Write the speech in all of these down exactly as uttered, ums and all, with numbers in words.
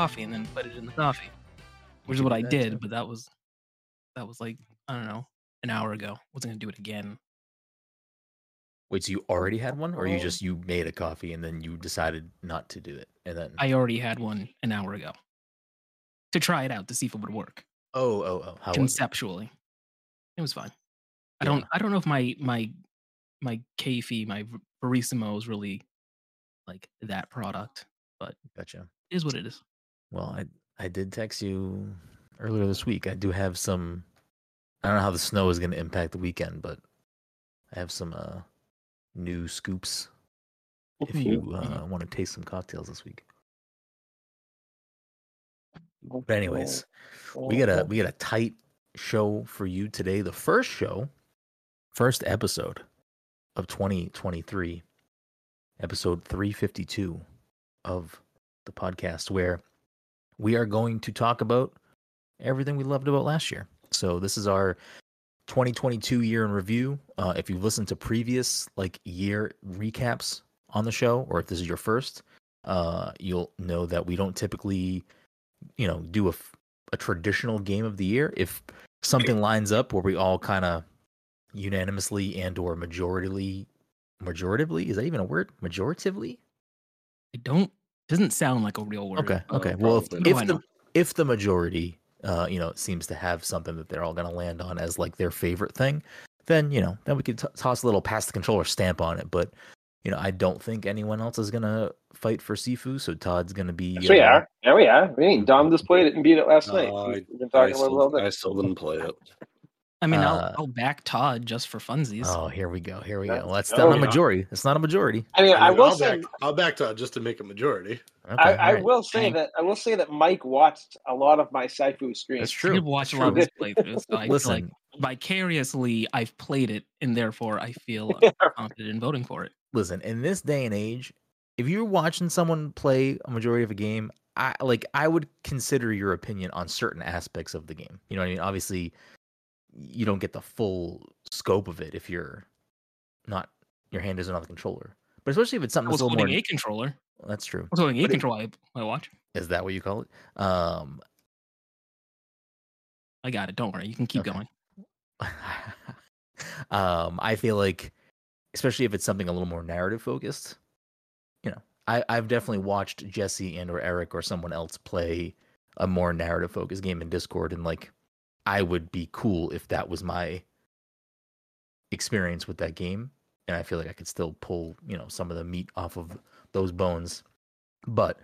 coffee and then put it in the coffee, which is what I did. Too. But that was that was like, I don't know, an hour ago. Wasn't gonna do it again. Wait, so you already had one, or you just you made a coffee and then you decided not to do it, and then I already had one an hour ago to try it out to see if it would work. Oh, oh, oh! How conceptually, was it? It was fine. I don't, yeah. I don't know if my my my K-fee, my Verissimo is really like that product, but gotcha. It is what it is. Well, I I did text you earlier this week. I do have some. I don't know how the snow is going to impact the weekend, but I have some. Uh, New scoops. If you uh, want to taste some cocktails this week. But anyways, we got a we got a tight show for you today. The first show, first episode of twenty twenty-three, episode three fifty-two of the podcast, where we are going to talk about everything we loved about last year. So this is our twenty twenty-two year in review. Uh, if you've listened to previous like year recaps on the show, or if this is your first, uh, you'll know that we don't typically, you know, do a, a traditional game of the year. If something lines up where we all kind of unanimously and or majoritively, majoritively, is that even a word? Majoritively? I don't, doesn't sound like a real word. Okay. Okay. Uh, well, if, if the, if the majority Uh, you know, it seems to have something that they're all going to land on as like their favorite thing, then, you know, then we could t- toss a little past the controller stamp on it. But, you know, I don't think anyone else is going to fight for Sifu. So Todd's going to be. Yes, uh, we are. Yeah, we are. We ain't. Dom just played it and beat it last uh, night. We've been talking I, still, about it I still didn't play it. I mean, I'll, uh, I'll back Todd just for funsies. Oh, here we go. Here we that's, go. Well, that's oh, not yeah. a majority. It's not a majority. I mean, I, I will I'll say back, I'll back Todd just to make a majority. Okay, I, I right. will say Dang. that I will say that Mike watched a lot of my Sifu streams. That's true. I've watched a lot of his playthroughs. So I Listen, feel like vicariously, I've played it, and therefore I feel yeah. confident in voting for it. Listen, in this day and age, if you're watching someone play a majority of a game, I like I would consider your opinion on certain aspects of the game. You know what I mean? Obviously, you don't get the full scope of it if you're not, your hand isn't on the controller. But especially if it's something that's a little more... I was holding a controller. Well, that's true. I was holding a but controller. It... I watch. Is that what you call it? Um, I got it. Don't worry. You can keep okay. going. um, I feel like, especially if it's something a little more narrative focused, you know, I, I've definitely watched Jesse and or Eric or someone else play a more narrative focused game in Discord, and like, I would be cool if that was my experience with that game. And I feel like I could still pull, you know, some of the meat off of those bones. But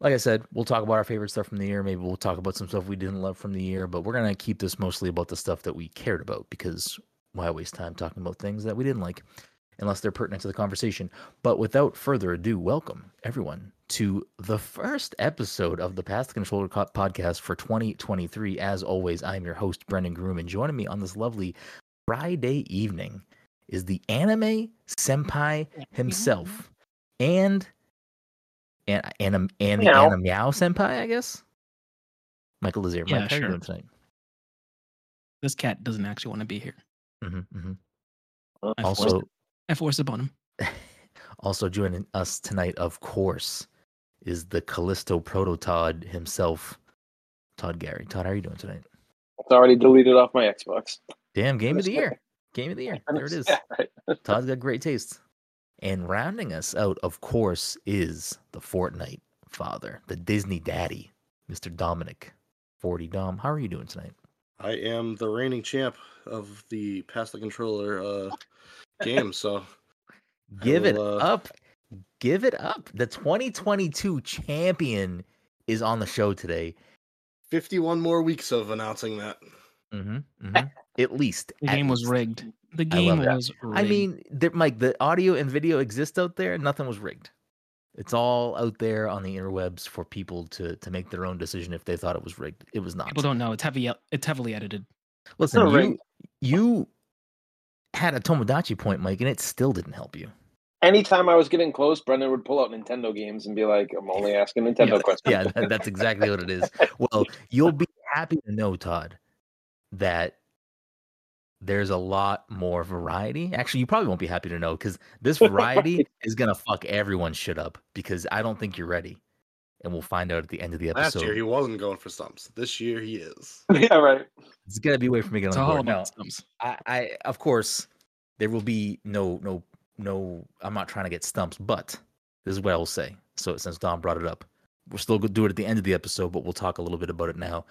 like I said, we'll talk about our favorite stuff from the year. Maybe we'll talk about some stuff we didn't love from the year, but we're going to keep this mostly about the stuff that we cared about, because why waste time talking about things that we didn't like unless they're pertinent to the conversation. But without further ado, welcome everyone to the first episode of the Past Controller podcast for twenty twenty-three. As always, I'm your host, Brendan Groom, and joining me on this lovely Friday evening is the anime senpai himself, and and and, and, and the Anna Meow senpai, I guess. Michael is here. Yeah, Mike, sure. How are you doing tonight? This cat doesn't actually want to be here. Mm-hmm, mm-hmm. I also, forced I forced upon him. Also joining us tonight, of course, is the Callisto Proto Todd himself, Todd Gary. Todd, how are you doing tonight? It's already deleted off my Xbox. Damn, game of the year. Game of the year. There it is. Yeah, right. Todd's got great taste. And rounding us out, of course, is the Fortnite father, the Disney daddy, Mister Dominic forty Dom. How are you doing tonight? I am the reigning champ of the Pass the Controller uh, game, so... Give will, it uh... up. Give it up. The twenty twenty-two champion is on the show today. fifty-one more weeks of announcing that. Mm-hmm, mm-hmm. At least. The at game least. was rigged. The game was that. rigged. I mean, there, Mike, the audio and video exist out there. Nothing was rigged. It's all out there on the interwebs for people to, to make their own decision if they thought it was rigged. It was not. People don't know. It's heavy. It's heavily edited. Listen, you, you had a Tomodachi point, Mike, and it still didn't help you. Anytime I was getting close, Brendan would pull out Nintendo games and be like, I'm only asking Nintendo yeah, questions. Yeah, that, that's exactly what it is. Well, you'll be happy to know, Todd, that there's a lot more variety. Actually, you probably won't be happy to know, because this variety is going to fuck everyone's shit up, because I don't think you're ready. and we'll find out at the end of the episode. Last year he wasn't going for stumps. This year he is. Yeah, right. It's gonna be a way for me to get on board. No, stumps. I, I, of course, there will be no, no, no. I'm not trying to get stumps, but this is what I will say. So since Dom brought it up, we'll still do it at the end of the episode, but we'll talk a little bit about it now.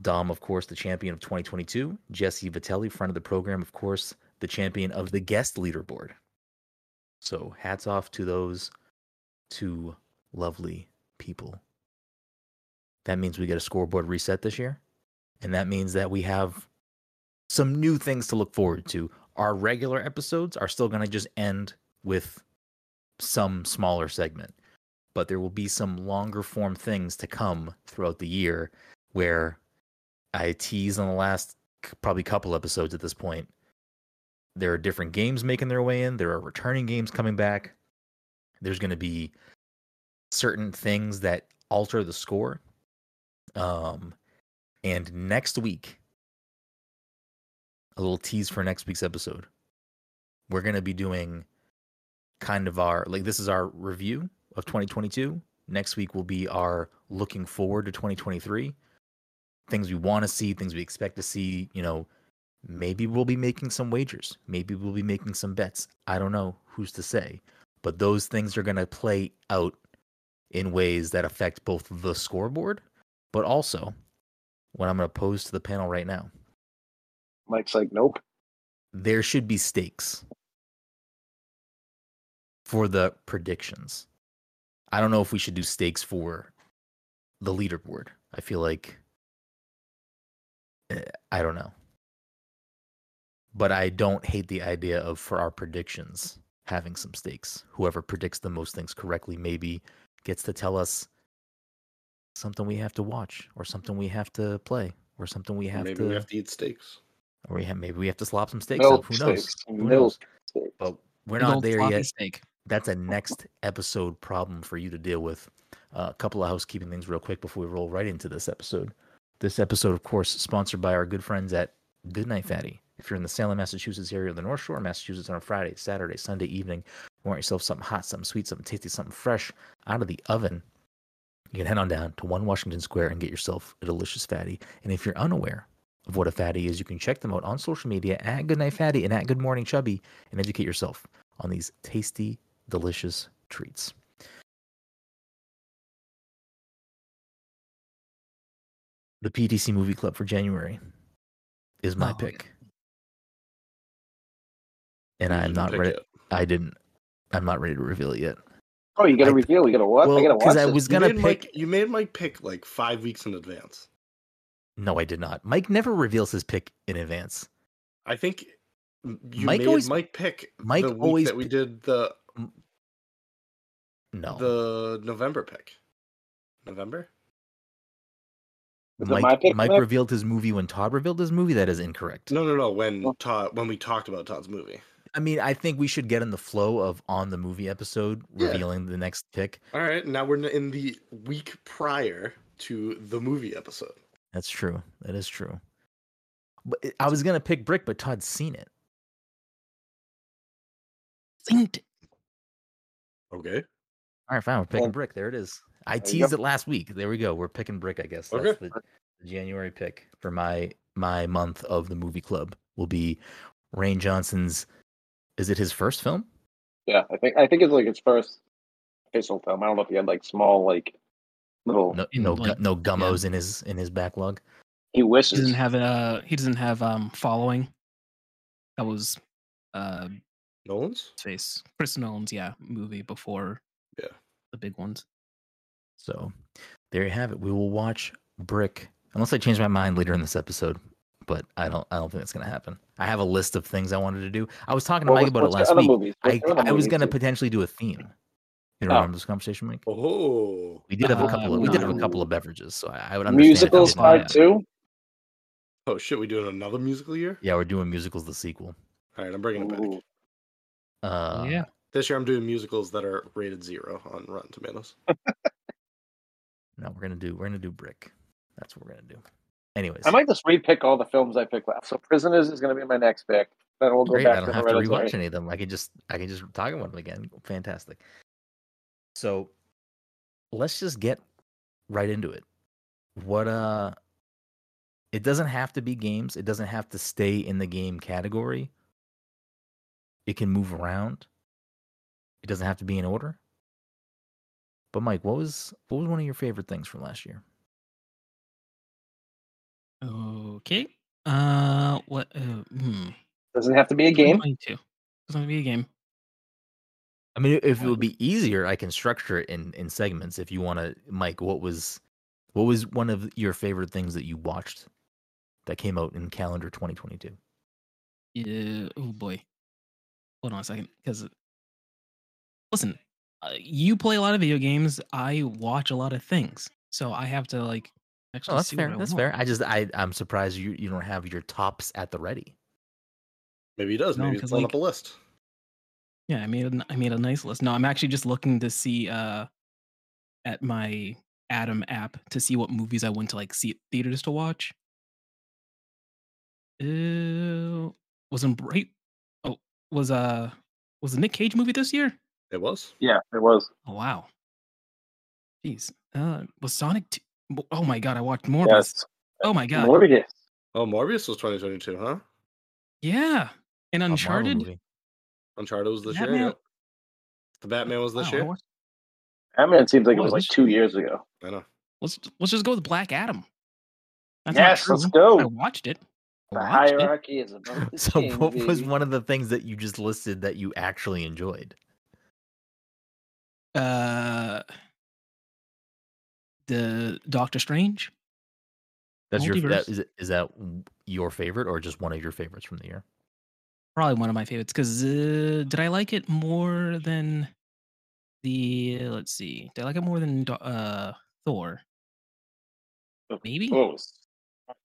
Dom, of course, the champion of twenty twenty-two. Jesse Vitelli, friend of the program, of course, the champion of the guest leaderboard. So hats off to those two lovely people. That means we get a scoreboard reset this year. And that means that we have some new things to look forward to. Our regular episodes are still going to just end with some smaller segment. But there will be some longer form things to come throughout the year where I teased on the last probably couple episodes at this point. There are different games making their way in. There are returning games coming back. There's going to be certain things that alter the score. Um, and next week, a little tease for next week's episode. We're going to be doing kind of our, like, this is our review of twenty twenty-two. Next week will be our looking forward to twenty twenty-three. Things we want to see, things we expect to see, you know, maybe we'll be making some wagers. Maybe we'll be making some bets. I don't know, who's to say. But those things are going to play out in ways that affect both the scoreboard, but also what I'm going to pose to the panel right now. Mike's like, nope. There should be stakes for the predictions. I don't know if we should do stakes for the leaderboard. I feel like, I don't know. But I don't hate the idea of, for our predictions, having some stakes. Whoever predicts the most things correctly maybe gets to tell us something we have to watch, or something we have to play, or something we have maybe to... Maybe we have to eat steaks. Or we have, maybe we have to slop some steaks milk up. Who steaks. knows? Who milk knows? Steaks. But we're not milk there yet. Steak. That's a next episode problem for you to deal with. Uh, a couple of housekeeping things real quick before we roll right into this episode. This episode, of course, sponsored by our good friends at Goodnight Fatty. If you're in the Salem, Massachusetts area or the North Shore, Massachusetts, on a Friday, Saturday, Sunday evening, you want yourself something hot, something sweet, something tasty, something fresh out of the oven, you can head on down to One Washington Square and get yourself a delicious fatty. And if you're unaware of what a fatty is, you can check them out on social media at Goodnight Fatty and at Good Morning Chubby and educate yourself on these tasty, delicious treats. The P T C Movie Club for January is my oh, pick. Yeah. And I'm not ready. It. I didn't. I'm not ready to reveal it yet. Oh, you got to reveal. You got to what? Well, I got to watch. Because I was gonna pick. Mike, you made Mike pick like five weeks in advance. No, I did not. Mike never reveals his pick in advance. I think you Mike made always, Mike pick. Mike the week always that we did the. No. The November pick. November. Mike, my pick, Mike revealed his movie when Todd revealed his movie. That is incorrect. No, no, no. When Todd, when we talked about Todd's movie. I mean, I think we should get in the flow of on the movie episode revealing yeah. the next pick. All right, now we're in the week prior to the movie episode. That's true. That is true. But I was gonna pick Brick, but Todd's seen it. Seen it. Okay. All right, fine. We're picking well, Brick. There it is. I teased it last week. There we go. We're picking Brick, I guess. Okay. That's the, the January pick for my my month of the movie club will be Rain Johnson's. Is it his first film? Yeah, I think I think it's like his first official film. I don't know if he had like small like little no no, like, no gummos yeah. in his in his backlog. He wishes he doesn't have a he doesn't have um following. That was uh, Nolan's face Chris Nolan's yeah movie before yeah the big ones. So there you have it. We will watch Brick unless I change my mind later in this episode. But I don't. I don't think that's gonna happen. I have a list of things I wanted to do. I was talking to well, Mike about it last week. Movies? I, I was gonna too? potentially do a theme. You know, oh. remember this conversation, Mike? Oh, we did have a couple. Of, we did have a couple of beverages, so I, I would understand. Musicals part two. Oh shit! We doing another musical year? Yeah, we're doing musicals. The sequel. All right, I'm bringing it back. Uh, yeah, this year I'm doing musicals that are rated zero on Rotten Tomatoes. No, we're gonna do. We're gonna do Brick. That's what we're gonna do. Anyways, I might just repick all the films I picked last. So Prisoners is going to be my next pick. Then we'll go Great. back. I don't to have the to rewatch any of them. I can just I can just talk about them again. Fantastic. So let's just get right into it. What uh it doesn't have to be games. It doesn't have to stay in the game category. It can move around. It doesn't have to be in order. But Mike, what was what was one of your favorite things from last year? Okay. Uh, what? Uh, hmm. Doesn't have to be a game. Doesn't have to be a game. I mean, if it would be easier, I can structure it in, in segments. If you want to, Mike, what was what was one of your favorite things that you watched that came out in calendar twenty twenty-two? Yeah. Oh boy. Hold on a second, because listen, uh, you play a lot of video games. I watch a lot of things, so I have to like. Actually, oh, that's fair. That's want. fair. I just I I'm surprised you you don't have your tops at the ready. Maybe he does. No, maybe it's like, up a list. Yeah, I made a, I made a nice list. No, I'm actually just looking to see uh at my Adam app to see what movies I went to like see theaters to watch. Uh, wasn't Bright? Oh, was uh was the Nick Cage movie this year? It was. Yeah, it was. Oh wow. Jeez. Uh, was Sonic two? Oh my god, I watched Morbius. Yes. Oh my god. Morbius. Oh, Morbius was twenty twenty-two, huh? Yeah. And Uncharted. Uncharted was this Batman. year. Yeah. The Batman was this wow, year. Watched... Batman seems like oh, it was like two years ago. I know. Let's let's just go with Black Adam. That's yes, let's go. I watched it. I watched the hierarchy it. is about So game, what baby. was one of the things that you just listed that you actually enjoyed? Uh The Doctor Strange. That's Multiverse. your that, is, is that your favorite or just one of your favorites from the year? Probably one of my favorites because uh, did I like it more than the uh, let's see did I like it more than uh, Thor? Maybe. Oh,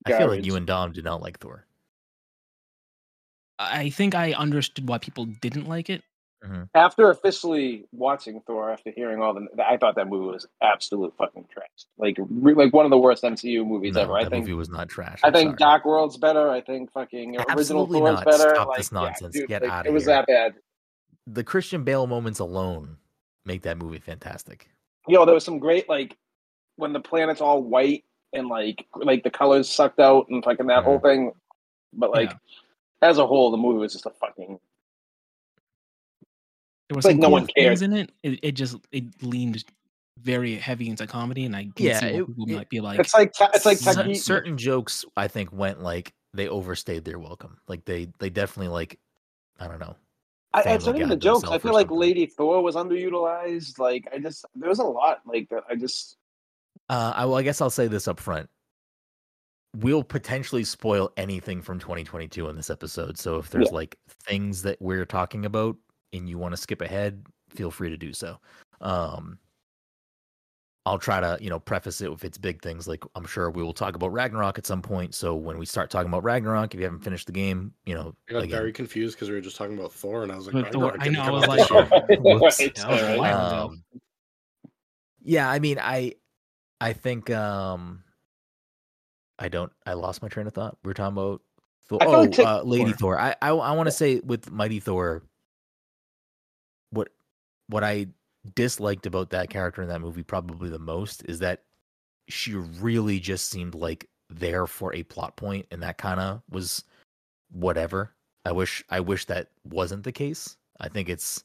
I feel like you and Dom did not like Thor. I think I understood why people didn't like it. Mm-hmm. After officially watching Thor, after hearing all the, I thought that movie was absolute fucking trash. Like, re, like one of the worst M C U movies no, ever. That I think movie was not trash. I'm I think sorry. Dark World's better. I think fucking original Thor's better. Stop like, this nonsense. Yeah, dude, Get like, out of here. It was that bad. The Christian Bale moments alone make that movie fantastic. Yo, there was some great like when the planet's all white and like like the colors sucked out and fucking that mm-hmm. whole thing. But like yeah. as a whole, the movie was just a fucking. There was like no one cares in it. it. It just it leaned very heavy into comedy, and I can yeah, see what it, people it, might be like. It's like it's like certain, certain jokes. I think went like they overstayed their welcome. Like they they definitely like I don't know. I, I some of the jokes. I feel like something. Lady Thor was underutilized. Like I just there was a lot like that. I just. Uh, I well, I guess I'll say this up front. We'll potentially spoil anything from twenty twenty-two in this episode. So if there's yeah. like things that we're talking about. And you want to skip ahead, feel free to do so. Um, I'll try to, you know, preface it with its big things. Like I'm sure we will talk about Ragnarok at some point. So when we start talking about Ragnarok, if you haven't finished the game, you know, I got again. very confused because we were just talking about Thor, and I was like, Thor, I know, I was like, right. Right. Um, yeah, I mean, I, I think, um, I don't, I lost my train of thought. We were talking about Thor. Oh, like uh, Lady Thor. Thor. I, I, I want to say with Mighty Thor. What what I disliked about that character in that movie probably the most is that she really just seemed like there for a plot point, and that kind of was whatever. I wish I wish that wasn't the case. I think it's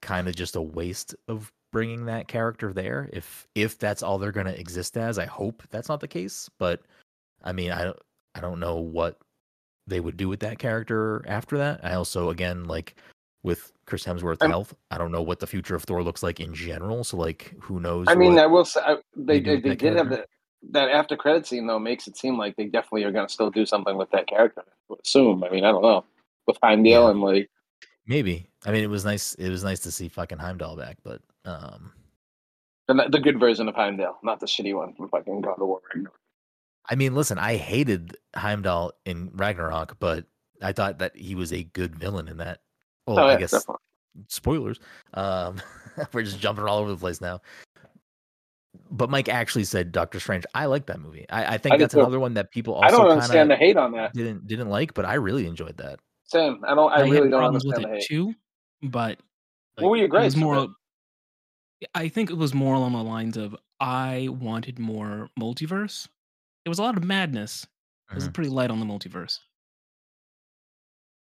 kind of just a waste of bringing that character there. If if that's all they're going to exist as, I hope that's not the case. But I mean, I I don't know what they would do with that character after that. I also, again, like. With Chris Hemsworth's um, health, I don't know what the future of Thor looks like in general. So, like, who knows? I mean, I will say I, they they, they did character. have the, that after credit scene though makes it seem like they definitely are going to still do something with that character. I assume. I mean, I don't know with Heimdall yeah. and like maybe. I mean, it was nice. It was nice to see fucking Heimdall back, but um, the, the good version of Heimdall, not the shitty one from fucking God of War Ragnarok. I mean, listen, I hated Heimdall in Ragnarok, but I thought that he was a good villain in that. Well, oh, yeah, I guess definitely. Spoilers. Um, we're just jumping all over the place now. But Mike actually said Doctor Strange. I like that movie. I, I think I that's another one that people also I don't understand the hate on that. Didn't didn't like, but I really enjoyed that. Same. I don't. I, I really don't understand with the it hate. Too, but like, well, we agree. It was more. I think it was more along the lines of I wanted more multiverse. It was a lot of madness. It was mm-hmm. pretty light on the multiverse.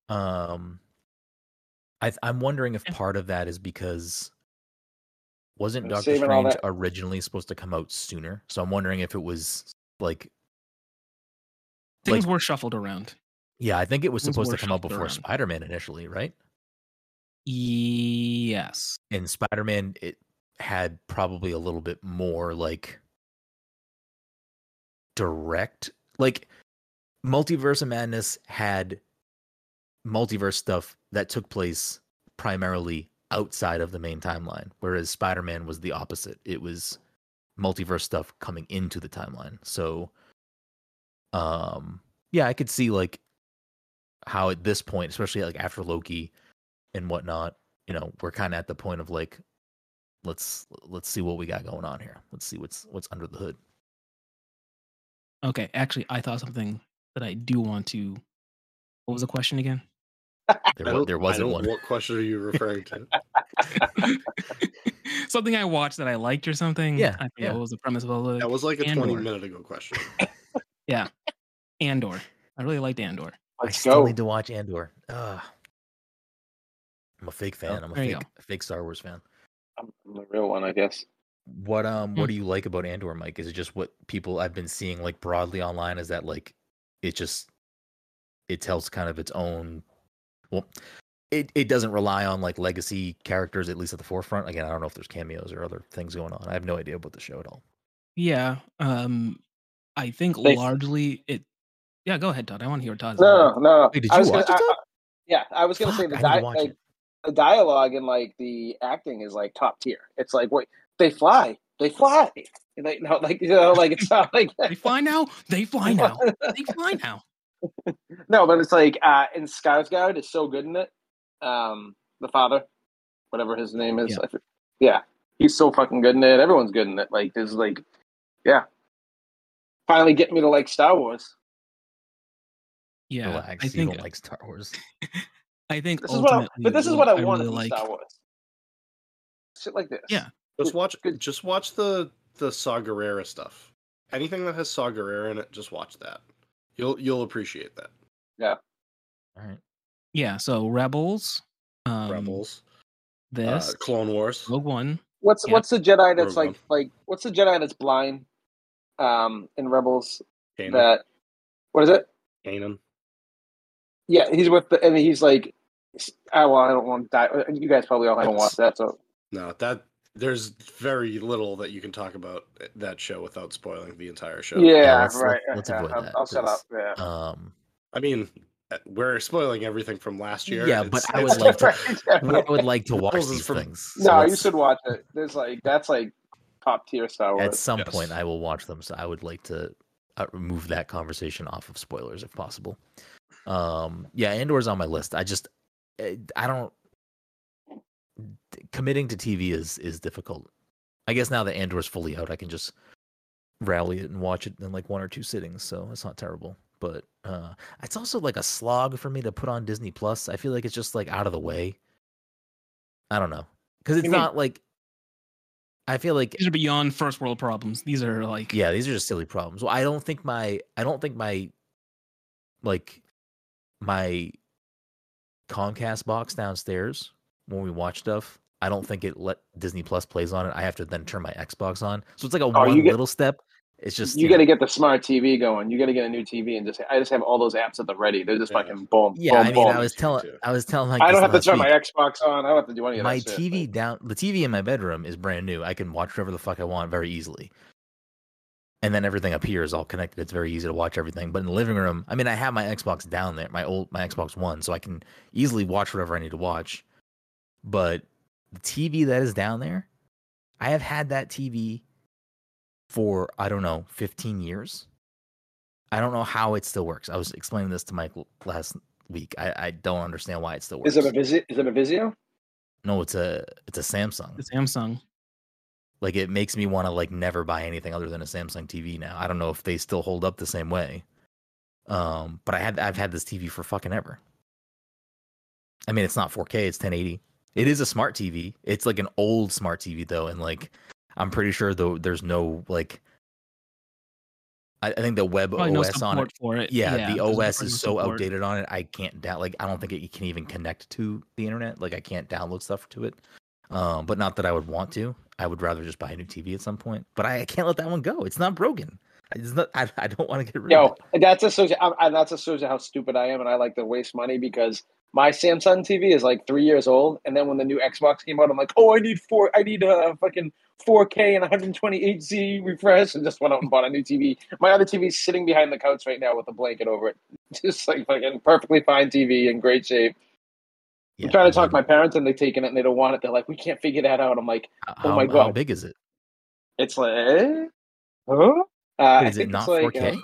Um, I th- I'm wondering if part of that is because wasn't Doctor Strange originally supposed to come out sooner? So I'm wondering if it was like things like, were shuffled around. Yeah, I think it was things supposed to come out before around. Spider-Man initially, right? Yes. And Spider-Man, it had probably a little bit more like direct, like Multiverse of Madness had multiverse stuff that took place primarily outside of the main timeline, whereas Spider-Man was the opposite. It was multiverse stuff coming into the timeline. So, um, yeah, I could see like how at this point, especially like after Loki and whatnot, you know, we're kind of at the point of like, let's let's see what we got going on here. Let's see what's what's under the hood. Okay, actually, I thought something that I do want to. What was the question again? There, there wasn't one. What question are you referring to? Something I watched that I liked or something. Yeah, I yeah. What was the premise of all that? That was like a Andor. twenty minute ago question. Yeah, Andor. I really liked Andor. Let's I still go. need to watch Andor. Ugh. I'm a fake fan. Oh, I'm a fake, a fake Star Wars fan. I'm the real one, I guess. What um, what do you like about Andor, Mike? Is it just what people I've been seeing like broadly online? Is that like it just it tells kind of its own? Well, it, it doesn't rely on like legacy characters, at least at the forefront. Again, I don't know if there's cameos or other things going on. I have no idea about the show at all. Yeah, um, I think they, largely it. Yeah, go ahead, Todd. I want to hear Todd's. No, no, no. Wait, did I you watch gonna, it? I, yeah, I was going to say the di- like, it. the dialogue and like the acting is like top tier. It's like wait. They fly. They fly. They, no, like you know, like it's not like they fly now. They fly now. They fly now. No, but it's like uh, and Skarsgård is so good in it. Um, the father, whatever his name is, yeah. yeah, he's so fucking good in it. Everyone's good in it. Like there's like, yeah, finally getting me to like Star Wars. Yeah, Relax, I think you don't like Star Wars. I think, this ultimately, is what I, but this is what I, I wanted really like... Star Wars. Shit like this. Yeah. Just watch, just watch the the Saw Guerrera stuff. Anything that has Saw Guerrera in it, just watch that. You'll you'll appreciate that. Yeah. All right. Yeah. So Rebels, um, Rebels, this uh, Clone Wars, Rogue One. What's yeah. what's the Jedi that's Rogue like One. like what's the Jedi that's blind? Um, in Rebels, Kanan. that what is it? Kanan. Yeah, he's with the, and he's like, oh well, I don't want to die. You guys probably all haven't watched that, so no that. There's very little that you can talk about that show without spoiling the entire show. Yeah, yeah let's, right. Let's avoid yeah, that. I'll, I'll shut up. Yeah. Um, I mean, we're spoiling everything from last year. Yeah, it's, but I would like to. I would like to watch these from, things. So no, you should watch it. There's like that's like top tier Star Wars. At some yes. point, I will watch them. So I would like to uh, remove that conversation off of spoilers if possible. Um, yeah, Andor's on my list. I just, I don't. Committing to T V is is difficult. I guess now that Andor's fully out, I can just rally it and watch it in like one or two sittings, so it's not terrible. But uh, it's also like a slog for me to put on Disney Plus. I feel like it's just like out of the way. I don't know because it's I mean, not like I feel like these are beyond first world problems. These are like yeah, these are just silly problems. Well, I don't think my I don't think my like my Comcast box downstairs. When we watch stuff, I don't think it let Disney Plus plays on it. I have to then turn my Xbox on. So it's like a oh, one get, little step. It's just you, you got to get the smart T V going. You got to get a new T V and just I just have all those apps at the ready. They're just yeah. fucking boom. Yeah, boom, I mean, boom. I was telling, I was telling, like I don't have to turn week. my Xbox on. I don't have to do any of that. My shit, T V like. down, the T V in my bedroom is brand new. I can watch whatever the fuck I want very easily. And then everything up here is all connected. It's very easy to watch everything. But in the living room, I mean, I have my Xbox down there, my old my Xbox One, so I can easily watch whatever I need to watch. But the T V that is down there, I have had that T V for, I don't know, fifteen years. I don't know how it still works. I was explaining this to Mike last week. I, I don't understand why it still works. Is it a Vizio? Is it a Vizio? No, it's a it's a Samsung. It's Samsung. Like it makes me want to like never buy anything other than a Samsung T V now. I don't know if they still hold up the same way. Um, but I had I've had this T V for fucking ever. I mean, it's not four K, it's ten eighty. It is a smart T V. It's like an old smart T V though, and like I'm pretty sure though there's no like. I, I think the web probably O S no on it. For it. Yeah, yeah, the O S no is so support. outdated on it. I can't down like I don't think it you can even connect to the internet. Like I can't download stuff to it. Um, but not that I would want to. I would rather just buy a new T V at some point. But I, I can't let that one go. It's not broken. It's not, I, I don't want to get rid no, of it. No, that's associated. That's associated how stupid I am, and I like to waste money because my Samsung T V is like three years old, and then when the new Xbox came out, I'm like, oh, I need four. I need a fucking four K and one twenty-eight Z refresh, and just went out and bought a new T V. My other T V is sitting behind the couch right now with a blanket over it, just like fucking perfectly fine T V in great shape. Yeah, I'm trying to talk to my parents, and they're taking it, and they don't want it. They're like, we can't figure that out. I'm like, oh how, my God. How big is it? It's like, eh? Huh? Uh, is it not like, four K?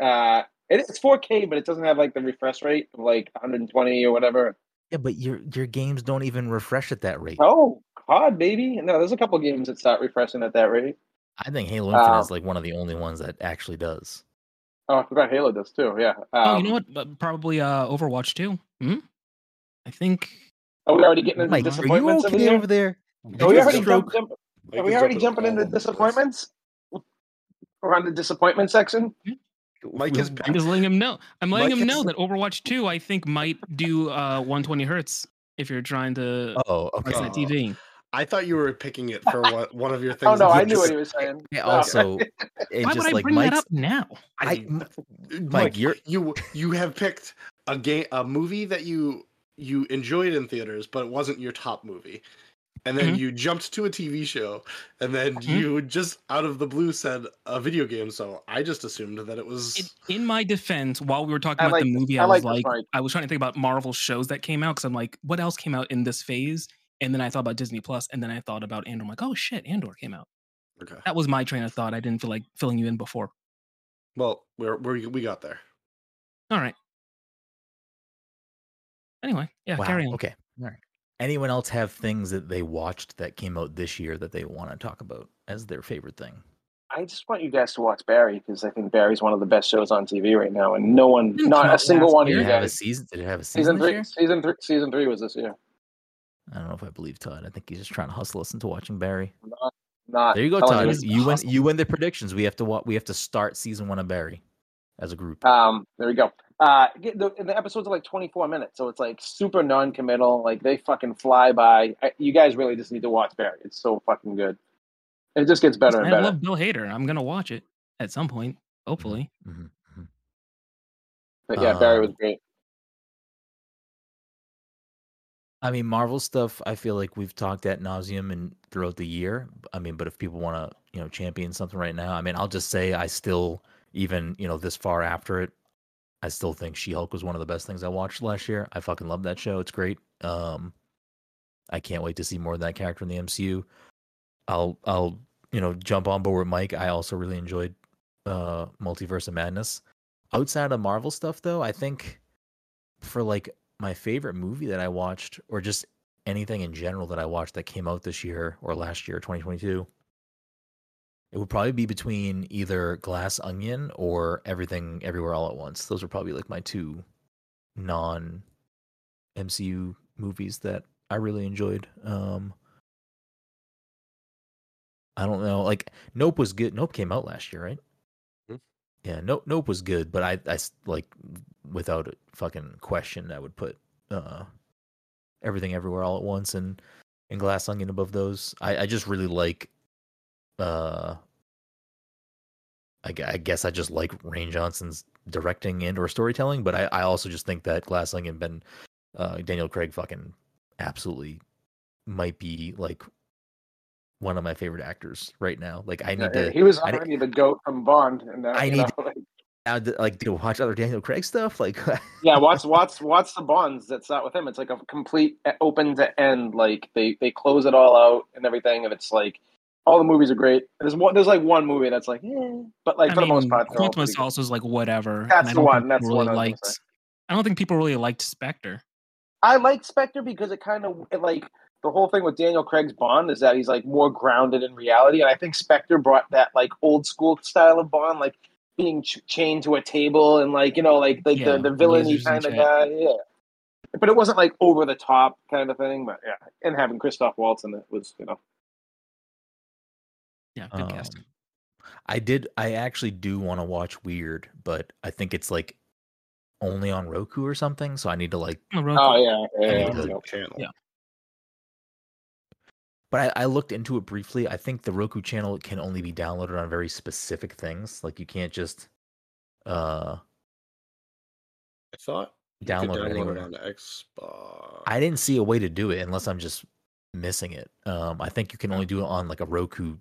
Uh, uh, it, it's four K, but it doesn't have like the refresh rate of like one twenty or whatever. Yeah, but your your games don't even refresh at that rate. Oh, God, baby. No, there's a couple games that start refreshing at that rate. I think Halo Infinite um, is like one of the only ones that actually does. Oh, I forgot Halo does too, yeah. Um, oh, you know what? But probably uh, Overwatch too. Hmm? I think... Are we already getting into Mike, disappointments are you okay over there? Are we already, jump, jump, are we already jumping into disappointments? We're on the disappointment section. Mike is back. I'm just letting him know. I'm letting Mike him know is... that Overwatch two, I think, might do uh, one twenty hertz if you're trying to oh, okay. watch that T V. I thought you were picking it for one, one of your things. Oh, no, I knew what he was saying. Yeah, also, it why just, would I like, bring Mike's... that up now? I, Mike, Mike you're... you you have picked a game, a movie that you... you enjoyed in theaters, but it wasn't your top movie. And then mm-hmm. you jumped to a T V show, and then mm-hmm. you just out of the blue said a video game. So I just assumed that it was... It, in my defense, while we were talking I about like, the movie, I, I was like, like I was trying to think about Marvel shows that came out, because I'm like, what else came out in this phase? And then I thought about Disney Plus, and then I thought about Andor. I'm like, oh shit, Andor came out. Okay. That was my train of thought. I didn't feel like filling you in before. Well, we're, we're, we got there. All right. Anyway, yeah, wow. carry on. Okay. All right. Anyone else have things that they watched that came out this year that they want to talk about as their favorite thing? I just want you guys to watch Barry, because I think Barry's one of the best shows on T V right now, and no one, not a single one of you guys. Season, did it have a season? Season three. This year? Season three. Season three was this year. I don't know if I believe Todd. I think he's just trying to hustle us into watching Barry. Not, not there you go, Todd. You win. You win the predictions. We have to watch. We have to start season one of Barry as a group. Um. There we go. Uh, the, the episodes are like twenty-four minutes, so it's like super non-committal. Like they fucking fly by. I, you guys really just need to watch Barry. It's so fucking good. It just gets better and better. I love Bill Hader. I'm gonna watch it at some point, hopefully. Mm-hmm. But yeah, uh, Barry was great. I mean, Marvel stuff. I feel like we've talked ad nauseum and throughout the year. I mean, but if people want to, you know, champion something right now, I mean, I'll just say I still, even you know, this far after it. I still think She-Hulk was one of the best things I watched last year. I fucking love that show. It's great. Um, I can't wait to see more of that character in the M C U. I'll, I'll, you know, jump on board with Mike. I also really enjoyed uh, Multiverse of Madness. Outside of Marvel stuff, though, I think for like my favorite movie that I watched, or just anything in general that I watched that came out this year or last year, twenty twenty-two, it would probably be between either Glass Onion or Everything Everywhere All at Once. Those are probably like my two non-M C U movies that I really enjoyed. Um, I don't know. Like, Nope was good. Nope came out last year, right? Mm-hmm. Yeah, Nope Nope was good, but I, I, like, without a fucking question, I would put uh, Everything Everywhere All at Once and, and Glass Onion above those. I, I just really like... Uh, I, I guess I just like Rain Johnson's directing and or storytelling, but I, I also just think that Glass Onion and uh, Daniel Craig fucking absolutely might be like one of my favorite actors right now. Like I need yeah, to. He was already I, the goat from Bond, and now, I need know, to, like, to like to watch other Daniel Craig stuff. Like yeah, watch watch watch the Bonds that's not with him. It's like a complete open to end. Like they they close it all out and everything, and it's like. All the movies are great. There's one. There's like one movie that's like, eh. But like I for mean, the most part, Quantum also is like whatever. That's the one. That's really one. I don't think people really liked Spectre. I liked Spectre because it kind of it like the whole thing with Daniel Craig's Bond is that he's like more grounded in reality, and I think Spectre brought that like old school style of Bond, like being ch- chained to a table and like you know like like yeah, the the villainy kind of guy. Yeah. But it wasn't like over the top kind of thing. But yeah, and having Christoph Waltz in it was, you know. Yeah, good um, casting. I did. I actually do want to watch Weird, but I think it's like only on Roku or something. So I need to like. Oh yeah, yeah. yeah, like, channel. yeah. But I, I looked into it briefly. I think the Roku channel can only be downloaded on very specific things. Like you can't just. Uh, I thought. Download, download it on the Xbox. I didn't see a way to do it unless I'm just missing it. Um, I think you can only do it on like a Roku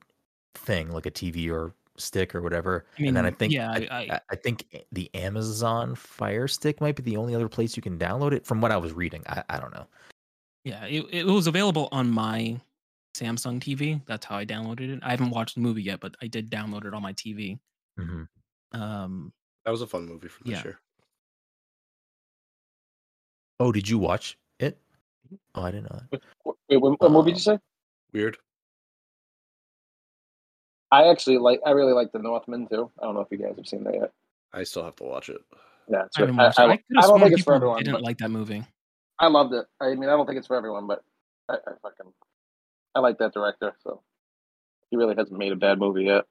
thing, like a T V or stick or whatever. I mean, and then I think yeah, I, I, I think the Amazon Fire Stick might be the only other place you can download it. From what I was reading, I, I don't know. Yeah, it it was available on my Samsung T V. That's how I downloaded it. I haven't watched the movie yet, but I did download it on my T V. Mm-hmm. Um, that was a fun movie for this yeah. year. Oh, did you watch it? Oh, I didn't know that. Wait, what, what um, movie did you say? Weird. I actually like. I really like The Northman too. I don't know if you guys have seen that yet. I still have to watch it. Yeah, it's I, I, it. I, I, I don't think it's for everyone. I didn't like that movie. I loved it. I mean, I don't think it's for everyone, but I, I fucking I like that director. So he really hasn't made a bad movie yet.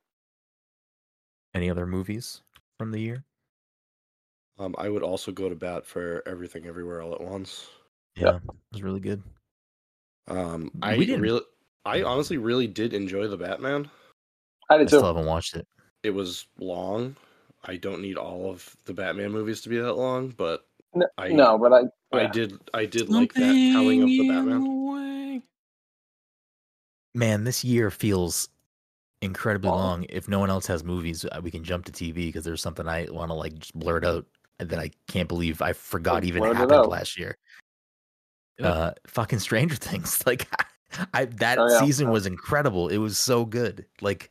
Any other movies from the year? Um, I would also go to bat for Everything Everywhere All at Once. Yeah, it was really good. Um, I really, I honestly really did enjoy The Batman. I did too. I still haven't watched it. It was long. I don't need all of the Batman movies to be that long, but no, I, no but I, yeah. I did, I did Something like that telling of the Batman. Man, this year feels incredibly long. long. If no one else has movies, we can jump to T V because there's something I want to like just blurt out. That I can't believe I forgot oh, even happened last year. Yeah. Uh, fucking Stranger Things, like I, I that oh, yeah. season oh. was incredible. It was so good. Like,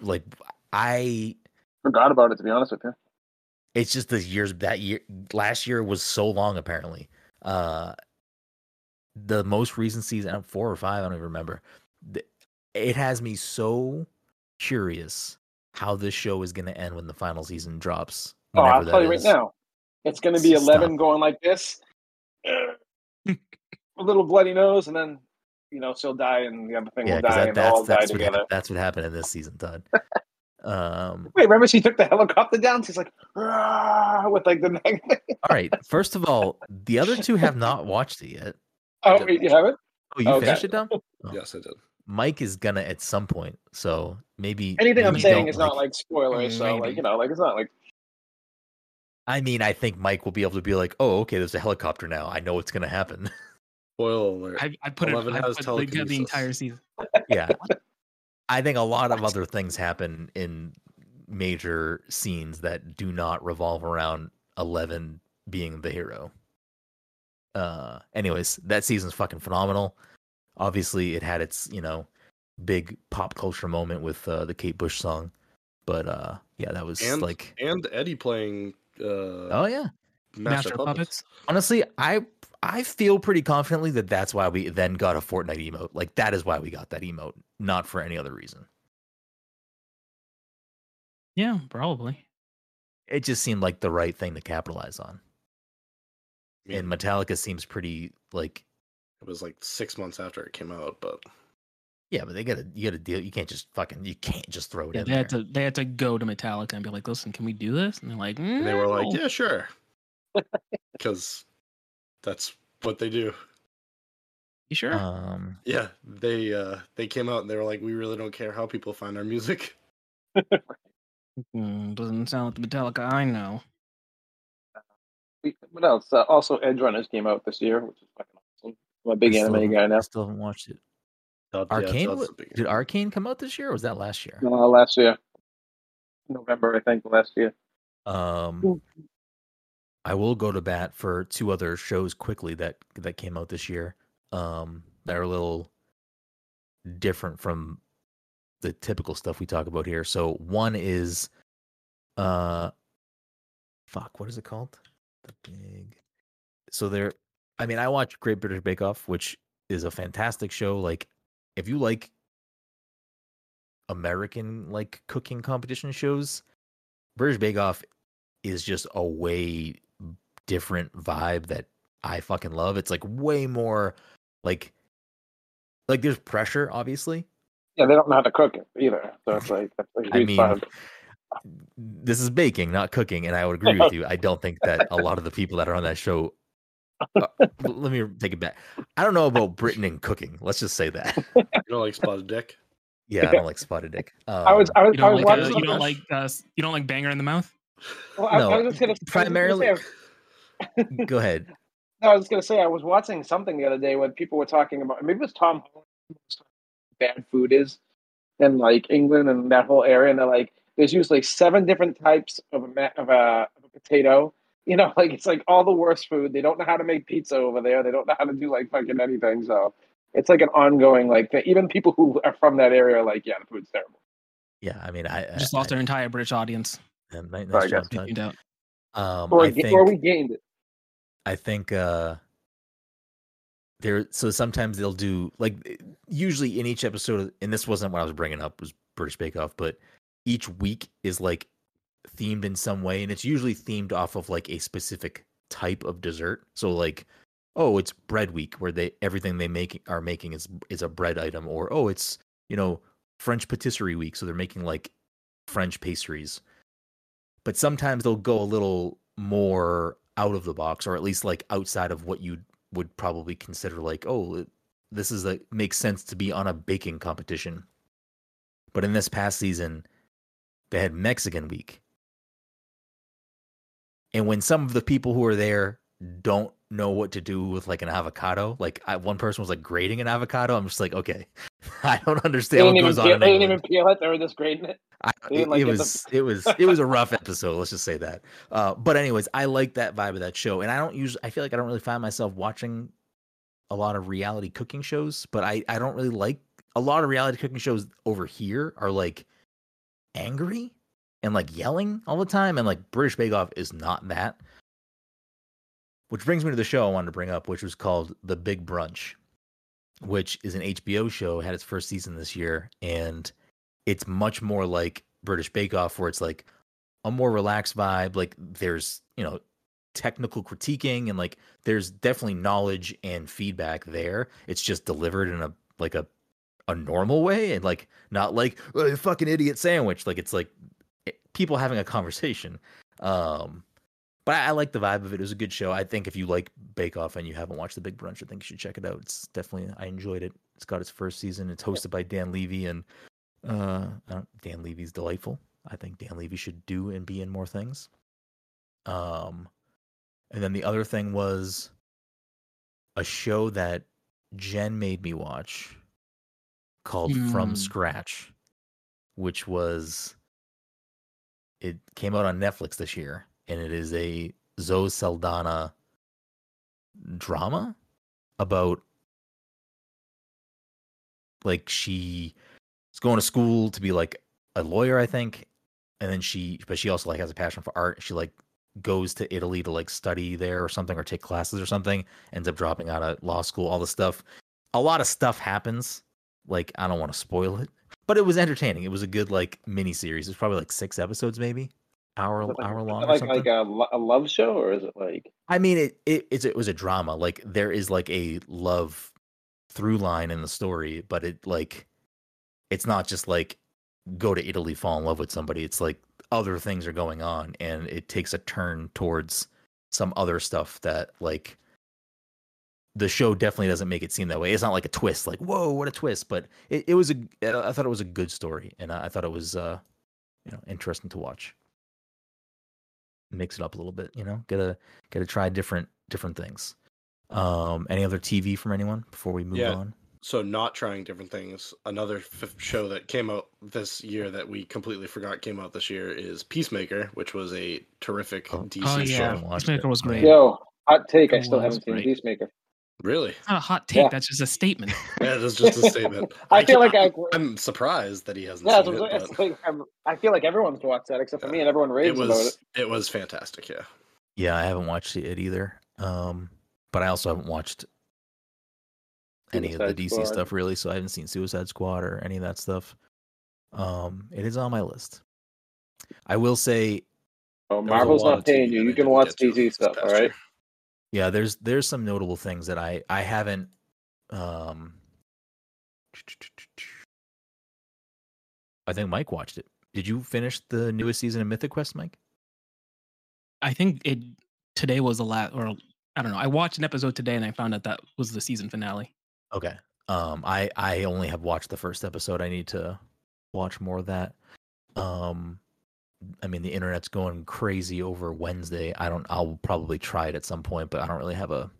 like I forgot about it. To be honest with you, it's just the years that year. Last year was so long. Apparently, uh, the most recent season, four or five, I don't even remember. It has me so curious how this show is going to end when the final season drops. Oh, I'll tell you is. right now. It's going to be eleven Stop. going like this. A little bloody nose, and then, you know, she'll die, and the other thing yeah, will die, that, and all die together. What, that's what happened in this season, Todd. um, Wait, remember she took the helicopter down? She's like, with like the magnet. All right, first of all, the other two have not watched it yet. Oh, wait, you haven't? Oh, you okay. finished it, Dom? Oh. Yes, I did. Mike is gonna at some point, so maybe... Anything maybe I'm saying is like, not like spoilers, so, like, you know, like, it's not like... I mean, I think Mike will be able to be like, "Oh, okay, there's a helicopter now. I know what's going to happen." Spoiler alert! I, I put Eleven it. I put the, the entire season. Yeah, I think a lot of other things happen in major scenes that do not revolve around Eleven being the hero. Uh, anyways, that season's fucking phenomenal. Obviously, it had its you know big pop culture moment with uh, the Kate Bush song, but uh, yeah, that was and, like and Eddie playing. Uh, oh yeah, Master, Master Puppets. Puppets. Honestly, I I feel pretty confidently that that's why we then got a Fortnite emote. Like that is why we got that emote, not for any other reason. Yeah, probably. It just seemed like the right thing to capitalize on. Yeah. And Metallica seems pretty like it was like six months after it came out, but yeah, but they gotta you gotta deal. You can't just fucking you can't just throw it yeah, in. They there. had to they had to go to Metallica and be like, "Listen, can we do this?" And they're like, no. and they were like, "Yeah, sure," because that's what they do. You sure? Um, yeah, they uh, they came out and they were like, "We really don't care how people find our music." Doesn't sound like the Metallica I know. What else? Uh, also, Edge Runners came out this year, which is fucking awesome. I'm a big anime guy now. I still haven't watched it. Arcane yeah, did Arcane come out this year or was that last year? No, last year. November, I think, last year. Um I will go to bat for two other shows quickly that, that came out this year. Um that are a little different from the typical stuff we talk about here. So one is uh fuck, what is it called? The big So there I mean I watch Great British Bake Off, which is a fantastic show. Like if you like American like cooking competition shows, British Bake Off is just a way different vibe that I fucking love. It's like way more like like there's pressure, obviously. Yeah, they don't know how to cook it either. So it's like, that's like I mean, fun. This is baking, not cooking, and I would agree with you. I don't think that a lot of the people that are on that show. Uh, let me take it back. I don't know about Britain and cooking. Let's just say that. You don't like spotted dick. Yeah, I don't like spotted dick. Um, I was, I was, you don't I was like, watching. Uh, you don't like, uh, you don't like banger in the mouth. Well, I, no, I was just gonna, primarily. I was just gonna say, go ahead. No, I was going to say I was watching something the other day when people were talking about. Maybe it was Tom Holland. Bad food is in like England and that whole area, and they're like, there's usually seven different types of a of a, of a potato. You know, like it's like all the worst food. They don't know how to make pizza over there. They don't know how to do like fucking anything. So it's like an ongoing like thing. Even people who are from that area are like, yeah, the food's terrible. Yeah, I mean, I, I just lost I, our entire British audience. Um, nice job, Tom. Um, or, I think, or we gained it. I think uh, there. So sometimes they'll do like usually in each episode, and this wasn't what I was bringing up was British Bake Off, but each week is like themed in some way, and it's usually themed off of like a specific type of dessert. So like, oh, it's bread week where they everything they make are making is is a bread item, or oh, it's, you know, French patisserie week, so they're making like French pastries. But sometimes they'll go a little more out of the box, or at least like outside of what you would probably consider like, oh, this is a makes sense to be on a baking competition. But in this past season, they had Mexican week. And when some of the people who are there don't know what to do with like an avocado, like I, one person was like grating an avocado. I'm just like, okay, I don't understand what goes on. They didn't even peel it; they were just grating it. I, it, like it was, it was, it was a rough episode. Let's just say that. Uh, but anyways, I like that vibe of that show, and I don't usually. I feel like I don't really find myself watching a lot of reality cooking shows, but I, I don't really like a lot of reality cooking shows over here are like angry and like yelling all the time, and like British Bake Off is not that. Which brings me to the show I wanted to bring up, which was called The Big Brunch, which is an H B O show, had its first season this year, and it's much more like British Bake Off, where it's like a more relaxed vibe. Like there's, you know, technical critiquing, and like there's definitely knowledge and feedback there. It's just delivered in a like a a normal way, and like not like a fucking idiot sandwich. Like it's like people having a conversation. Um, but I, I like the vibe of it. It was a good show. I think if you like Bake Off and you haven't watched The Big Brunch, I think you should check it out. It's definitely, I enjoyed it. It's got its first season. It's hosted by Dan Levy, and uh, I don't, Dan Levy's delightful. I think Dan Levy should do and be in more things. Um, and then the other thing was a show that Jen made me watch called mm. From Scratch, which was... It came out on Netflix this year, and it is a Zoe Saldana drama about like she's going to school to be like a lawyer, I think, and then she, but she also like has a passion for art. She like goes to Italy to like study there or something, or take classes or something. Ends up dropping out of law school. All this stuff, a lot of stuff happens. Like I don't want to spoil it. But it was entertaining. It was a good like mini series. It's probably like six episodes, maybe hour like, hour long. Or like something. Like a, a love show, or is it like? I mean, it it it's, it was a drama. Like there is like a love through line in the story, but it like it's not just like go to Italy, fall in love with somebody. It's like other things are going on, and it takes a turn towards some other stuff that like. The show definitely doesn't make it seem that way. It's not like a twist, like, whoa, what a twist. But it, it was a, I thought it was a good story. And I, I thought it was, uh, you know, interesting to watch. Mix it up a little bit, you know, get a, get to try different, different things. Um, any other T V from anyone before we move yeah. on? So not trying different things. Another f- show that came out this year that we completely forgot came out this year is Peacemaker, which was a terrific oh. D C oh, yeah. show. Peacemaker was great. Yo, hot take. I still haven't seen Peacemaker. Really? It's not a hot take. Yeah. That's just a statement. Yeah, that's just a statement. I, I feel like I, I'm surprised that he hasn't yeah, seen it. But... Like, I feel like everyone's watched that except for yeah. me, and everyone raves it was, about it. It was fantastic, yeah. Yeah, I haven't watched it either. Um, but I also haven't watched any Suicide of the D C Squad. Stuff, really, so I haven't seen Suicide Squad or any of that stuff. Um, it is on my list. I will say Oh, Marvel's not paying you. You can watch D C stuff, all right? Yeah, there's there's some notable things that I I haven't um I think Mike watched it. Did you finish the newest season of Mythic Quest, Mike? I think it today was the last, or I don't know. I watched an episode today and I found out that was the season finale. Okay. Um I I only have watched the first episode. I need to watch more of that. Um I mean, the internet's going crazy over Wednesday. I don't I'll probably try it at some point, but I don't really have a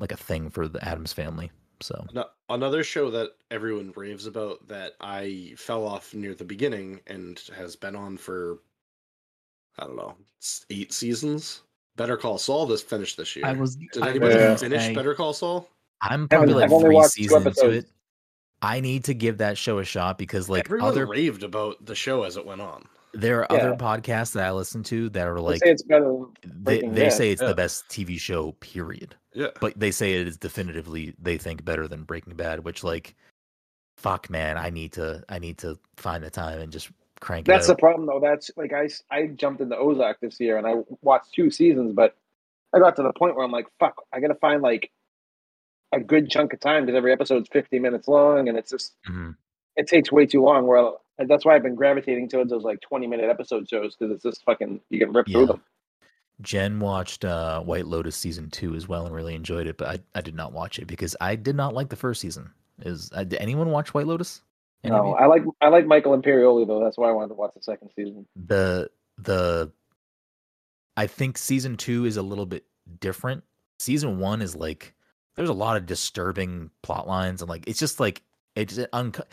like a thing for the Addams Family. So no, another show that everyone raves about that I fell off near the beginning and has been on for I don't know, eight seasons. Better Call Saul just finished this year. I was Did I anybody was finish okay. Better Call Saul? I'm probably I've like three seasons into it. I need to give that show a shot because like everyone other raved about the show as it went on. There are yeah. other podcasts that I listen to that are like, they say it's, better they, they say it's yeah. the best T V show, period. Yeah. But they say it is definitively, they think, better than Breaking Bad, which like, fuck, man, I need to I need to find the time and just crank That's it out. The problem, though. That's like, I, I jumped into Ozark this year and I watched two seasons, but I got to the point where I'm like, fuck, I got to find like a good chunk of time because every episode's fifty minutes long and it's just, mm-hmm. it takes way too long where I'll, and that's why I've been gravitating towards those like twenty minute episode shows because it's just fucking, you can rip yeah. through them. Jen watched uh, White Lotus season two as well and really enjoyed it, but I, I did not watch it because I did not like the first season. Is uh, Did anyone watch White Lotus? Any no, I like I like Michael Imperioli though. That's why I wanted to watch the second season. The the I think season two is a little bit different. Season one is like there's a lot of disturbing plot lines and like it's just like it's uncut.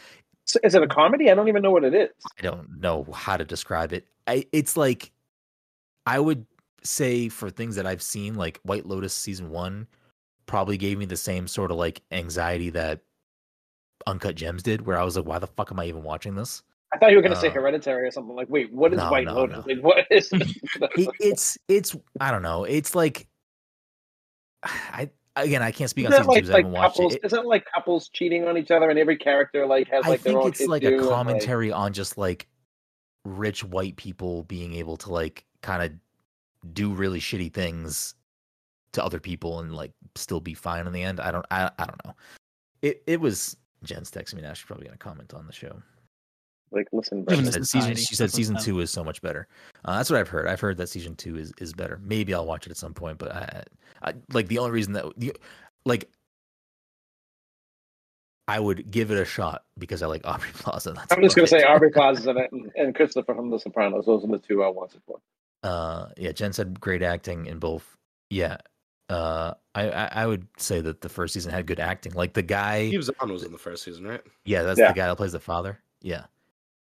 Is it a comedy? I don't even know what it is. I don't know how to describe it. I, it's like, I would say for things that I've seen, like White Lotus season one probably gave me the same sort of like anxiety that Uncut Gems did, where I was like, why the fuck am I even watching this? I thought you were going to uh, say Hereditary or something. Like, wait, what is no, White no, Lotus? No. Like, what is this? it, it's, it's, I don't know. It's like, I, Again, I can't speak on season like, two. Like I haven't watched couples, it. Isn't like couples cheating on each other, and every character like has like I their own. I think it's like a commentary like... on just like rich white people being able to like kind of do really shitty things to other people and like still be fine in the end. I don't. I. I don't know. It. It was Jen's texting me now. She's probably gonna comment on the show. Like, listen, she said, season, she said season two is so much better. Uh, that's what I've heard. I've heard that season two is, is better. Maybe I'll watch it at some point, but I, I like the only reason that the, like I would give it a shot because I like Aubrey Plaza. That's I'm just gonna it. say Aubrey Plaza and, and Christopher from The Sopranos. Those are the two I watch it for. Uh, yeah, Jen said great acting in both. Yeah, uh, I, I I would say that the first season had good acting. Like the guy he was on was in the first season, right? Yeah, that's yeah. the guy that plays the father. Yeah.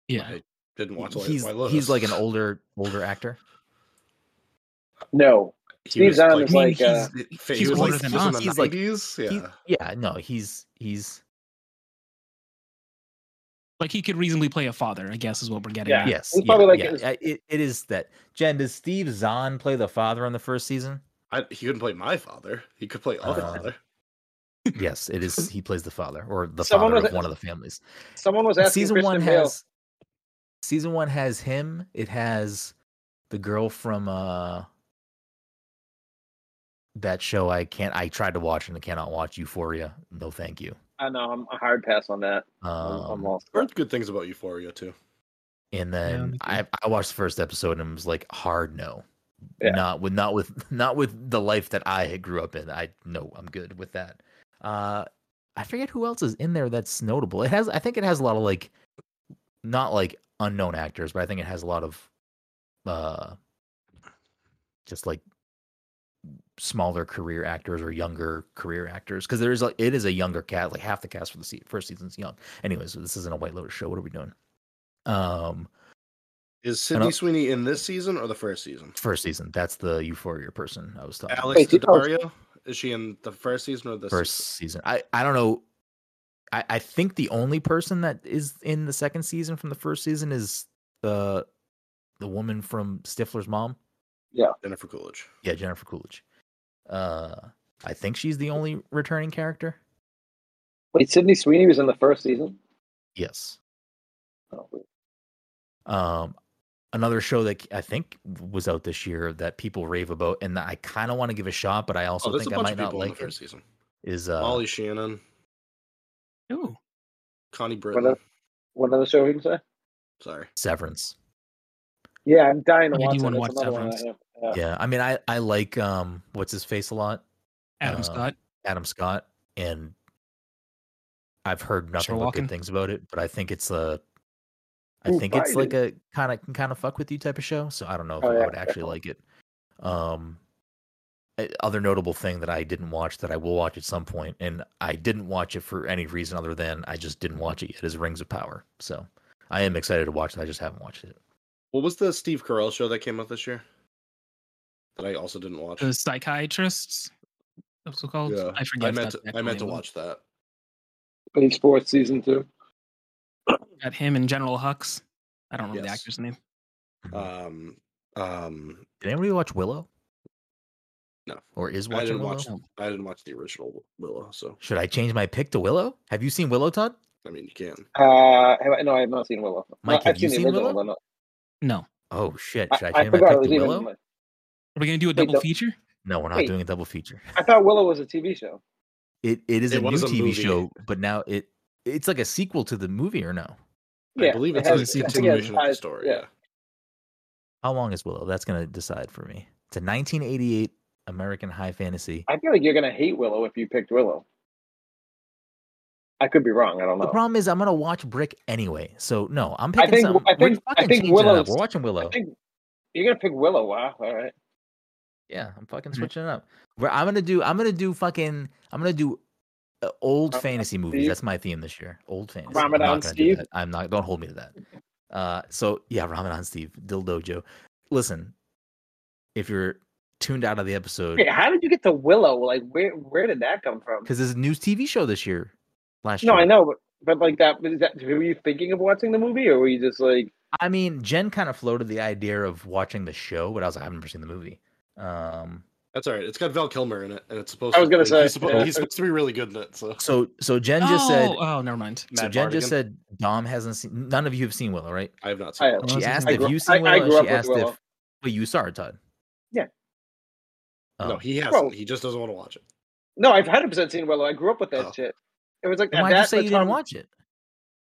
Yeah, I didn't watch. He's he's like an older older actor. No, Steve Zahn is like he's older than us. He's like yeah, yeah. No, he's he's like he could reasonably play a father. I guess is what we're getting. Yeah, at. yes, yeah, like yeah. His... It, it is that. Jen, does Steve Zahn play the father on the first season? I, he couldn't play my father. He could play other uh, father. Yes, it is. He plays the father or the someone father was, of one of the families. Someone was asking. Season Christian one Bale. has. Season one has him. It has the girl from uh, that show. I can't. I tried to watch and I cannot watch Euphoria. No, thank you. I know. I'm a hard pass on that. Um, I'm lost. I heard good things about Euphoria too. And then yeah, I, I watched the first episode and was like, hard no. Yeah. Not with not with not with the life that I had grew up in. I no, I'm good with that. Uh, I forget who else is in there that's notable. It has. I think it has a lot of like, not like. unknown actors, but I think it has a lot of uh just like smaller career actors or younger career actors because there is like it is a younger cast, like half the cast for the se- first season's young. Anyways, this isn't a White Lotus show. What are we doing? Um, is Sydney Sweeney in this season or the first season? First season. That's the Euphoria person I was talking. Alex Daddario, is she in the first season or the first season? season? I I don't know. I, I think the only person that is in the second season from the first season is the the woman from Stifler's mom. Yeah, Jennifer Coolidge. Yeah, Jennifer Coolidge. Uh, I think she's the only returning character. Wait, Sydney Sweeney was in the first season? Yes. Oh, um, another show that I think was out this year that people rave about and that I kind of want to give a shot, but I also oh, think I might not like it. Season. Is uh, Molly Shannon. Ooh. Connie Britton. What, what other show did you say? Sorry. Severance. Yeah, I'm dying to watch, yeah, it. watch Severance. One I yeah. yeah, I mean, I, I like um, what's his face a lot? Adam um, Scott. Adam Scott. And I've heard nothing but good things about it, but I think it's a. I Ooh, think it's like a kind of kind of fuck with you type of show, so I don't know if oh, I yeah, would actually definitely. like it. Um, other notable thing that I didn't watch that I will watch at some point, and I didn't watch it for any reason other than I just didn't watch it yet, is Rings of Power. So I am excited to watch it. I just haven't watched it. What was the Steve Carell show that came out this year that I also didn't watch? The Psychiatrists. That's what called. Yeah. I forget. I meant to, I meant to watch that. Any Sports season two. Got him and General Hux. I don't know yes. the actor's name. Um, um, did anybody watch Willow? No. Or is watching I didn't Willow? Watch, I didn't watch the original Willow. So should I change my pick to Willow? Have you seen Willow, Todd? I mean, you can. Uh, no, I have not seen Willow. Mike, no, have I've you seen, seen Willow? Not. No. Oh shit! Should I, I change I my pick to Willow? Even... Are we gonna do a Wait, double no. feature? No, we're not Wait, doing a double feature. I thought Willow was a T V show. It it is it a new a T V movie. show, but now it. It's like a sequel to the movie, or no? Yeah, I believe it's it has, a continuation it has, of the story. Yeah. How long is Willow? That's going to decide for me. It's a nineteen eighty-eight American high fantasy. I feel like you're going to hate Willow if you picked Willow. I could be wrong. I don't know. The problem is I'm going to watch Brick anyway. So, no, I'm picking I think, something. I think, I think Willow. We're watching Willow. I think you're going to pick Willow. Wow. All right. Yeah, I'm fucking mm-hmm. switching it up. Where I'm going to do, I'm going to do fucking, I'm going to do Uh, old Ramadan fantasy Steve. movies. That's my theme this year. Old fantasy. Ramadan I'm not Steve. Do I'm not. Don't hold me to that. Uh, so yeah, Ramadan Steve, Dildo Joe. Listen, if you're tuned out of the episode, hey, how did you get to Willow? Like, where where did that come from? Because there's a new T V show this year. Last no, year. No, I know, but, but like that. Is that were you thinking of watching the movie, or were you just like? I mean, Jen kind of floated the idea of watching the show, but I was like, I've never seen the movie. Um. That's all right. It's got Val Kilmer in it, and it's supposed. I was going to say he's, suppo- yeah. he's supposed to be really good in it. So, so, so Jen just oh, said. Oh, never mind. So Matt Jen Bardigan. just said Dom hasn't seen. None of you have seen Willow, right? I have not seen. I, Willow. She asked I if grew, you seen I, Willow. I grew up she with asked Willow. if. Well, you saw it, Todd. Yeah. Um, no, he hasn't. Well, he just doesn't want to watch it. No, I've one hundred percent seen Willow. I grew up with that oh. shit. It was like. Well, why did you say you didn't watch it?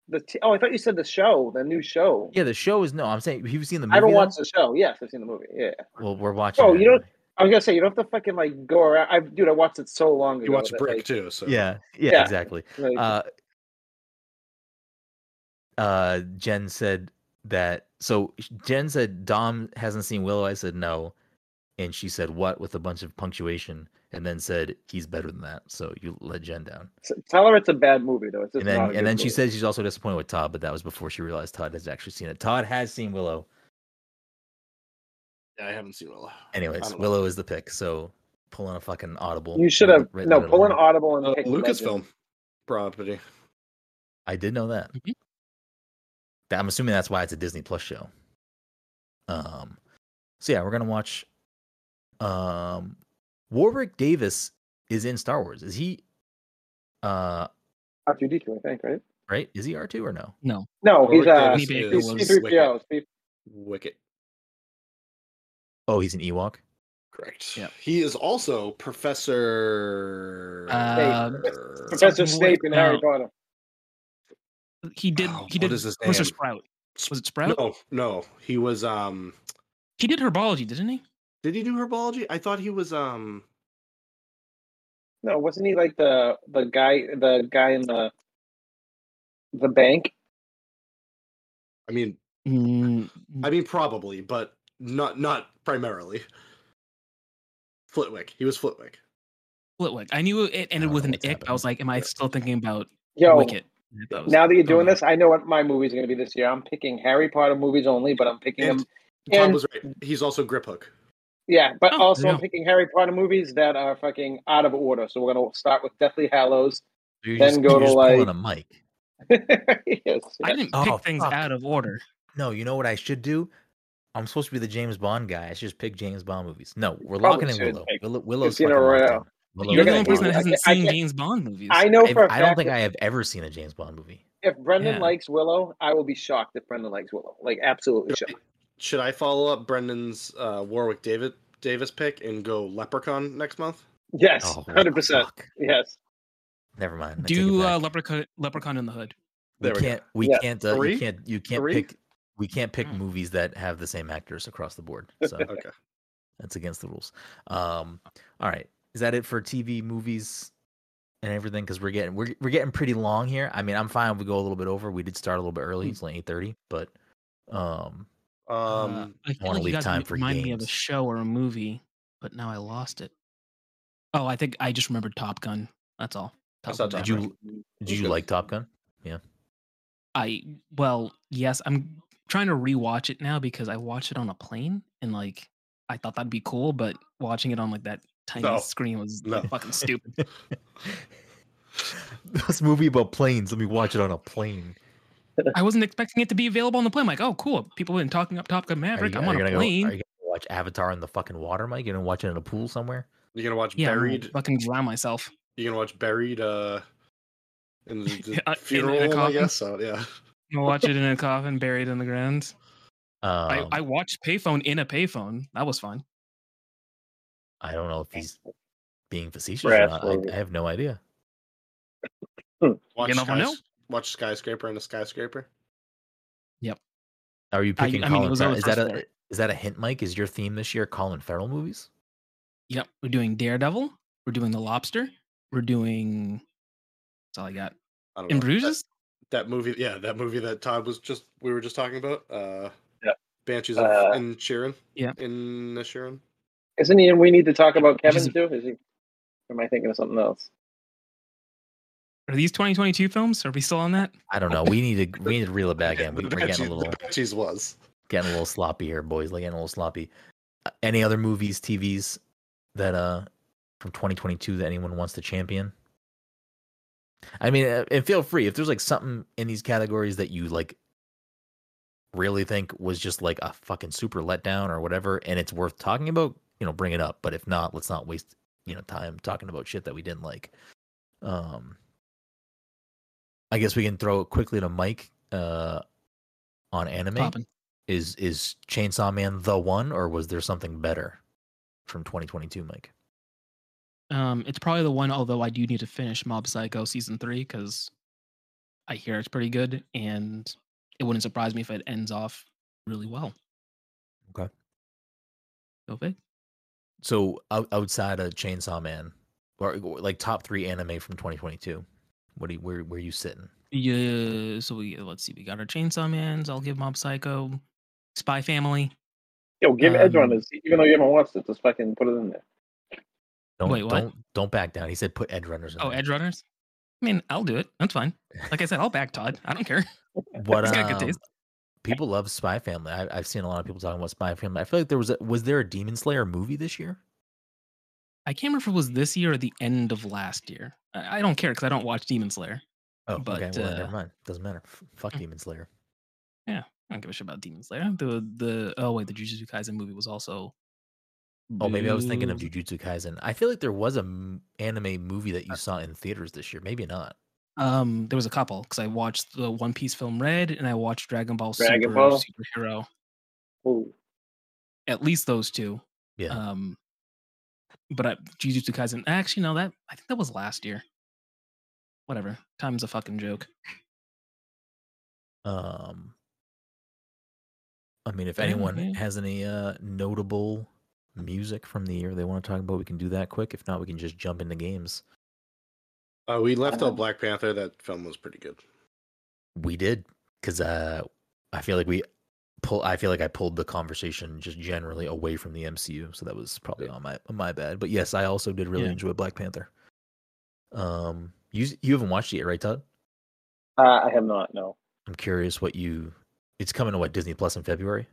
The t- oh, I thought you said the show, the new show. Yeah, the show is no. I'm saying have you seen the movie? I don't watch the show. Yes, I've seen the movie. Yeah. Well, we're watching. Oh, you don't. I was gonna say you don't have to fucking like go around. I, dude, I watched it so long ago. You watched Brick like, too, so yeah, yeah, yeah. exactly. Like, uh, uh, Jen said that. So Jen said Dom hasn't seen Willow. I said no, and she said what with a bunch of punctuation, and then said he's better than that. So you let Jen down. So tell her it's a bad movie though. It's just and then, not a and then movie. She said she's also disappointed with Todd, but that was before she realized Todd has actually seen it. Todd has seen Willow. I haven't seen Willow. Anyways, Willow is the pick. So pulling a fucking audible. You should have right no pull an audible and uh, Lucasfilm property. I did know that. Mm-hmm. I'm assuming that's why it's a Disney Plus show. Um, so yeah, we're gonna watch. Um, Warwick Davis is in Star Wars. Is he? Uh, R two D two, I think, right? Right? Is he R two or no? No, no, Warwick he's uh, he's C three P O. Wicket. Oh, he's an Ewok? Correct. Yeah. He is also Professor uh, Snape. Professor Snape in no. Harry Potter. He did oh, he did his Professor name? Sprout. Was it Sprout? No, no. He was um He did herbology, didn't he? Did he do herbology? I thought he was um No, wasn't he like the the guy the guy in the the bank? I mean mm. I mean probably, but Not not primarily. Flitwick. He was Flitwick. Flitwick. I knew it ended with an ick. Happening. I was like, am I still thinking about Yo, Wicket? That now that you're doing this, I know what my movie's going to be this year. I'm picking Harry Potter movies only, but I'm picking and them. Tom and, was right. He's also Grip Hook. Yeah, but oh, also no. I'm picking Harry Potter movies that are fucking out of order. So we're going to start with Deathly Hallows, so then just, go to like. A mic. yes, I didn't oh, pick things fuck. out of order. No, you know what I should do? I'm supposed to be the James Bond guy. I should just pick James Bond movies. No, we're Probably locking in Willow. Willow. Willow's fucking Willow. You're the only person that hasn't I, seen I, James Bond movies. I know for I, a fact I don't think I have ever seen a James Bond movie. If Brendan yeah. likes Willow, I will be shocked if Brendan likes Willow. Like, absolutely shocked. should I follow up Brendan's uh, Warwick David, Davis pick and go Leprechaun next month? Yes, oh, one hundred percent. Fuck. Yes. Never mind. I do uh, Leprechaun Leprechaun in the Hood. There we, we can't. Go. We yeah. can't. Uh, you can't. You can't Three? pick. We can't pick mm. movies that have the same actors across the board. So okay. That's against the rules. Um, all right. Is that it for T V, movies, and everything? Because we're getting we're we're getting pretty long here. I mean, I'm fine if we go a little bit over. We did start a little bit early. Mm. It's only eight thirty, but um, um, uh, I, I want like to leave time for games. Remind me of a show or a movie, but now I lost it. Oh, I think I just remembered Top Gun. That's all. Top Gun. Top did Gun. you did you like Top Gun? Yeah. I well, yes. I'm trying to rewatch it now because I watched it on a plane and like I thought that'd be cool, but watching it on like that tiny no. screen was no. fucking stupid. This movie about planes. Let me watch it on a plane. I wasn't expecting it to be available on the plane. I'm like, oh, cool. People have been talking up Top Gun Maverick. You, I'm on a plane. Go, are you gonna watch Avatar in the fucking water, Mike? You're gonna watch it in a pool somewhere? You're gonna watch yeah, Buried? I'm fucking drown myself. You're gonna watch Buried? Uh. In the, the funeral, in, in a coffin. I guess so, yeah. You'll watch it in a coffin, buried in the ground. Um, I, I watched Payphone in a payphone. That was fun. I don't know if he's being facetious or not. I, I have no idea. Watch, skys- know? watch Skyscraper in a Skyscraper. Yep. Are you picking I, I Colin mean, Farrell? Is that, a, is that a hint, Mike? Is your theme this year Colin Farrell movies? Yep. We're doing Daredevil. We're doing The Lobster. We're doing... That's all I got. I don't in know. Bruges? That, that movie, yeah, that movie that Todd was just, we were just talking about. Uh, yeah. Banshees uh, in Sheeran. Yeah. In uh, Sheeran. Isn't he? And we need to talk about Kevin She's, too? Is he? Am I thinking of something else? Are these twenty twenty-two films? Are we still on that? I don't know. We need to, we need to reel it back in. We, we're Banshees, getting a little. The Banshees was getting a little sloppy here, boys. Like getting a little sloppy. Uh, any other movies, T Vs that uh from twenty twenty-two that anyone wants to champion? I mean, and feel free if there's like something in these categories that you like really think was just like a fucking super letdown or whatever, and it's worth talking about, you know, bring it up. But if not, let's not waste, you know, time talking about shit that we didn't like. Um, I guess we can throw it quickly to Mike uh, on anime. Poppin'. Is is Chainsaw Man the one, or was there something better from twenty twenty-two, Mike? Um, it's probably the one, although I do need to finish Mob Psycho season three because I hear it's pretty good, and it wouldn't surprise me if it ends off really well. Okay. Okay. So out, outside of Chainsaw Man, or like top three anime from twenty twenty-two, what do you, where where are you sitting? Yeah. So we let's see. We got our Chainsaw Mans. I'll give Mob Psycho, Spy Family. Yo, give um, Edgerunners, even though you haven't watched it, just fucking put it in there. Don't, Wait, what? Don't, don't back down. He said put Edgerunners in. Oh, there. Edgerunners? I mean, I'll do it. That's fine. Like I said, I'll back Todd. I don't care. What, He's got um, good taste. People love Spy Family. I, I've seen a lot of people talking about Spy Family. I feel like there was a, was there a Demon Slayer movie this year? I can't remember if it was this year or the end of last year. I, I don't care because I don't watch Demon Slayer. Oh, but, okay. Well, uh, never mind. Doesn't matter. Fuck mm. Demon Slayer. Yeah. I don't give a shit about Demon Slayer. The the Oh, wait. The Jujutsu Kaisen movie was also... Oh, maybe I was thinking of Jujutsu Kaisen. I feel like there was an anime movie that you saw in theaters this year. Maybe not. Um, there was a couple because I watched the One Piece film Red and I watched Dragon Ball Dragon Super Ball. Superhero. Ooh. At least those two. Yeah. Um, but I, Jujutsu Kaisen. Actually, no, that I think that was last year. Whatever. Time's a fucking joke. Um, I mean, if anyone anyway. has any uh, notable music from the year they want to talk about, we can do that quick. If not, we can just jump into games. Uh, we left out Black Panther. That film was pretty good. We did, because uh, I feel like we pull. I feel like I pulled the conversation just generally away from the M C U, so that was probably on my on my bad. But yes, I also did really yeah. enjoy Black Panther. Um, you you haven't watched it yet, right, Todd? Uh, I have not. No. I'm curious what you. It's coming to what, Disney Plus in February?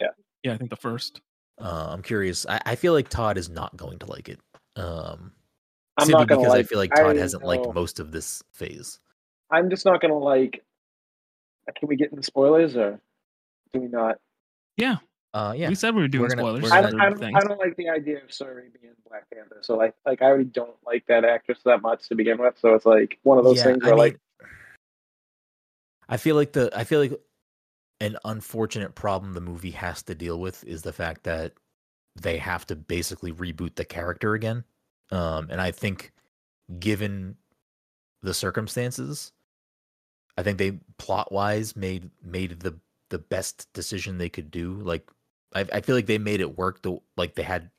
Yeah. Yeah, I think the first. Uh, I'm curious. I, I feel like Todd is not going to like it. Um, I'm not gonna because like, I feel like Todd I, hasn't no. liked most of this phase. I'm just not going to like. Can we get into spoilers or do we not? Yeah. Uh, yeah. We said we were doing we're gonna, spoilers. We're I, don't, I, don't, I don't like the idea of Suri being Black Panther. So like, like I already don't like that actress that much to begin with. So it's like one of those yeah, things where I mean, like. I feel like the. I feel like. an unfortunate problem the movie has to deal with is the fact that they have to basically reboot the character again. Um, and I think given the circumstances, I think they plot wise made, made the, the best decision they could do. Like, I, I feel like they made it work though. Like they had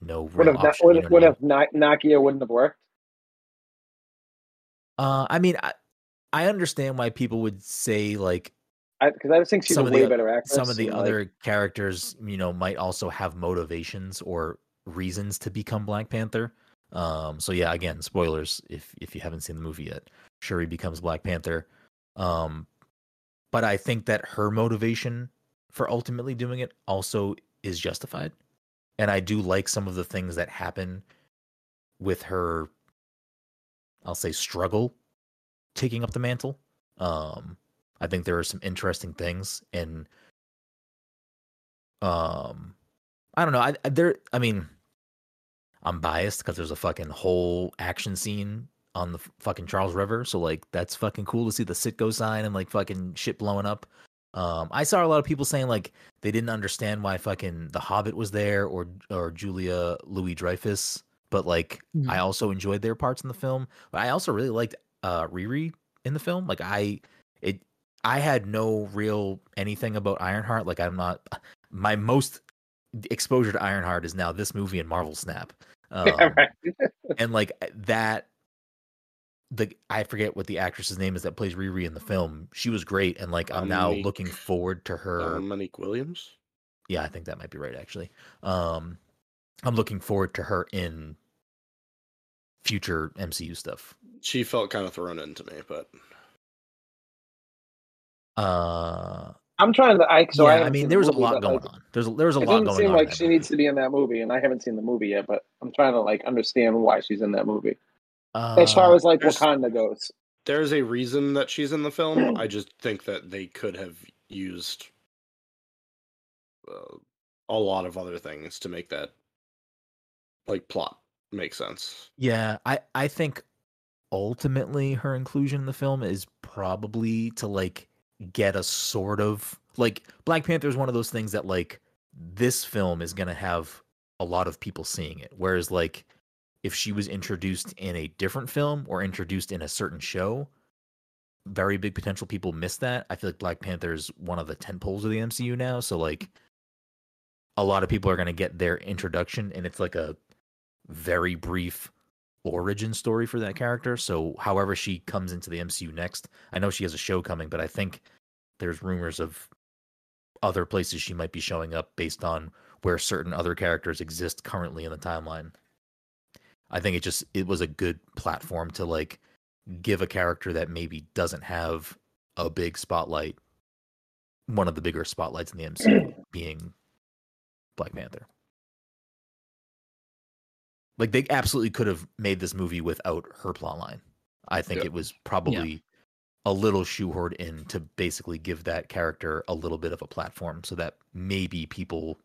no real option. What if, what if Nakia wouldn't have worked? Uh, I mean, I, I understand why people would say like, because I, I just think she's a way the, better actress. Some of the other like, characters, you know, might also have motivations or reasons to become Black Panther. Um, so yeah, again, spoilers if if you haven't seen the movie yet. Shuri becomes Black Panther, um, but I think that her motivation for ultimately doing it also is justified, and I do like some of the things that happen with her. I'll say struggle taking up the mantle. Um, I think there are some interesting things, and um, I don't know. I, I there. I mean, I'm biased because there's a fucking whole action scene on the fucking Charles River, so like that's fucking cool to see the Citgo sign and like fucking shit blowing up. Um, I saw a lot of people saying like they didn't understand why fucking The Hobbit was there or or Julia Louis-Dreyfus, but like mm-hmm. I also enjoyed their parts in the film. But I also really liked uh, Riri in the film. Like I it. I had no real anything about Ironheart. Like I'm not, my most exposure to Ironheart is now this movie and Marvel Snap. Um, yeah, right. And like that, the, I forget what the actress's name is that plays Riri in the film. She was great. And like, I'm um, now Monique, looking forward to her. Uh, Monique Williams. Yeah. I think that might be right. Actually. Um, I'm looking forward to her in future M C U stuff. She felt kind of thrown into me, but Uh, I'm trying to. I so yeah, I, I mean, there was a lot going on. There's there was a lot going on. It doesn't seem like she needs to be in that movie, and I haven't seen the movie yet. But I'm trying to like understand why she's in that movie. Uh, as far as like Wakanda goes, there's a reason that she's in the film. I just think that they could have used uh, a lot of other things to make that like plot make sense. Yeah, I I think ultimately her inclusion in the film is probably to like. Get a sort of like Black Panther is one of those things that like this film is going to have a lot of people seeing it. Whereas like if she was introduced in a different film or introduced in a certain show, very big potential people miss that. I feel like Black Panther is one of the tentpoles of the M C U now. So like a lot of people are going to get their introduction and it's like a very brief origin story for that character. So however she comes into the M C U next, I know she has a show coming, but I think there's rumors of other places she might be showing up based on where certain other characters exist currently in the timeline. I think it just, it was a good platform to like give a character that maybe doesn't have a big spotlight, one of the bigger spotlights in the M C U being Black Panther. Like, they absolutely could have made this movie without her plotline. I think yeah. it was probably yeah. a little shoehorned in to basically give that character a little bit of a platform so that maybe people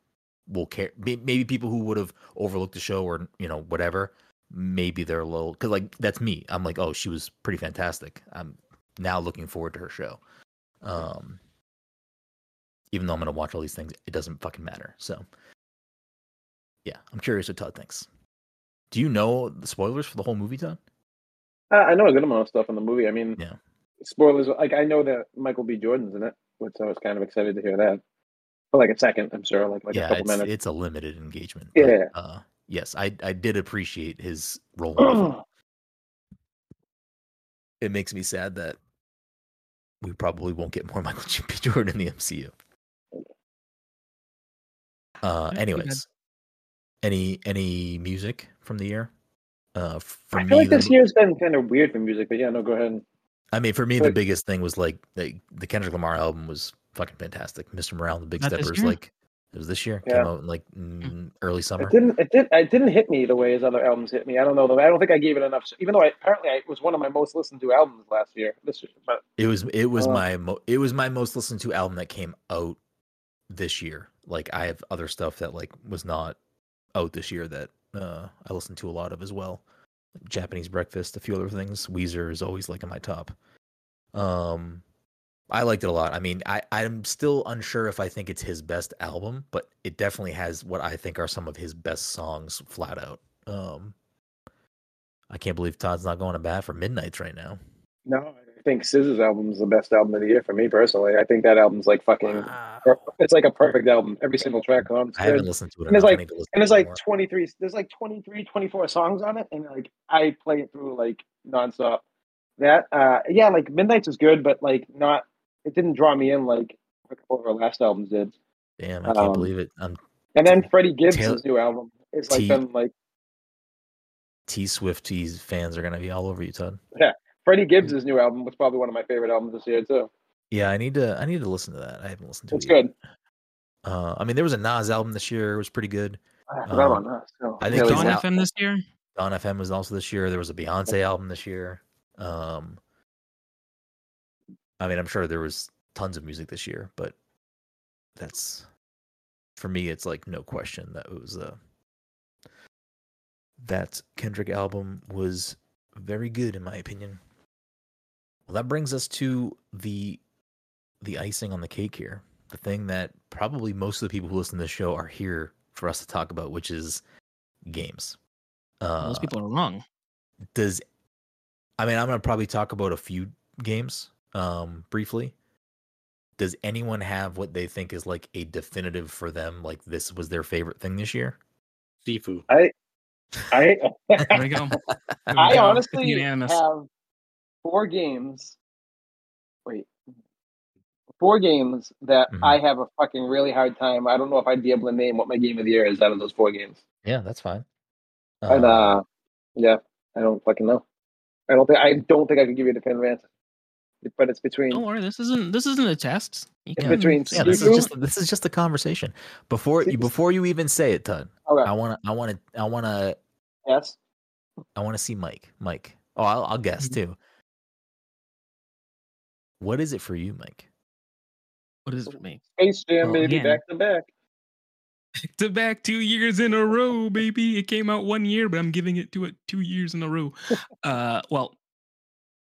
will care. Maybe people who would have overlooked the show or, you know, whatever, maybe they're a little... Because, like, that's me. I'm like, oh, she was pretty fantastic. I'm now looking forward to her show. Um, even though I'm going to watch all these things, it doesn't fucking matter. So, yeah, I'm curious what Todd thinks. Do you know the spoilers for the whole movie, Todd? Uh, I know a good amount of stuff in the movie. I mean, yeah. spoilers. Like, I know that Michael B. Jordan's in it, which I was kind of excited to hear that. For like a second, I'm sure. Like, like yeah, a couple it's, minutes. It's a limited engagement. But, yeah. Uh, yes, I, I did appreciate his role. Oh. It makes me sad that we probably won't get more Michael B. Jordan in the M C U. Uh, anyways. Any any music from the year? Uh, for I feel me, like this the, year's been kind of weird for music, but yeah, no, go ahead. I mean, for me, like, the biggest thing was like the, the Kendrick Lamar album was fucking fantastic. Mister Morale and the Big Steppers, like it was this year, yeah. came out in like mm, early summer. It didn't it did it didn't hit me the way his other albums hit me. I don't know though. I don't think I gave it enough. Even though I, apparently it was one of my most listened to albums last year. This year, but it was it was uh, my mo- it was my most listened to album that came out this year. Like I have other stuff that like was not. out this year that uh, I listened to a lot of as well. Japanese Breakfast, a few other things. Weezer is always like in my top. Um, I liked it a lot. I mean, I, I'm still unsure if I think it's his best album, but it definitely has what I think are some of his best songs flat out. Um, I can't believe Todd's not going to bat for Midnights right now. No, I think Scissor's album is the best album of the year for me personally. I think that album's like fucking, wow. It's like a perfect album. Every single track on I haven't listened to it. And there's like, and there's like twenty-three, there's like twenty-three, twenty-four songs on it. And like, I play it through like nonstop. That, uh, yeah, like Midnights is good, but like not, it didn't draw me in like a couple of our last albums did. Damn, I can't um, believe it. I'm, and then Freddie Gibbs' Taylor, new album is like T, been like T Swifties fans are gonna be all over you, Todd. Yeah, Freddie Gibbs' new album was probably one of my favorite albums this year too. Yeah, I need to I need to listen to that. I haven't listened to it's it. It's good. Uh, I mean, there was a Nas album this year. It was pretty good. I forgot um, about Nas. So. I think Dawn F M this year. Dawn F M was also this year. There was a Beyonce yeah. album this year. Um, I mean, I'm sure there was tons of music this year, but that's, for me, it's like no question that it was, uh, that Kendrick album was very good in my opinion. Well, that brings us to the, the icing on the cake here. The thing that probably most of the people who listen to this show are here for us to talk about, which is games. Uh, most people are wrong. Does I mean, I'm going to probably talk about a few games um, briefly. Does anyone have what they think is like a definitive for them? Like this was their favorite thing this year? Sifu. I, I, there we go. There we I go. honestly have four games. Wait, four games that mm-hmm. I have a fucking really hard time. I don't know if I'd be able to name what my game of the year is out of those four games. Yeah, that's fine. Uh, and uh, yeah, I don't fucking know. I don't think I don't think I can give you a definitive answer, but it's between. Don't worry, this isn't this isn't a test. You can, between, yeah, this is just this is just a conversation. Before you before you even say it, Todd, okay. I want to I want to I want to yes. I want to see Mike. Mike. Oh, I'll, I'll guess too. What is it for you, Mike? What is it for me? Space Jam, oh, baby, yeah. back to back. Back to back, two years in a row, baby. It came out one year, but I'm giving it to it two years in a row. Uh, well,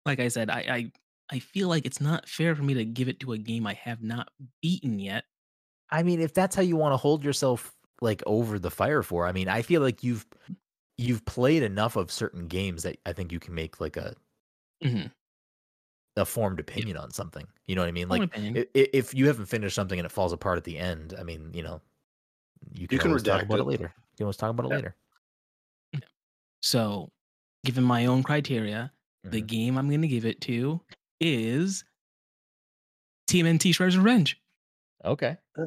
like I said, I, I I feel like it's not fair for me to give it to a game I have not beaten yet. I mean, if that's how you want to hold yourself like over the fire for, I mean, I feel like you've you've played enough of certain games that I think you can make like a mm-hmm. a formed opinion yeah. on something. You know what I mean? Like if, if you haven't finished something and it falls apart at the end, I mean, you know. You can, you can talk about it. it later. You can always talk about yeah. it later. So, given my own criteria, mm-hmm. the game I'm going to give it to is T M N T Shredder's Revenge. Okay. Uh,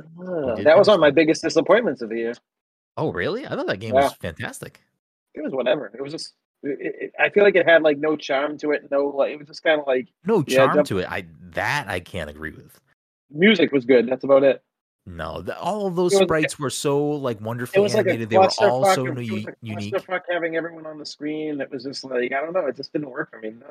that was one of my biggest disappointments of the year. Oh, really? I thought that game yeah. was fantastic. It was whatever. It was just, it, it, I feel like it had like no charm to it. No, like, it was just kind of like. No charm yeah, to it. I That I can't agree with. Music was good. That's about it. No, the, all of those was, sprites were so like wonderfully like animated. They were all so new, it was like unique. Having everyone on the screen, that was just like I don't know. It just didn't work for me. No.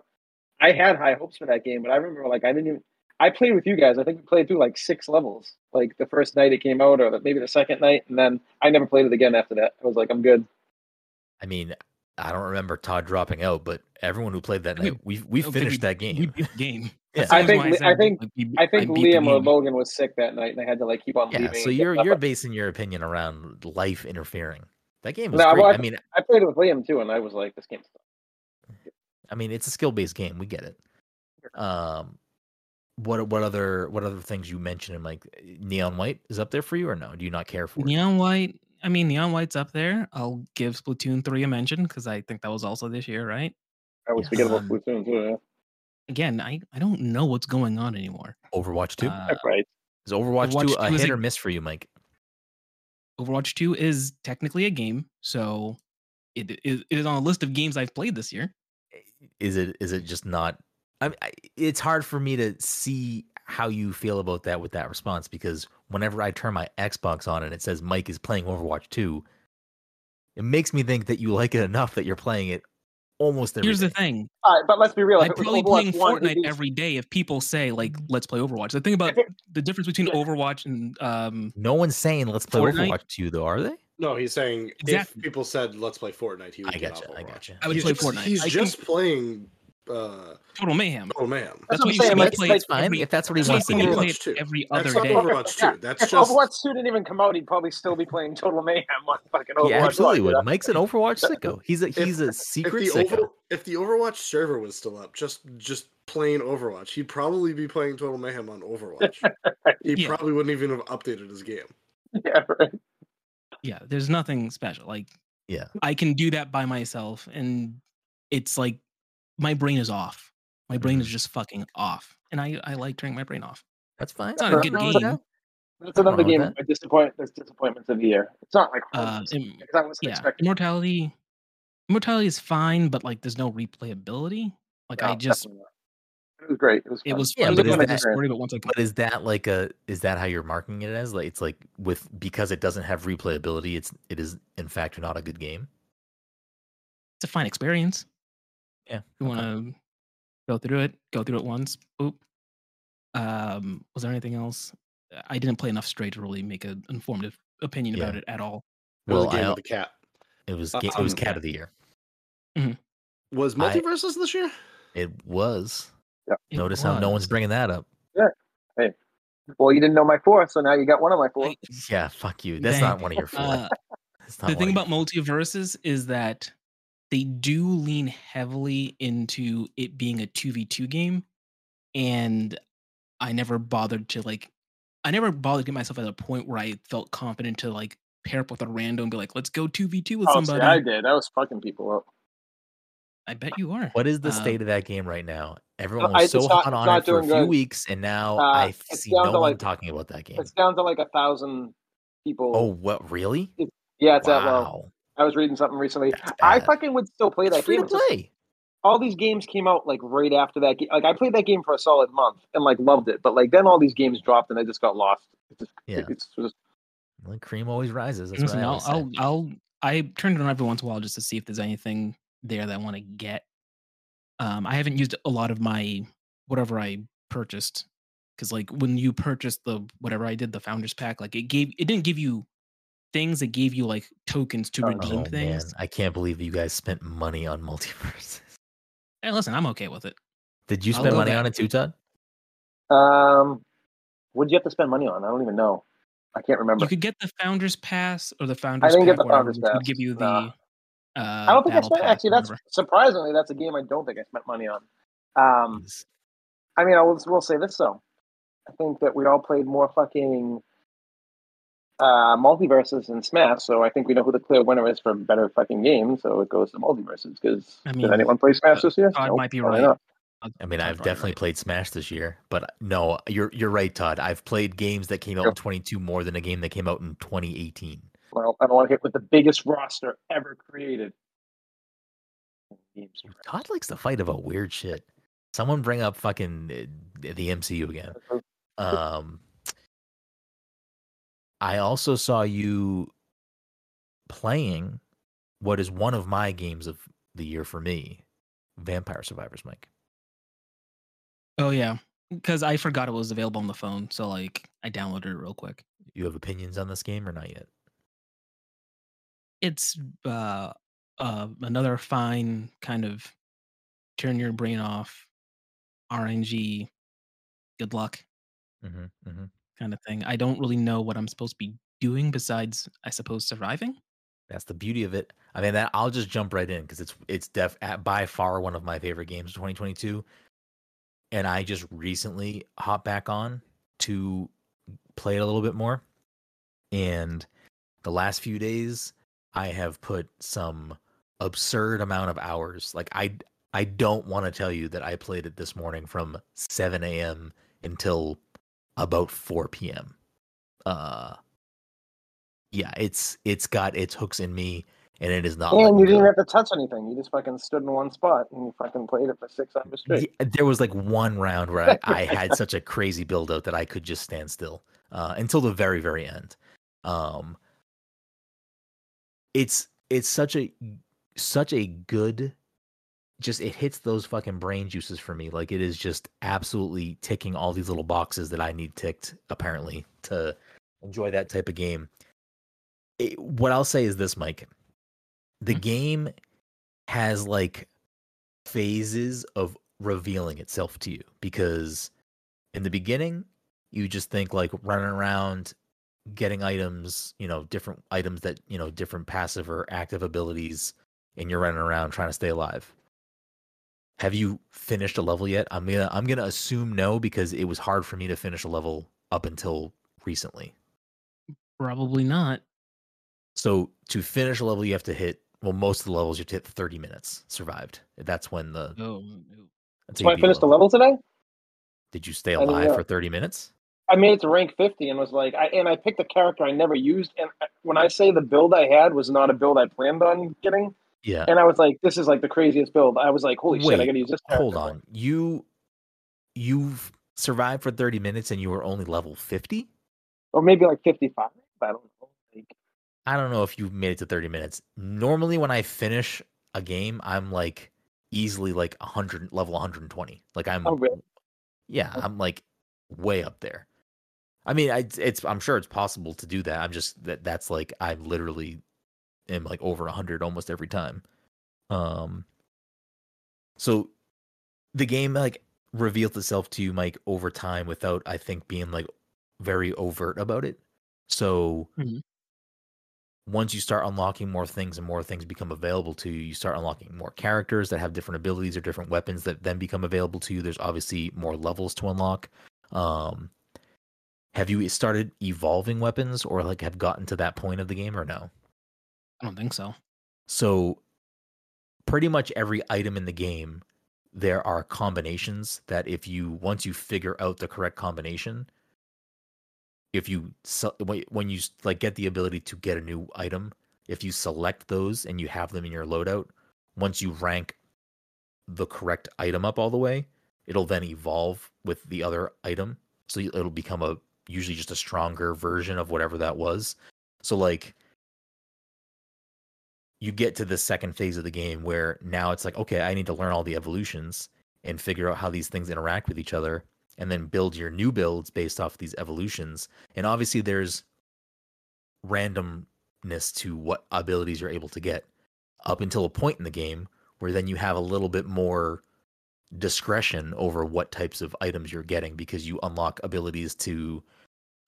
I had high hopes for that game, but I remember like I didn't even. I played with you guys. I think we played through like six levels, like the first night it came out, or maybe the second night, and then I never played it again after that. I was like, I'm good. I mean, I don't remember Todd dropping out, but everyone who played that I mean, night, we we finished that game. We beat the game. Yeah. I think I, said, I think like, I think I Liam or Logan was sick that night, and I had to like keep on. Yeah, leaving so you're you're up. basing your opinion around life interfering. That game was no, great. I, I mean, I played it with Liam too, and I was like, this game's fun. I mean, it's a skill based game. We get it. Um, what what other what other things you mentioned? And like Neon White is up there for you, or no? Do you not care for Neon it? White? I mean, Neon White's up there. I'll give Splatoon three a mention because I think that was also this year, right? I was forgetting um, about Splatoon too. Yeah. Again, I, I don't know what's going on anymore. Overwatch two? Uh, right. Is Overwatch, Overwatch two a hit a, or miss for you, Mike? Overwatch two is technically a game, so it, it, it is on a list of games I've played this year. Is it is it just not... I, I, it's hard for me to see how you feel about that with that response, because whenever I turn my Xbox on and it says Mike is playing Overwatch two, it makes me think that you like it enough that you're playing it almost every Here's day. The thing. All right, but let's be real. I'm probably playing Fortnite every day if people say, like, let's play Overwatch. The thing about the difference between Overwatch and... um, no one's saying let's play Fortnite? Overwatch two, though, are they? No, he's saying exactly. if people said let's play Fortnite, he would I get gotcha, off Overwatch. I, gotcha. I would he's play just, Fortnite. He's I just think... playing uh, Total Mayhem. Total Mayhem. That's, that's what I'm saying. Like, play that's fine. Every, if that's what he that's wants to do, play it every other that's day. Overwatch yeah. two. That's if just... Overwatch two didn't even come out, he'd probably still be playing Total Mayhem on fucking Overwatch. Yeah, absolutely would. Mike's an Overwatch sicko. He's a he's if, a secret if sicko. Over, if the Overwatch server was still up, just just plain Overwatch, he'd probably be playing Total Mayhem on Overwatch. He yeah. probably wouldn't even have updated his game. Yeah. Right. Yeah. There's nothing special. Like. Yeah. I can do that by myself, and it's like my brain is off. My brain is just fucking off, and I, I like turning my brain off. That's fine. It's not that's a good game. That. That's another game. That. Disappoint. There's disappointments of the year. It's not like uh, in, I wasn't yeah. expecting. Immortality. Immortality is fine, but like there's no replayability. Like no, I just. It was great. It was. Fun. It was. Fun. Yeah, but, it was is that, story, but, once I but is that like a? Is that how you're marking it as? Like it's like with because it doesn't have replayability. It's it is in fact not a good game. It's a fine experience. Yeah, you want to go through it. Go through it once. Boop. Um, was there anything else? I didn't play enough straight to really make an informative opinion yeah. about it at all. Well, it was the game of the cat. It was uh, it was um, cat of the year. Mm-hmm. Was Multiverses I, this year? It was. Yeah. Notice how no one's bringing that up. Yeah. Hey. Well, you didn't know my four, so now you got one of my four. Yeah, fuck you. That's Dang. not one of your four. Uh, the thing about Multiverses is that they do lean heavily into it being a two v two game, and I never bothered to like, I never bothered to get myself at a point where I felt confident to like pair up with a random and be like, let's go two v two with oh, somebody. See, I did. I was fucking people up. I bet you are. What is the state uh, of that game right now? Everyone was so hot on it for a few good. weeks, and now uh, I see no one like, talking about that game. It's down to like a thousand people. Oh, what? Really? It, yeah, it's wow. that low. I was reading something recently. I fucking would still play that it's game. Free to play. Just, all these games came out like right after that game. Like I played that game for a solid month and like loved it, but like then all these games dropped and I just got lost. It's just, yeah. It's just. Like cream always rises. That's Listen, what I I'll, I'll, I'll I turn it on every once in a while just to see if there's anything there that I want to get. Um, I haven't used a lot of my whatever I purchased because, like, when you purchased the whatever I did, the Founders Pack, like it gave it didn't give you things; it gave you like tokens to oh, redeem oh, things. Man. I can't believe you guys spent money on Multiverses. Hey, listen, I'm okay with it. Did you spend money that. on it too, Todd? Um, what did you have to spend money on? I don't even know. I can't remember. You could get the Founders Pass or the Founders. I didn't pack, get the Founders Pass. Would give you the. Nah. Uh, I don't think I spent. Pack, actually, that's surprisingly that's a game I don't think I spent money on. Um, I mean, I will we'll say this though. I think that we all played more fucking uh, Multiverses and Smash, so I think we know who the clear winner is for better fucking game. So it goes to Multiverses because I mean, did anyone play Smash this year? Todd nope, might be right. I mean, I've definitely right. played Smash this year, but no, you're you're right, Todd. I've played games that came out yep. in twenty-two more than a game that came out in twenty eighteen. Well, I don't want to hit with the biggest roster ever created. Todd likes to fight about weird shit. Someone bring up fucking the M C U again. Um, I also saw you playing what is one of my games of the year for me, Vampire Survivors, Mike. Oh, yeah. Because I forgot it was available on the phone, so like I downloaded it real quick. You have opinions on this game or not yet? It's uh, uh, another fine kind of turn your brain off, R N G, good luck mm-hmm, mm-hmm. kind of thing. I don't really know what I'm supposed to be doing besides, I suppose, surviving. That's the beauty of it. I mean, that I'll just jump right in because it's it's def by far one of my favorite games of twenty twenty-two. And I just recently hopped back on to play it a little bit more. And the last few days, I have put some absurd amount of hours. Like I, I don't want to tell you that I played it this morning from seven a.m. until about four p.m. Uh, yeah, it's it's got its hooks in me, and it is not. And you didn't have to touch anything. You just fucking stood in one spot and you fucking played it for six hours straight. Yeah, there was like one round where I, I had such a crazy build out that I could just stand still uh, until the very very end. Um. It's it's such a such a good, just it hits those fucking brain juices for me. Like it is just absolutely ticking all these little boxes that I need ticked apparently to enjoy that type of game. It, what I'll say is this, Mike, the game has like phases of revealing itself to you, because in the beginning you just think like running around getting items, you know, different items that, you know, different passive or active abilities, and you're running around trying to stay alive. Have you finished a level yet? I'm gonna I'm gonna assume no, because it was hard for me to finish a level up until recently. Probably not. So to finish a level, you have to hit, well, most of the levels you have to hit thirty minutes survived. That's when the. Oh. That's when I finished the level today. Did you stay alive for thirty minutes? I made it to rank fifty and was like, I and I picked a character I never used. And when I say the build I had was not a build I planned on getting. Yeah. And I was like, this is like the craziest build. I was like, holy Wait, shit, I gotta use this character. Hold on. You, you've survived for thirty minutes and you were only level fifty? Or maybe like fifty-five. I don't know. Like, I don't know if you've made it to thirty minutes. Normally when I finish a game, I'm like easily like one hundred, level one hundred twenty. Like I'm, oh, really? Yeah, okay. I'm like way up there. I mean, I, it's, I'm sure it's possible to do that. I'm just, that that's like, I literally am like over one hundred almost every time. Um, so the game like revealed itself to you, Mike, over time without, I think, being like very overt about it. So mm-hmm. once you start unlocking more things and more things become available to you, you start unlocking more characters that have different abilities or different weapons that then become available to you. There's obviously more levels to unlock. Um, have you started evolving weapons or like have gotten to that point of the game or no? I don't think so. So pretty much every item in the game, there are combinations that if you, once you figure out the correct combination, if you, when you like get the ability to get a new item, if you select those and you have them in your loadout, once you rank the correct item up all the way, it'll then evolve with the other item. So it'll become a, usually just a stronger version of whatever that was. So like, you get to the second phase of the game where now it's like, okay, I need to learn all the evolutions and figure out how these things interact with each other and then build your new builds based off these evolutions. And obviously there's randomness to what abilities you're able to get up until a point in the game where then you have a little bit more discretion over what types of items you're getting, because you unlock abilities to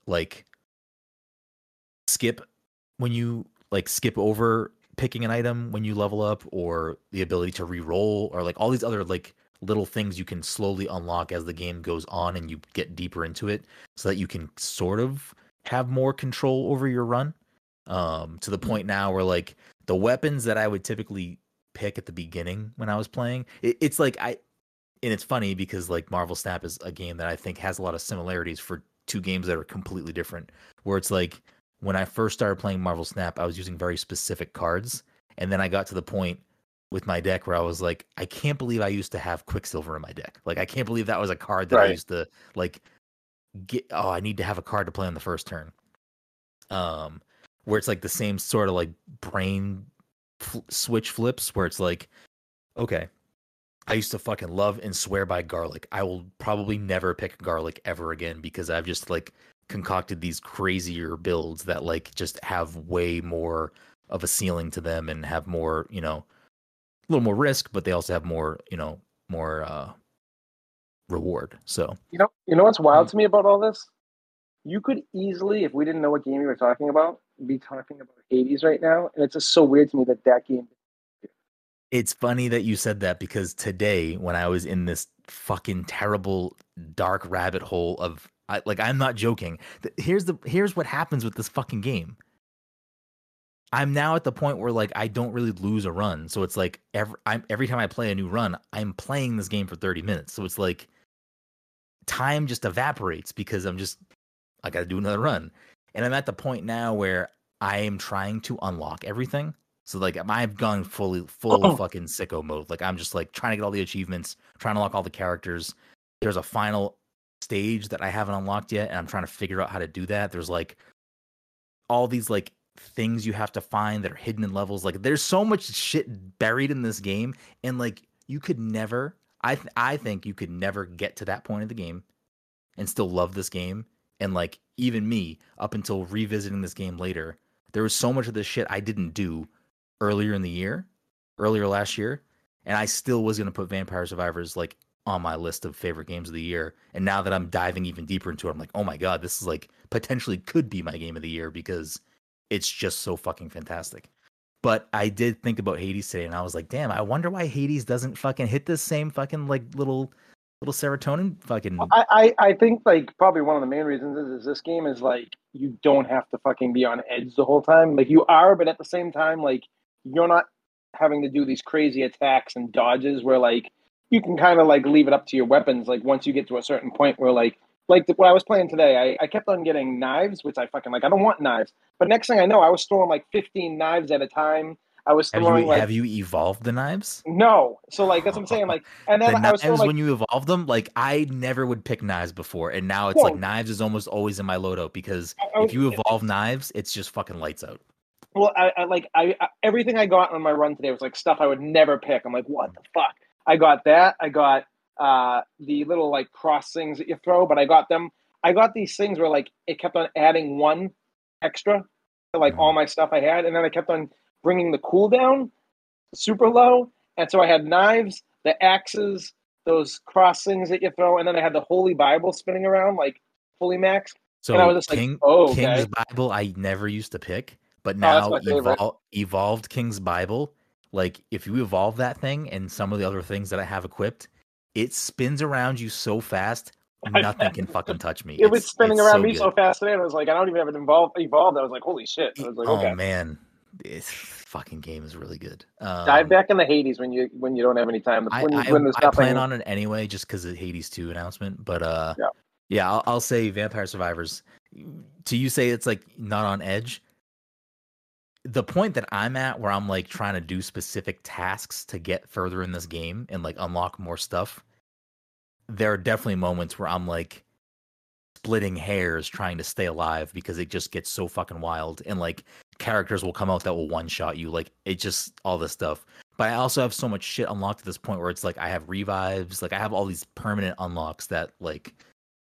like skip when you like skip over picking an item when you level up, or the ability to re-roll, or like all these other like little things you can slowly unlock as the game goes on and you get deeper into it, so that you can sort of have more control over your run, um, to the point now where like the weapons that I would typically pick at the beginning when I was playing, it, it's like I, and it's funny because like Marvel Snap is a game that I think has a lot of similarities for two games that are completely different, where it's like when I first started playing Marvel Snap, I was using very specific cards. And then I got to the point with my deck where I was like, I can't believe I used to have Quicksilver in my deck. Like, I can't believe that was a card that right. I used to, like, get. Oh, I need to have a card to play on the first turn. Um, where it's like the same sort of like brain fl- switch flips where it's like, okay, I used to fucking love and swear by garlic. I will probably never pick garlic ever again because I've just like concocted these crazier builds that like just have way more of a ceiling to them and have more, you know, a little more risk, but they also have more, you know, more uh reward. So you know you know what's wild to me about all this? You could easily, if we didn't know what game you were talking about, be talking about Hades right now, and it's just so weird to me that that game. It's funny that you said that, because today when I was in this fucking terrible dark rabbit hole of I, like, I'm not joking. Here's the here's what happens with this fucking game. I'm now at the point where, like, I don't really lose a run. So it's like every, I'm, every time I play a new run, I'm playing this game for thirty minutes. So it's like time just evaporates because I'm just, I got to do another run. And I'm at the point now where I am trying to unlock everything. So, like, I've gone fully, full oh. fucking sicko mode. Like, I'm just, like, trying to get all the achievements, trying to unlock all the characters. There's a final stage that I haven't unlocked yet, and I'm trying to figure out how to do that. There's like all these like things you have to find that are hidden in levels. Like, there's so much shit buried in this game, and like you could never, I th- I think you could never get to that point of the game and still love this game. And like even me, up until revisiting this game later, there was so much of this shit I didn't do earlier in the year, earlier last year, and I still was going to put Vampire Survivors like on my list of favorite games of the year. And now that I'm diving even deeper into it, I'm like, oh my God, this is like potentially could be my game of the year because it's just so fucking fantastic. But I did think about Hades today, and I was like, damn, I wonder why Hades doesn't fucking hit this same fucking like little little serotonin fucking. I, I, I think like probably one of the main reasons is, is this game is like you don't have to fucking be on edge the whole time. Like you are, but at the same time, like you're not having to do these crazy attacks and dodges where like you can kind of like leave it up to your weapons. Like once you get to a certain point where like like the, what I was playing today, I, I kept on getting knives, which I fucking like. I don't want knives. But next thing I know, I was throwing like fifteen knives at a time. I was throwing have you, like... Have you evolved the knives? No. So like, that's what I'm saying. Like, and then the I was throwing, like, when you evolve them, like I never would pick knives before. And now it's well, like knives is almost always in my loadout because I, I, if you evolve it, knives, it's just fucking lights out. Well, I, I like, I, I everything I got on my run today was like stuff I would never pick. I'm like, what the fuck? I got that. I got uh, the little like cross things that you throw, but I got them. I got these things where like it kept on adding one extra to like all my stuff I had, and then I kept on bringing the cooldown super low, and so I had knives, the axes, those cross things that you throw, and then I had the Holy Bible spinning around like fully maxed. So and I was just King, like, "Oh, okay. King's Bible I never used to pick, but now oh, evol- evolved King's Bible. Like if you evolve that thing and some of the other things that I have equipped, it spins around you so fast." Nothing can fucking touch me. It it's, was spinning around so me good. so fast today, and I was like, I don't even have it involved, evolved. I was like, holy shit. I was like, okay. Oh, man. This fucking game is really good. Um, Dive back into Hades when you when you don't have any time. When, I, I, when I plan on it anyway, just because of the Hades two announcement. But uh, yeah, yeah I'll, I'll say Vampire Survivors. To you say it's like not on edge. The point that I'm at where I'm like trying to do specific tasks to get further in this game and like unlock more stuff, there are definitely moments where I'm like splitting hairs trying to stay alive because it just gets so fucking wild. And like characters will come out that will one shot you. Like it just all this stuff. But I also have so much shit unlocked at this point where it's like I have revives. Like I have all these permanent unlocks that like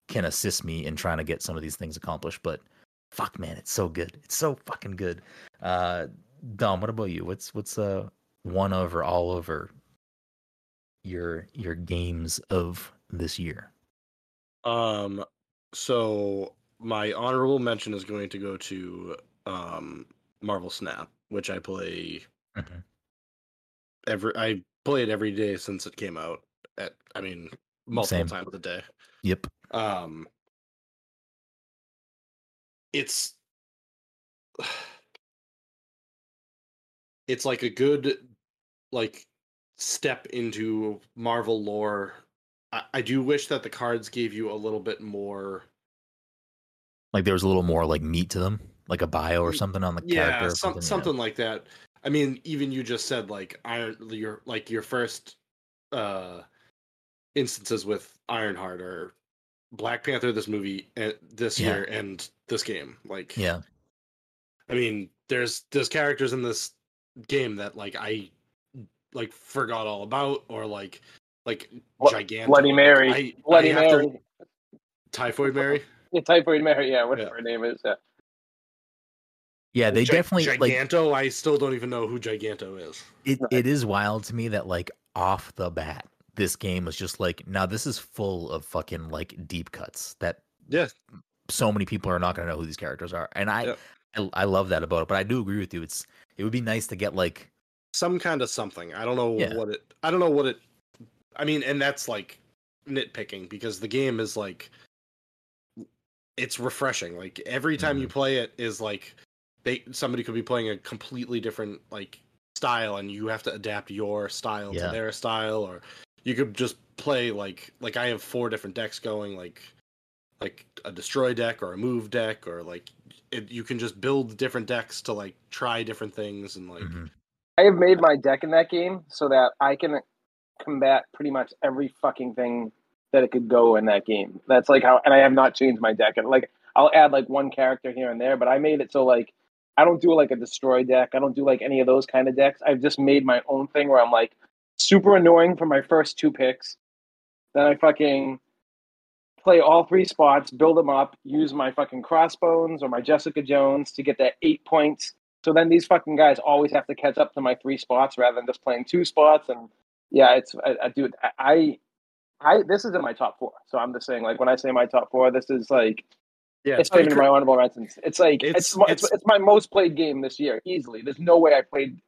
can assist me in trying to get some of these things accomplished. But fuck, man, it's so good. It's so fucking good. Uh, Dom, what about you? What's what's uh one over all over your your games of this year? Um so my honorable mention is going to go to um Marvel Snap, which I play mm-hmm. every I play it every day since it came out at I mean multiple Same. times a day. Yep. Um it's it's like a good like step into Marvel lore. I do wish that the cards gave you a little bit more. Like there was a little more like meat to them, like a bio or something on the yeah, character. Or some, something, yeah, something like that. I mean, even you just said like Iron, your like your first uh, instances with Ironheart or Black Panther, this movie uh, this yeah. year and this game. Like, yeah, I mean, there's there's characters in this game that like I like forgot all about or like. Like gigantic Bloody Mary, I, Bloody I Mary, to... Typhoid Mary, yeah, Typhoid Mary, yeah, whatever yeah. her name is. Yeah, yeah they G- definitely Giganto. Like, I still don't even know who Giganto is. It right. it is wild to me that like off the bat, this game was just like, now nah, this is full of fucking like deep cuts that yeah, so many people are not going to know who these characters are, and I, yeah. I I love that about it. But I do agree with you. It's it would be nice to get like some kind of something. I don't know yeah. what it. I don't know what it. I mean, and that's like nitpicking because the game is like it's refreshing. Like every time mm-hmm. you play it is like they somebody could be playing a completely different like style, and you have to adapt your style yeah. to their style, or you could just play like like I have four different decks going, like like a destroy deck or a move deck, or like it, you can just build different decks to like try different things and like. Mm-hmm. I have made my deck in that game so that I can combat pretty much every fucking thing that it could go in that game. That's like how, and I have not changed my deck. And like, I'll add like one character here and there, but I made it so like, I don't do like a destroy deck. I don't do like any of those kind of decks. I've just made my own thing where I'm like super annoying for my first two picks. Then I fucking play all three spots, build them up, use my fucking crossbones or my Jessica Jones to get that eight points. So then these fucking guys always have to catch up to my three spots rather than just playing two spots and yeah, it's I, I dude, I, I, this is in my top four. So I'm just saying, like, when I say my top four, this is like, yeah, it's not even my honorable mentions. It's like it's it's, it's it's it's my most played game this year, easily. There's no way I played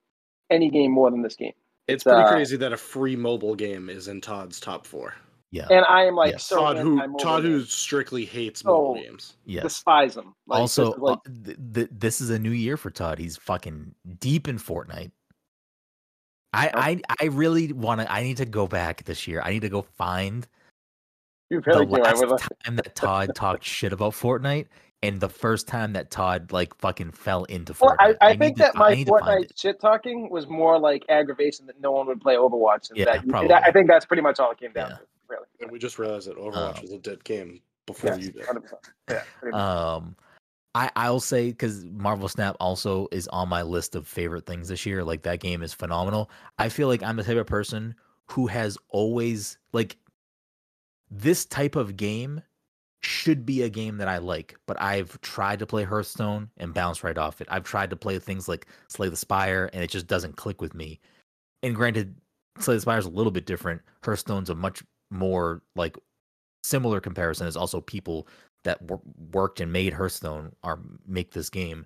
any game more than this game. It's, it's pretty uh, crazy that a free mobile game is in Todd's top four. Yeah, and I am like yes. so Todd, who Todd, who strictly hates mobile oh, games, yes. despise them. Like, also, like, uh, th- th- this is a new year for Todd. He's fucking deep in Fortnite. I, I, I really want to. I need to go back this year. I need to go find you really the last right time that Todd talked shit about Fortnite and the first time that Todd like fucking fell into Fortnite. Well, I, I, I think that to, my Fortnite shit talking was more like aggravation that no one would play Overwatch. And yeah, that, probably. That, I think that's pretty much all it came down yeah. to. Really. And we just realized that Overwatch um, was a dead game before yes, you did. one hundred percent Yeah, pretty much. Um, I, I'll say, because Marvel Snap also is on my list of favorite things this year. Like, that game is phenomenal. I feel like I'm the type of person who has always, like, this type of game should be a game that I like, but I've tried to play Hearthstone and bounce right off it. I've tried to play things like Slay the Spire, and it just doesn't click with me. And granted, Slay the Spire is a little bit different. Hearthstone's a much more, like, similar comparison is also people that w- worked and made Hearthstone are make this game.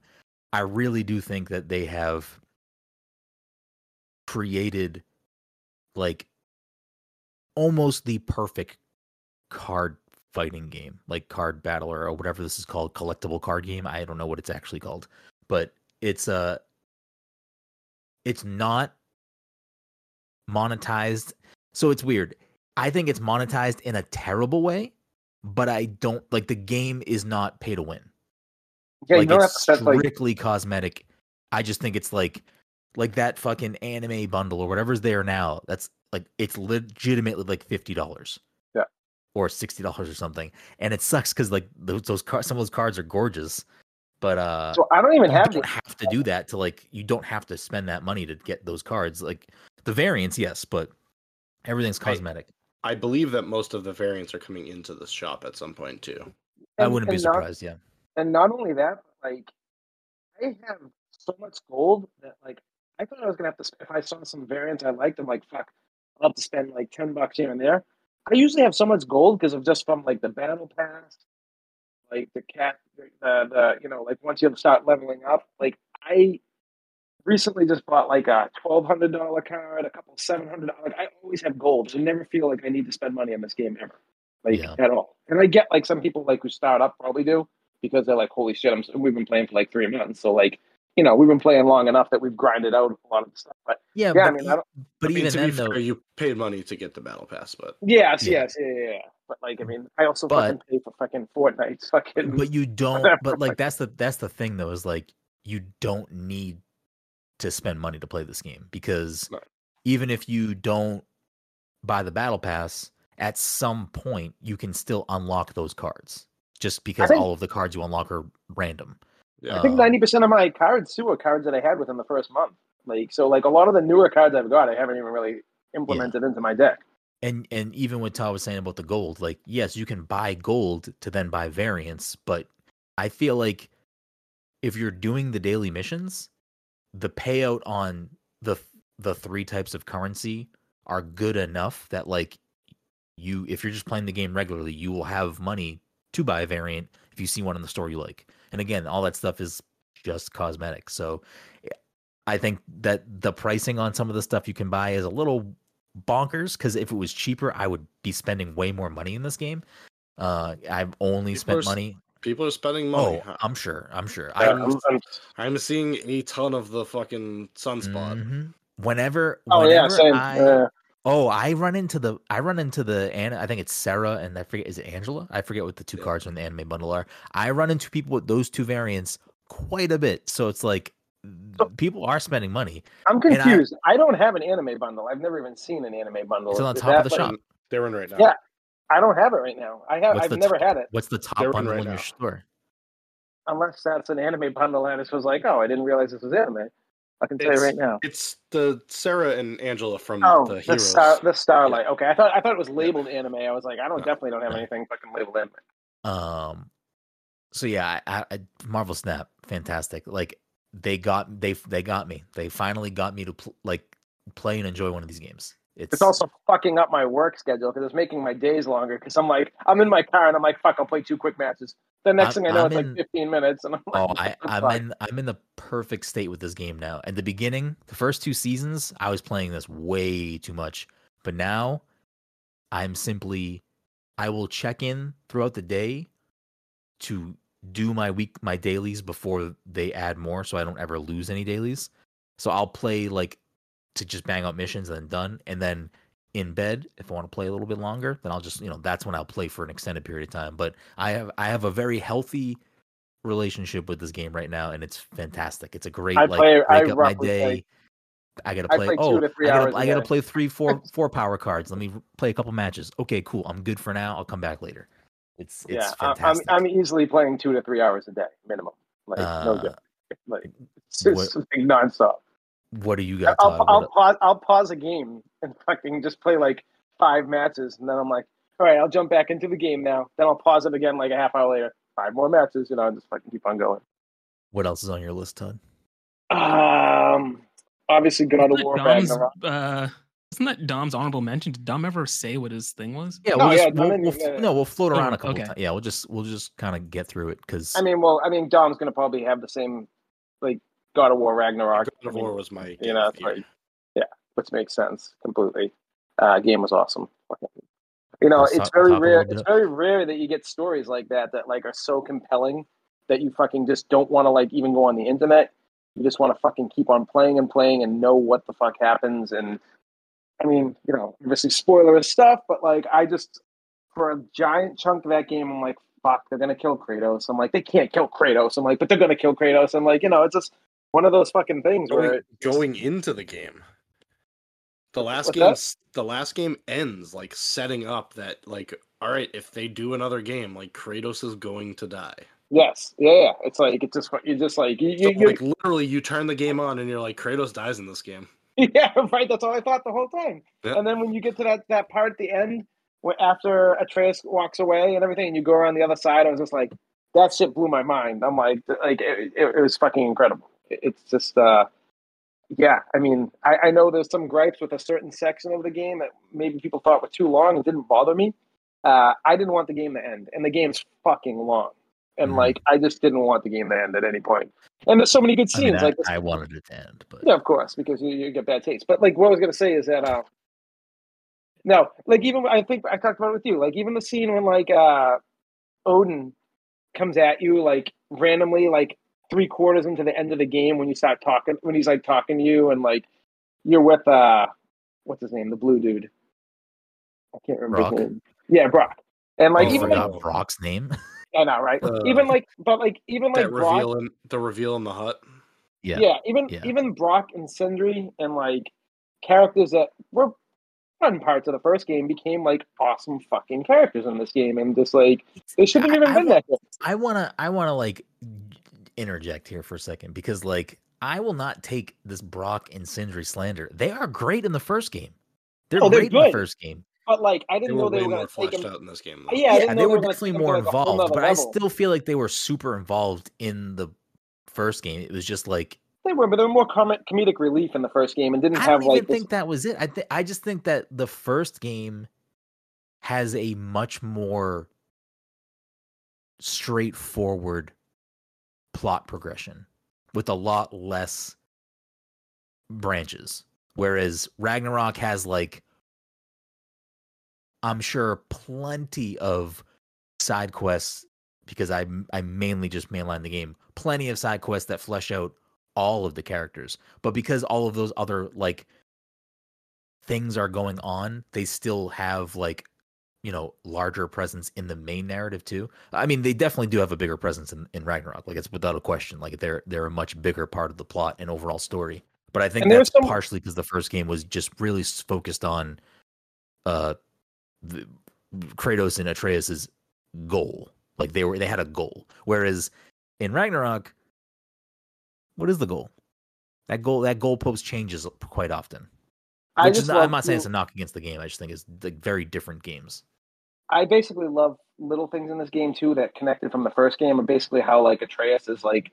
I really do think that they have created like almost the perfect card fighting game, like card battler or whatever this is called, collectible card game. I don't know what it's actually called, but it's a uh, it's not monetized, so it's weird. I think it's monetized in a terrible way, but I don't like the game is not pay to win. Yeah, like, you don't it's have to strictly like... cosmetic. I just think it's like like that fucking anime bundle or whatever's there now. That's like it's legitimately like fifty dollars yeah, or sixty dollars or something. And it sucks because like those, those cards, some of those cards are gorgeous, but uh, so I don't even you have, don't to... have to do that to like you don't have to spend that money to get those cards. Like the variants, yes, but everything's cosmetic. I... I believe that most of the variants are coming into the shop at some point too. And, I wouldn't be surprised, not, yeah. And not only that, but like I have so much gold that like I thought I was gonna have to. Sp- if I saw some variants I liked, I'm like, fuck, I'll have to spend like ten bucks here and there. I usually have so much gold because of just from like the battle pass, like the cat, the, the, the you know, like once you start leveling up. Like I recently just bought like a twelve hundred dollars card, a couple seven hundred dollars. Like I always have gold. So I never feel like I need to spend money on this game ever, like yeah. at all. And I get like some people like who start up probably do because they're like, holy shit, I'm, we've been playing for like three months. So like, you know, we've been playing long enough that we've grinded out a lot of stuff. But yeah, yeah but I mean, e- I don't, but I mean, even to then, be fair, though, you paid money to get the battle pass, but yes, yeah. yes, yeah, yeah, yeah. But like, I mean, I also but, fucking pay for fucking Fortnite, fucking. But you don't. But like, that's the that's the thing though is like you don't need to spend money to play this game because right. even if you don't buy the battle pass, at some point you can still unlock those cards just because think, all of the cards you unlock are random. Yeah. I think ninety percent of my cards too are cards that I had within the first month. Like, so like a lot of the newer cards I've got, I haven't even really implemented yeah. into my deck. And, and even what Todd was saying about the gold, like, yes, you can buy gold to then buy variants, but I feel like if you're doing the daily missions, the payout on the the three types of currency are good enough that like you, if you're just playing the game regularly, you will have money to buy a variant if you see one in the store you like. And again, all that stuff is just cosmetic. So I think that the pricing on some of the stuff you can buy is a little bonkers because if it was cheaper, I would be spending way more money in this game. Uh, I've only people spent are... money. People are spending money. Oh, I'm sure. I'm sure. Yeah, I'm, I'm, I'm seeing a ton of the fucking sunspot. Mm-hmm. Whenever, oh whenever yeah, same. I, yeah. Oh, I run into the. I run into the. And I think it's Sarah and I forget. Is it Angela? I forget what the two yeah. cards in the anime bundle are. I run into people with those two variants quite a bit. So it's like so, people are spending money. I'm confused. I, I don't have an anime bundle. I've never even seen an anime bundle. It's on top of the like, shop. They're in right now. Yeah. I don't have it right now. I have. What's I've never top, had it. What's the top They're bundle in right your store? Unless that's an anime bundle, and it was like, oh, I didn't realize this was anime. I can tell it's, you right now. It's the Sarah and Angela from oh, the, the Heroes. Star, the Starlight. Yeah. Okay, I thought I thought it was labeled yeah. anime. I was like, I don't no, definitely don't have no. anything fucking labeled anime. Um. So yeah, I, I, Marvel Snap, fantastic. Like they got they they got me. They finally got me to pl- like play and enjoy one of these games. It's, it's also fucking up my work schedule because it's making my days longer. Because I'm like, I'm in my car and I'm like, fuck, I'll play two quick matches. The next I'm, thing I know, I'm it's in, like fifteen minutes, and I'm like, oh, I, I'm fuck? in, I'm in the perfect state with this game now. At the beginning, the first two seasons, I was playing this way too much, but now, I'm simply, I will check in throughout the day to do my week, my dailies before they add more, so I don't ever lose any dailies. So I'll play like. To just bang out missions and then done. And then in bed, if I want to play a little bit longer, then I'll just, you know, that's when I'll play for an extended period of time. But I have I have a very healthy relationship with this game right now, and it's fantastic. It's a great, I like, play, wake I up my day. Play, I got to play, play oh, I got to play three, four, four power cards. Let me play a couple matches. Okay, cool. I'm good for now. I'll come back later. It's it's yeah, fantastic. I'm, I'm easily playing two to three hours a day, minimum. Like, uh, no good. Like, it's just what, like nonstop. What do you got? I'll, I'll pause. I'll pause a game and fucking just play like five matches, and then I'm like, all right, I'll jump back into the game now. Then I'll pause it again like a half hour later. Five more matches, you know, and just fucking keep on going. What else is on your list, Todd? Um, obviously, God of War. Uh, isn't that Dom's honorable mention? Did Dom ever say what his thing was? Yeah, we'll no, just, yeah, we'll, we'll, we'll, no, we'll float around a couple. Okay. Of times. Yeah, we'll just we'll just kind of get through it because I mean, well, I mean, Dom's gonna probably have the same like. God of War Ragnarok. God of War I mean, was my you know, like, yeah, which makes sense completely. Uh, game was awesome. You know, it's very rare. It's very rare that you get stories like that that like are so compelling that you fucking just don't want to like even go on the internet. You just want to fucking keep on playing and playing and know what the fuck happens. And I mean, you know, obviously spoilerous stuff, but like I just for a giant chunk of that game, I'm like, fuck, they're gonna kill Kratos. I'm like, they can't kill Kratos. I'm like, but they're gonna kill Kratos. I'm like, you know, it's just. One of those fucking things going, where it, going into the game, the last game, that? the last game ends like setting up that like, all right, if they do another game, like Kratos is going to die. Yes, yeah, yeah. It's like it's just you're just like you, so, you like literally you turn the game on and you're like Kratos dies in this game. Yeah, right. That's all I thought the whole time. Yeah. And then when you get to that that part at the end, where after Atreus walks away and everything, and you go around the other side, I was just like, that shit blew my mind. I'm like, like it, it, it was fucking incredible. It's just, uh, yeah, I mean, I, I know there's some gripes with a certain section of the game that maybe people thought were too long. It didn't bother me. Uh, I didn't want the game to end, and the game's fucking long. And, mm-hmm. like, I just didn't want the game to end at any point. And there's so many good scenes. I mean, I, like this. I wanted it to end. But... Yeah, of course, because you, you get bad taste. But, like, what I was going to say is that, uh, no, like, even, I think I talked about it with you. Like, even the scene when, like, uh, Odin comes at you, like, randomly, like, three quarters into the end of the game when you start talking, when he's like talking to you and like you're with, uh, what's his name? The blue dude. I can't remember Brock. His name. Yeah, Brock. And like, oh, even like, Brock's name. I know, right? Uh, even like, but like, even like Brock, reveal in, the reveal in the hut. Yeah. Yeah. Even, yeah. even Brock and Sindri and like characters that were fun parts of the first game became like awesome fucking characters in this game. And just like, they shouldn't have even I, been I, that good. I want to, I want to like, interject here for a second because like I will not take this Brock and Sindri slander. They are great in the first game. They're oh, great they're in the first game. But like I didn't they know were they were going to take them out in this game. Though. Yeah, I yeah they, they were definitely like, more involved, like but level. I still feel like they were super involved in the first game. It was just like they were, but they were more com- comedic relief in the first game and didn't I have don't like even this... think that was it. I think I just think that the first game has a much more straightforward plot progression with a lot less branches, whereas Ragnarok has like I'm sure plenty of side quests because I I mainly just mainline the game, plenty of side quests that flesh out all of the characters, but because all of those other like things are going on, they still have like you know, larger presence in the main narrative too. I mean, they definitely do have a bigger presence in, in Ragnarok. Like it's without a question. Like they're they're a much bigger part of the plot and overall story. But I think that's some... partially because the first game was just really focused on uh, the, Kratos and Atreus's goal. Like they were they had a goal. Whereas in Ragnarok, what is the goal? That goal that goalpost changes quite often. I just is, love, I'm not saying it's a knock against the game. I just think it's like very different games. I basically love little things in this game, too, that connected from the first game, and basically how, like, Atreus is, like,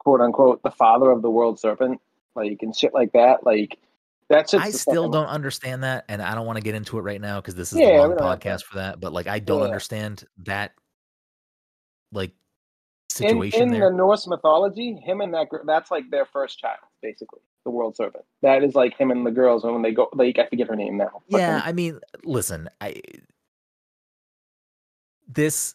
quote-unquote, the father of the world serpent, like, and shit like that. Like, That's I still don't one. understand that, and I don't want to get into it right now because this is yeah, the long podcast for that. But like, I don't yeah. understand that like situation in, in there. In the Norse mythology, him and that girl, that's like their first child, basically. The world servant. That is like him and the girls, and when they go, like I forget her name now. Yeah, I mean, listen, I this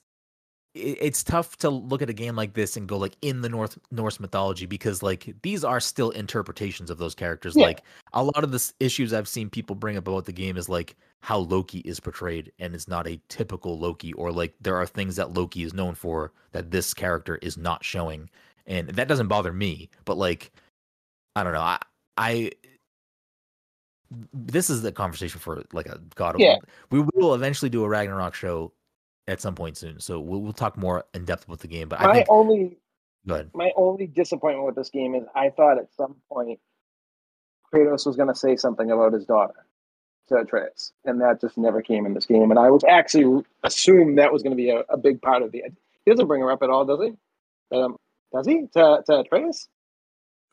it, it's tough to look at a game like this and go like in the North Norse mythology because like these are still interpretations of those characters. Yeah. Like a lot of the issues I've seen people bring up about the game is like how Loki is portrayed and it's not a typical Loki, or like there are things that Loki is known for that this character is not showing, and that doesn't bother me. But like. I don't know. I, I, this is the conversation for like a God. Yeah. We will eventually do a Ragnarok show at some point soon. So we'll, we'll talk more in depth about the game, but my I think only, go ahead. My only disappointment with this game is I thought at some point Kratos was going to say something about his daughter to Atreus, and that just never came in this game. And I was actually assumed that was going to be a, a big part of the, he doesn't bring her up at all. Does he? Um, does he to, to Atreus?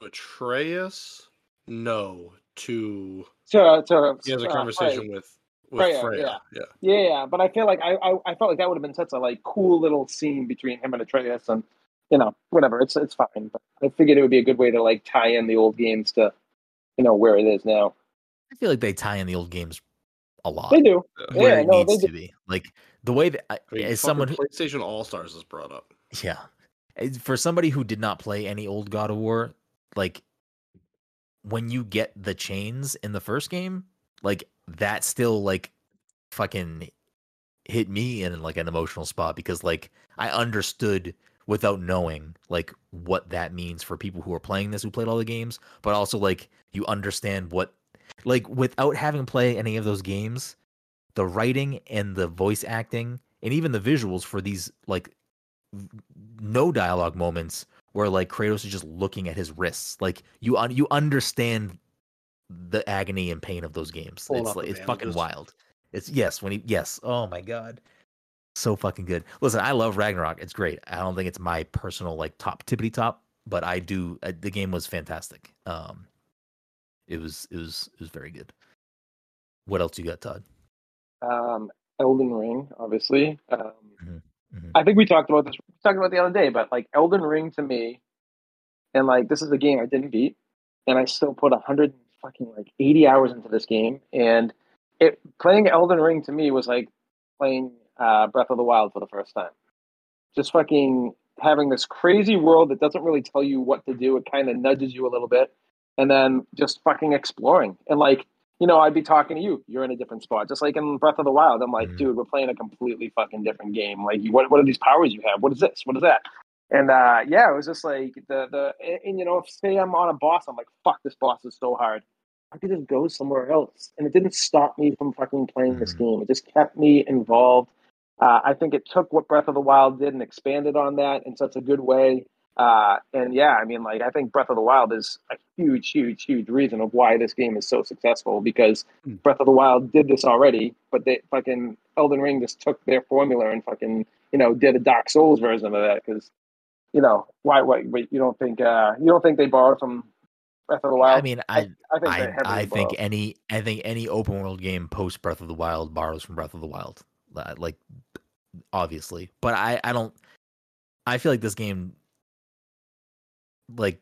Atreus? No. To, to, to he has a conversation uh, with, with Freya. Freya. Yeah. Yeah. yeah, yeah. But I feel like I, I, I felt like that would have been such a like cool little scene between him and Atreus, and you know, whatever. It's it's fine. But I figured it would be a good way to like tie in the old games to, you know, where it is now. I feel like they tie in the old games a lot. They do. Yeah, where yeah, it no, needs to be. Like the way that I, I mean, as someone who, PlayStation All Stars is brought up. Yeah. For somebody who did not play any old God of War. Like when you get the chains in the first game, like that still like fucking hit me in like an emotional spot because like I understood without knowing like what that means for people who are playing this, who played all the games, but also like you understand what like without having played any of those games, the writing and the voice acting and even the visuals for these like no dialogue moments where like Kratos is just looking at his wrists, like you un- you understand the agony and pain of those games. Hold it's like, it's fucking wild. It's yes when he yes oh my god, so fucking good. Listen, I love Ragnarok. It's great. I don't think it's my personal like top tippity top, but I do. Uh, the game was fantastic. Um, it was it was it was very good. What else you got, Todd? Um, Elden Ring, obviously. Um, mm-hmm. Mm-hmm. I think we talked about this. We talked about it the other day, but like Elden Ring to me, and like this is a game I didn't beat, and I still put a hundred fucking like eighty hours into this game, and it playing Elden Ring to me was like playing uh, Breath of the Wild for the first time. Just fucking having this crazy world that doesn't really tell you what to do. It kind of nudges you a little bit, and then just fucking exploring. And like you know, I'd be talking to you. You're in a different spot. Just like in Breath of the Wild, I'm like, mm-hmm. dude, we're playing a completely fucking different game. Like, what what are these powers you have? What is this? What is that? And, uh, yeah, it was just like the, the and, and, you know, if say I'm on a boss, I'm like, fuck, this boss is so hard. I could just go somewhere else. And it didn't stop me from fucking playing mm-hmm. this game. It just kept me involved. Uh, I think it took what Breath of the Wild did and expanded on that in such a good way. Uh, and yeah, I mean, like, I think Breath of the Wild is a huge, huge, huge reason of why this game is so successful because mm. Breath of the Wild did this already, but they fucking Elden Ring just took their formula and fucking, you know, did a Dark Souls version of that because, you know, why, why, wait, you don't think, uh, you don't think they borrowed from Breath of the Wild? I mean, I, I, I think, I, I think any, I think any open world game post Breath of the Wild borrows from Breath of the Wild, like, obviously, but I, I don't, I feel like this game. Like,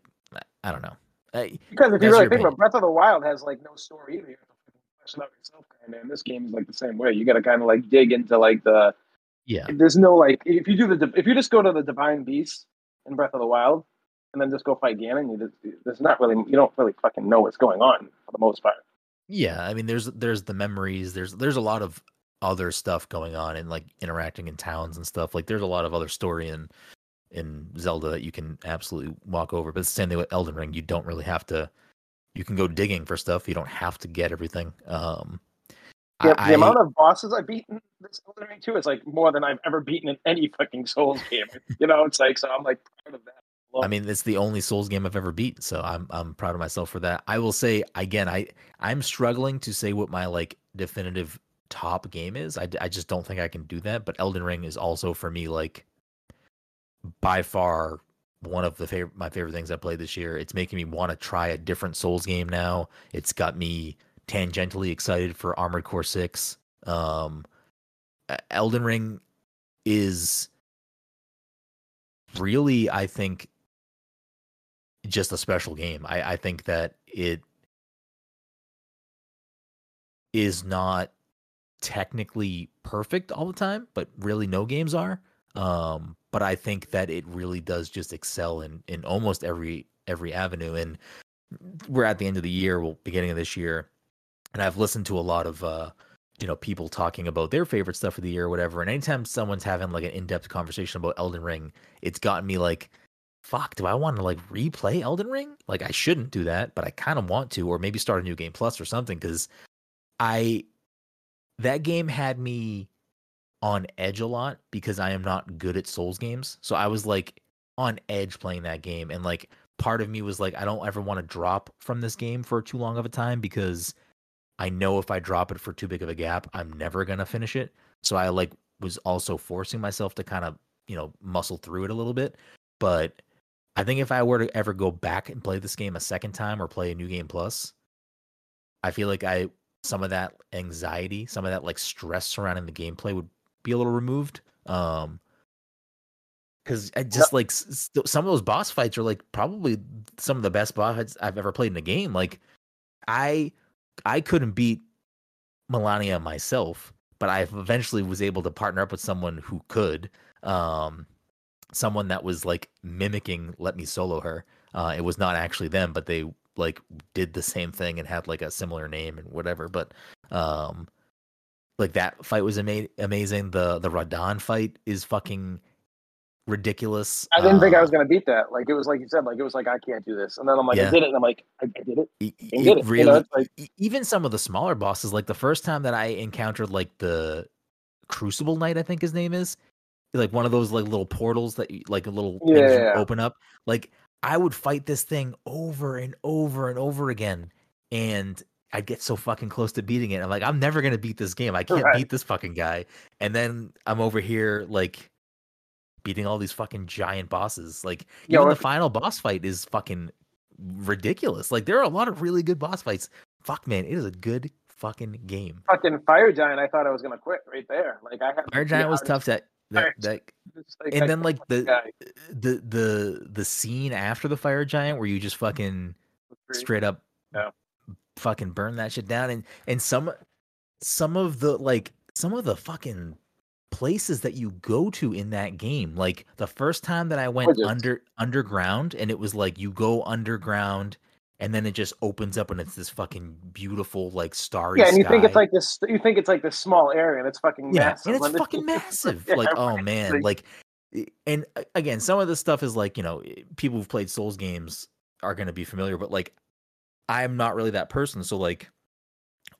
I don't know. I, because if you really think about it, Breath of the Wild has, like, no story either. You have to question out yourself, kind of. And this game is, like, the same way. You got to kind of, like, dig into, like, the... Yeah. There's no, like... If you do the, if you just go to the Divine Beast in Breath of the Wild and then just go fight Ganon, you just, there's not really... You don't really fucking know what's going on for the most part. Yeah, I mean, there's there's the memories. There's there's a lot of other stuff going on and, like, interacting in towns and stuff. Like, there's a lot of other story and... in Zelda that you can absolutely walk over, but it's the same thing with Elden Ring. You don't really have to, you can go digging for stuff. You don't have to get everything. Um, yeah, I, the amount of bosses I've beaten this Elden Ring too is like more than I've ever beaten in any fucking Souls game. You know, it's like, so I'm like proud of that. Love I mean, it's the only Souls game I've ever beat, so I'm I'm proud of myself for that. I will say, again, I, I'm struggling to say what my like definitive top game is. I, I just don't think I can do that, but Elden Ring is also for me like by far one of the favorite, my favorite things I played this year. It's making me want to try a different Souls game now. It's got me tangentially excited for Armored Core six. Um, Elden Ring is really, I think, just a special game. I, I think that it is not technically perfect all the time, but really no games are. Um, but I think that it really does just excel in, in almost every every avenue. And we're at the end of the year, well, beginning of this year, and I've listened to a lot of uh, you know, people talking about their favorite stuff of the year or whatever. And anytime someone's having like an in-depth conversation about Elden Ring, it's gotten me like, fuck, do I want to like replay Elden Ring? Like, I shouldn't do that, but I kind of want to, or maybe start a new game plus or something, because I that game had me on edge a lot because I am not good at Souls games. So I was like on edge playing that game, and like part of me was like, I don't ever want to drop from this game for too long of a time, because I know if I drop it for too big of a gap, I'm never going to finish it. So I like was also forcing myself to kind of, you know, muscle through it a little bit. But I think if I were to ever go back and play this game a second time or play a new game plus, I feel like I some of that anxiety, some of that like stress surrounding the gameplay would be a little removed. Um, Because I just like st- some of those boss fights are like probably some of the best boss fights I've ever played in a game. Like I, I couldn't beat Melania myself, but I eventually was able to partner up with someone who could. Um, someone that was like mimicking "Let Me Solo Her." Uh, it was not actually them, but they like did the same thing and had like a similar name and whatever. But um, like that fight was ama- amazing. The the Radahn fight is fucking ridiculous. I didn't um, think I was gonna beat that. Like it was like you said, like it was like I can't do this, and then I'm like, yeah. I did it, and I'm like, I did it. I did it. it really, you know, like, even some of the smaller bosses, like the first time that I encountered like the Crucible Knight, I think his name is, like one of those like little portals that you, like a little yeah, things yeah. open up. Like I would fight this thing over and over and over again, and I'd get so fucking close to beating it. I'm like, I'm never gonna beat this game. I can't right. beat this fucking guy. And then I'm over here like beating all these fucking giant bosses. Like yeah, even the final boss fight is fucking ridiculous. Like there are a lot of really good boss fights. Fuck man, it is a good fucking game. Fucking Fire Giant, I thought I was gonna quit right there. Like I had Fire Giant was tough. That that, that like, and I then like the guy. the the the scene after the Fire Giant where you just fucking straight up yeah. fucking burn that shit down, and and some some of the like some of the fucking places that you go to in that game, like the first time that I went Gorgeous. under underground, and it was like you go underground and then it just opens up and it's this fucking beautiful like starry yeah and you sky. think it's like this you think it's like this small area and it's fucking yeah massive. and it's when fucking it's, massive yeah, like oh man like and again some of this stuff is like, you know, people who've played Souls games are going to be familiar, but like I'm not really that person, so like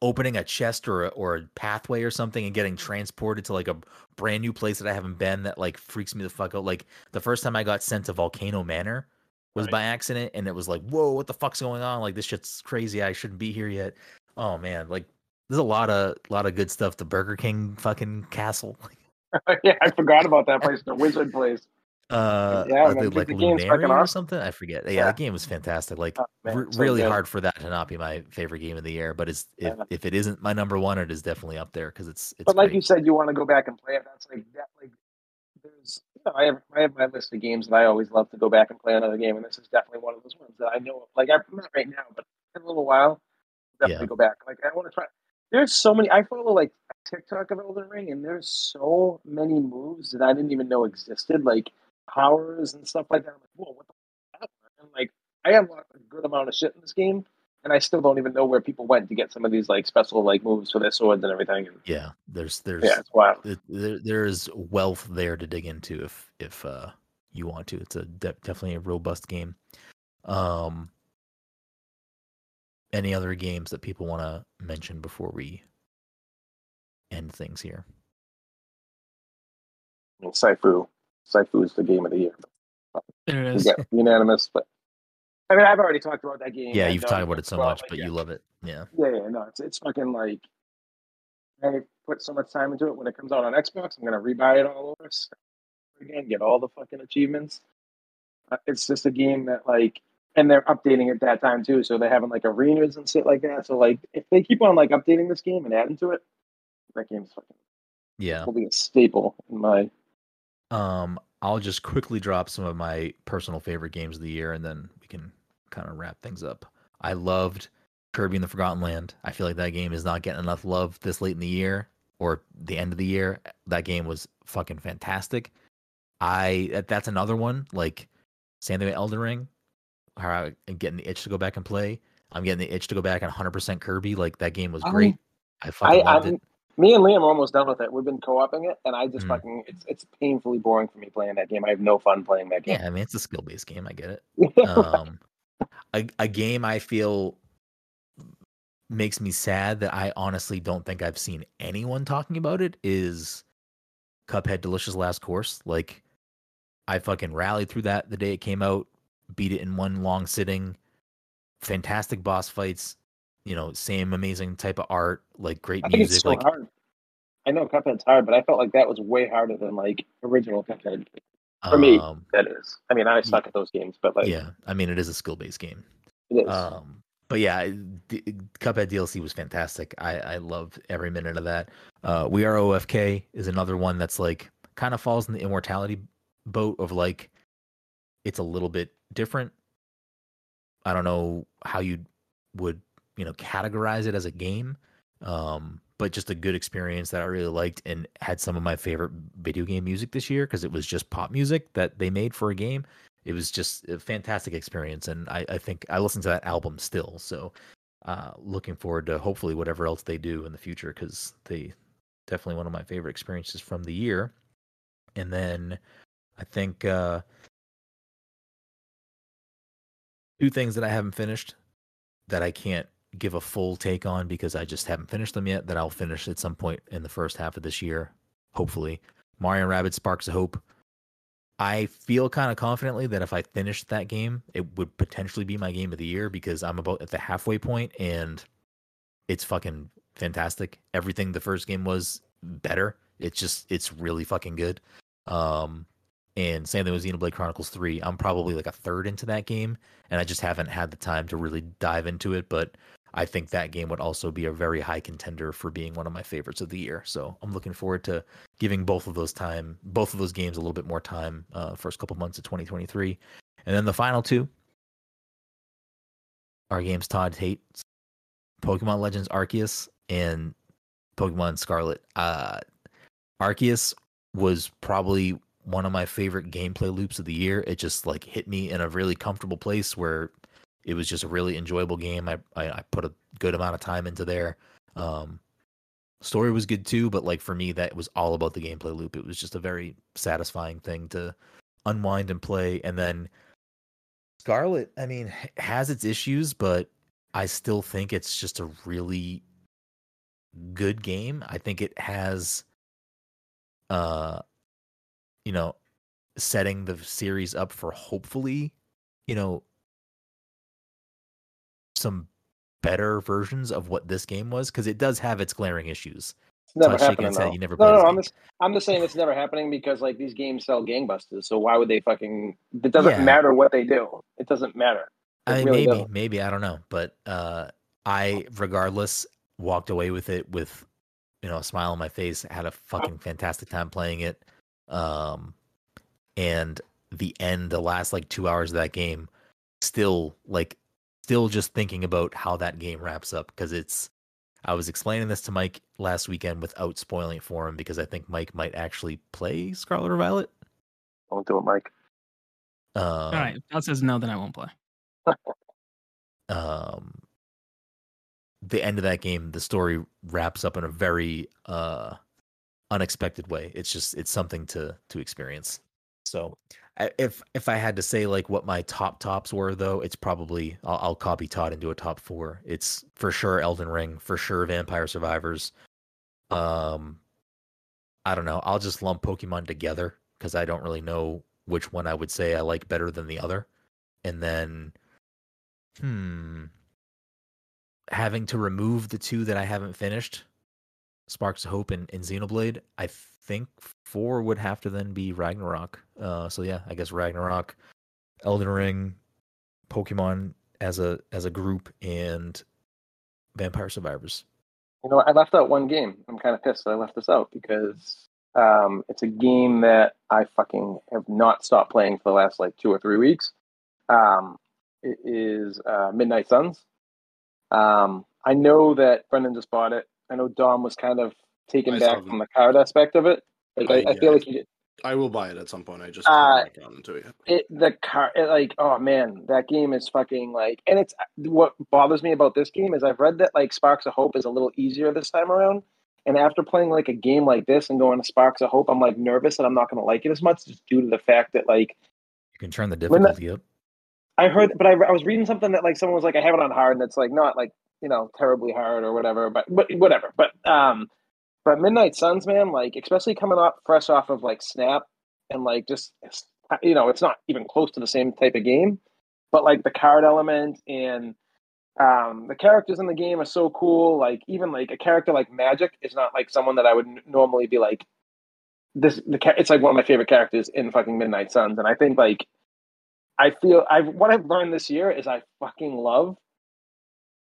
opening a chest or a, or a pathway or something and getting transported to like a brand new place that I haven't been, that like freaks me the fuck out. Like the first time I got sent to Volcano Manor was right. by accident, and it was like, whoa, what the fuck's going on? Like this shit's crazy. I shouldn't be here yet. Oh man, like there's a lot of lot of good stuff. The Burger King fucking castle. Yeah, I forgot about that place. The Wizard place. Uh, yeah, they, like the Lunarian or something. I forget. Yeah, yeah, that game was fantastic. Like, oh, man, r- so really good. Hard for that to not be my favorite game of the year. But it's if, yeah. if it isn't my number one, it is definitely up there because it's, it's. But like great. You said, you want to go back and play it. That's like that. Like, there's. You know, I have I have my list of games that I always love to go back and play another game, and this is definitely one of those ones that I know. Like, I'm not right now, but in a little while, definitely yeah. go back. Like, I want to try. There's so many. I follow like TikTok of Elden Ring, and there's so many moves that I didn't even know existed. Like. Powers and stuff like that. I'm like, whoa, what the fuck is that? And like, I unlocked a good amount of shit in this game, and I still don't even know where people went to get some of these like special like moves for their swords and everything. And, yeah, there's there's yeah, it's wild. There there is wealth there to dig into if if uh, you want to. It's a de- definitely a robust game. Um, any other games that people want to mention before we end things here? Well, Sifu. Sifu is the game of the year. It is. Yeah, unanimous. But I mean, I've already talked about that game. Yeah, you've talked about it so well, much, but yeah. you love it. Yeah. Yeah, yeah, no, it's it's fucking like I put so much time into it. When it comes out on Xbox, I'm gonna rebuy it all over so, again, get all the fucking achievements. It's just a game that, like, and they're updating it that time too, so they're having like arenas and shit like that. So like, if they keep on like updating this game and adding to it, that game's fucking yeah, will be a staple in my. Um, I'll just quickly drop some of my personal favorite games of the year, and then we can kind of wrap things up. I loved Kirby and the Forgotten Land. I feel like that game is not getting enough love this late in the year or the end of the year. That game was fucking fantastic. I that's another one like Sandman, Elden Ring. I'm getting the itch to go back and play. I'm getting the itch to go back and one hundred percent Kirby. Like that game was great. Um, I fucking I, loved I'm, it. Me and Liam are almost done with it. We've been co-oping it, and I just mm. fucking it's it's painfully boring for me playing that game. I have no fun playing that game. Yeah, I mean it's a skill based game. I get it. um, a, a game I feel makes me sad that I honestly don't think I've seen anyone talking about it is Cuphead Delicious Last Course. Like I fucking rallied through that the day it came out. Beat it in one long sitting. Fantastic boss fights. You know, same amazing type of art. Like great I think music. It's so like hard. I know Cuphead's hard, but I felt like that was way harder than like original Cuphead for um, me. That is. I mean, I suck yeah. at those games, but like yeah, I mean, it is a skill based game. It is. Um, but yeah, D- Cuphead D L C was fantastic. I I loved every minute of that. Uh, We Are O F K is another one that's like kind of falls in the immortality boat of like it's a little bit different. I don't know how you would, you know, categorize it as a game, um, but just a good experience that I really liked and had some of my favorite video game music this year because it was just pop music that they made for a game. It was just a fantastic experience, and I, I think I listen to that album still. So, uh, looking forward to hopefully whatever else they do in the future because they definitely one of my favorite experiences from the year. And then I think. Uh, Two things that I haven't finished that I can't give a full take on because I just haven't finished them yet that I'll finish at some point in the first half of this year, hopefully. Mario and Rabbids Sparks of Hope. I feel kind of confidently that if I finished that game, it would potentially be my game of the year because I'm about at the halfway point and it's fucking fantastic. Everything the first game was better. It's just, it's really fucking good. Um... And same thing with Xenoblade Chronicles three. I'm probably like a third into that game, and I just haven't had the time to really dive into it. But I think that game would also be a very high contender for being one of my favorites of the year. So I'm looking forward to giving both of those time, both of those games a little bit more time. Uh, first couple months of twenty twenty-three, and then the final two are games Todd hates: Pokemon Legends Arceus and Pokemon Scarlet. Uh, Arceus was probably one of my favorite gameplay loops of the year. It just like hit me in a really comfortable place where it was just a really enjoyable game. I, I, I put a good amount of time into there. Um, story was good too, but like for me, that was all about the gameplay loop. It was just a very satisfying thing to unwind and play. And then Scarlet, I mean, has its issues, but I still think it's just a really good game. I think it has, uh, you know, setting the series up for hopefully, you know, some better versions of what this game was, because it does have its glaring issues. It's never happening. You never no, no, I'm just, I'm just saying it's never happening because like these games sell gangbusters, so why would they fucking? It doesn't yeah. matter what they do. It doesn't matter. It I mean, really maybe, doesn't. maybe I don't know, but uh, I, regardless, walked away with it with, you know, a smile on my face. I had a fucking fantastic time playing it. Um, and the end, the last like two hours of that game, still like, still just thinking about how that game wraps up. Cause it's, I was explaining this to Mike last weekend without spoiling it for him because I think Mike might actually play Scarlet or Violet. Don't do it, Mike. Um, All right. If Todd says no, then I won't play. um, the end of that game, the story wraps up in a very, uh, unexpected way. It's just it's something to to experience. So I, if if I had to say like what my top tops were, though, it's probably I'll, I'll copy Todd into a top four. It's for sure Elden Ring, for sure Vampire Survivors. Um, I don't know. I'll just lump Pokemon together because I don't really know which one I would say I like better than the other. And then, hmm, having to remove the two that I haven't finished. Sparks of Hope and, and Xenoblade, I think four would have to then be Ragnarok. Uh, so yeah, I guess Ragnarok, Elden Ring, Pokemon as a as a group, and Vampire Survivors. You know, I left out one game. I'm kind of pissed that I left this out because um, it's a game that I fucking have not stopped playing for the last like two or three weeks. Um, it is uh, Midnight Suns. Um, I know that Brendan just bought it. I know Dom was kind of taken I back from the card aspect of it. Like, I, I, yeah, I feel like you did. I will buy it at some point. I just uh, can't get into it. it. The car, it, like, oh man, that game is fucking like, and it's what bothers me about this game is I've read that like Sparks of Hope is a little easier this time around. And after playing like a game like this and going to Sparks of Hope, I'm like nervous that I'm not going to like it as much, just due to the fact that like you can turn the difficulty the, up. I heard, but I, I was reading something that like someone was like, I have it on hard, and it's like not like you know terribly hard or whatever, but but whatever, but um. But Midnight Suns, man, like, especially coming up fresh off of, like, Snap, and, like, just, you know, it's not even close to the same type of game, but, like, the card element and um, the characters in the game are so cool. Like, even, like, a character like Magic is not, like, someone that I would n- normally be, like, this. The ca- it's, like, one of my favorite characters in fucking Midnight Suns, and I think, like, I feel, I've what I've learned this year is I fucking love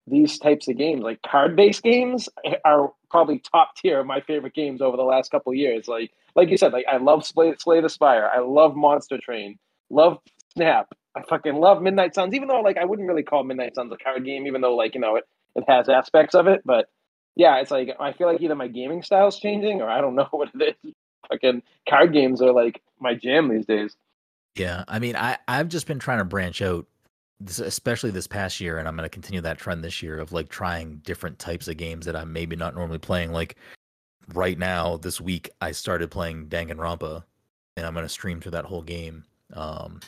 these types of games. Like card-based games are probably top tier of my favorite games over the last couple of years. Like, like you said, like I love Slay, Slay the Spire. I love Monster Train. Love Snap. I fucking love Midnight Suns. Even though, like, I wouldn't really call Midnight Suns a card game, even though, like, you know, it, it has aspects of it. But yeah, it's like I feel like either my gaming style's changing or I don't know what it is. Fucking card games are like my jam these days. Yeah, I mean, I I've just been trying to branch out. This, especially this past year, and I'm going to continue that trend this year of like trying different types of games that I'm maybe not normally playing. Like right now, this week, I started playing Danganronpa, and I'm going to stream through that whole game. Um,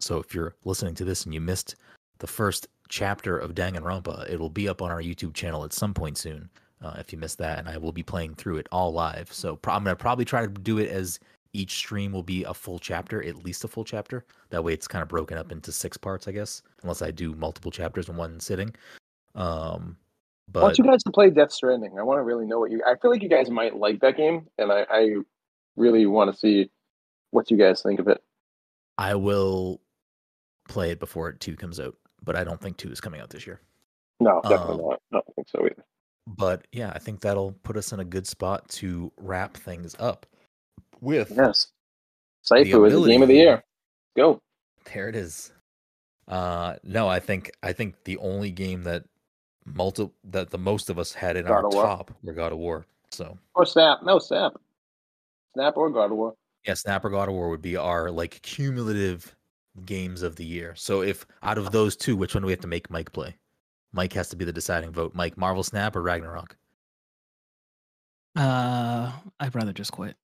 so if you're listening to this and you missed the first chapter of Danganronpa, it'll be up on our YouTube channel at some point soon. Uh, if you missed that, and I will be playing through it all live. So pro- I'm going to probably try to do it as each stream will be a full chapter, at least a full chapter. That way it's kind of broken up into six parts, I guess. Unless I do multiple chapters in one sitting. Um, but... I want you guys to play Death Stranding. I want to really know what you... I feel like you guys might like that game, and I, I really want to see what you guys think of it. I will play it before two comes out, but I don't think two is coming out this year. No, definitely um, not. I don't think so either. But yeah, I think that'll put us in a good spot to wrap things up. With yes, Sifu is the game of the year. Go there, it is. Uh, no, I think I think the only game that multi that the most of us had in God our top War. were God of War. So or Snap, no Snap, Snap or God of War. Yeah, Snap or God of War would be our like cumulative games of the year. So if out of those two, which one do we have to make Mike play? Mike has to be the deciding vote. Mike, Marvel Snap or Ragnarok? Uh, I'd rather just quit.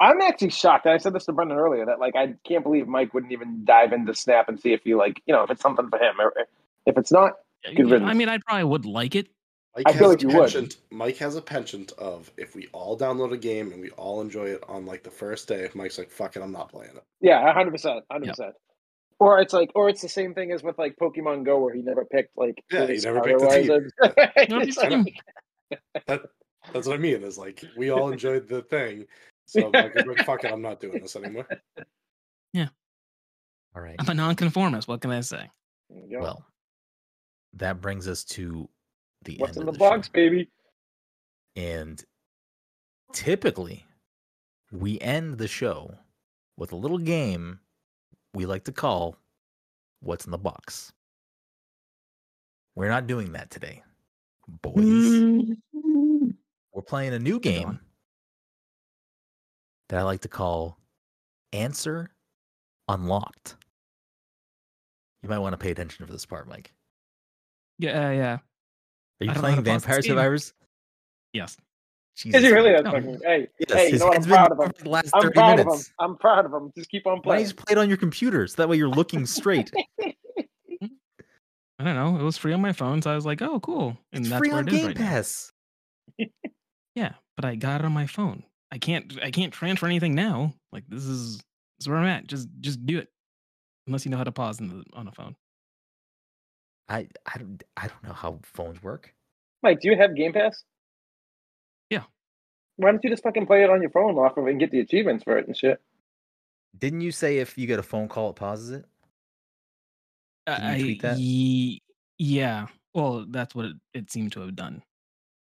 I'm actually shocked. And I said this to Brendan earlier that like I can't believe Mike wouldn't even dive into Snap and see if he like you know if it's something for him. Or if it's not, good riddance. I mean, I probably would like it. Mike I feel like you would. Mike has a penchant of if we all download a game and we all enjoy it on like the first day, if Mike's like, "Fuck it, I'm not playing it." Yeah, hundred percent, hundred percent. Or it's like, or it's the same thing as with like Pokemon Go, where he never picked like yeah, he never picked the team. that, that's what I mean. Is like we all enjoyed the thing. So like, fuck it, I'm not doing this anymore. Yeah. All right. I'm a nonconformist. What can I say? Well, that brings us to the What's end in of the, the box, show. Baby? And typically, we end the show with a little game we like to call What's in the Box. We're not doing that today, boys. We're playing a new game that I like to call Answer Unlocked. You might want to pay attention for this part, Mike. Yeah, uh, yeah. Are you playing Vampire Survivors? Yes. Jesus. Is he really? No. Fucking, hey, yes, hey, you know what? I'm proud of him. I'm proud minutes. of him. I'm proud of him. Just keep on playing. Why don't you play it on your computer? So that way you're looking straight. I don't know. It was free on my phone, so I was like, oh, cool. And it's that's free where on it is Game right Pass. Now. Yeah, but I got it on my phone. I can't I can't transfer anything now. Like this is this is where I'm at. Just just do it. Unless you know how to pause in the, on a phone. I I don't I don't know how phones work. Mike, do you have Game Pass? Yeah. Why don't you just fucking play it on your phone off of it and get the achievements for it and shit? Didn't you say if you get a phone call, it pauses it? Did you tweet that? I, yeah. Well, that's what it, it seemed to have done.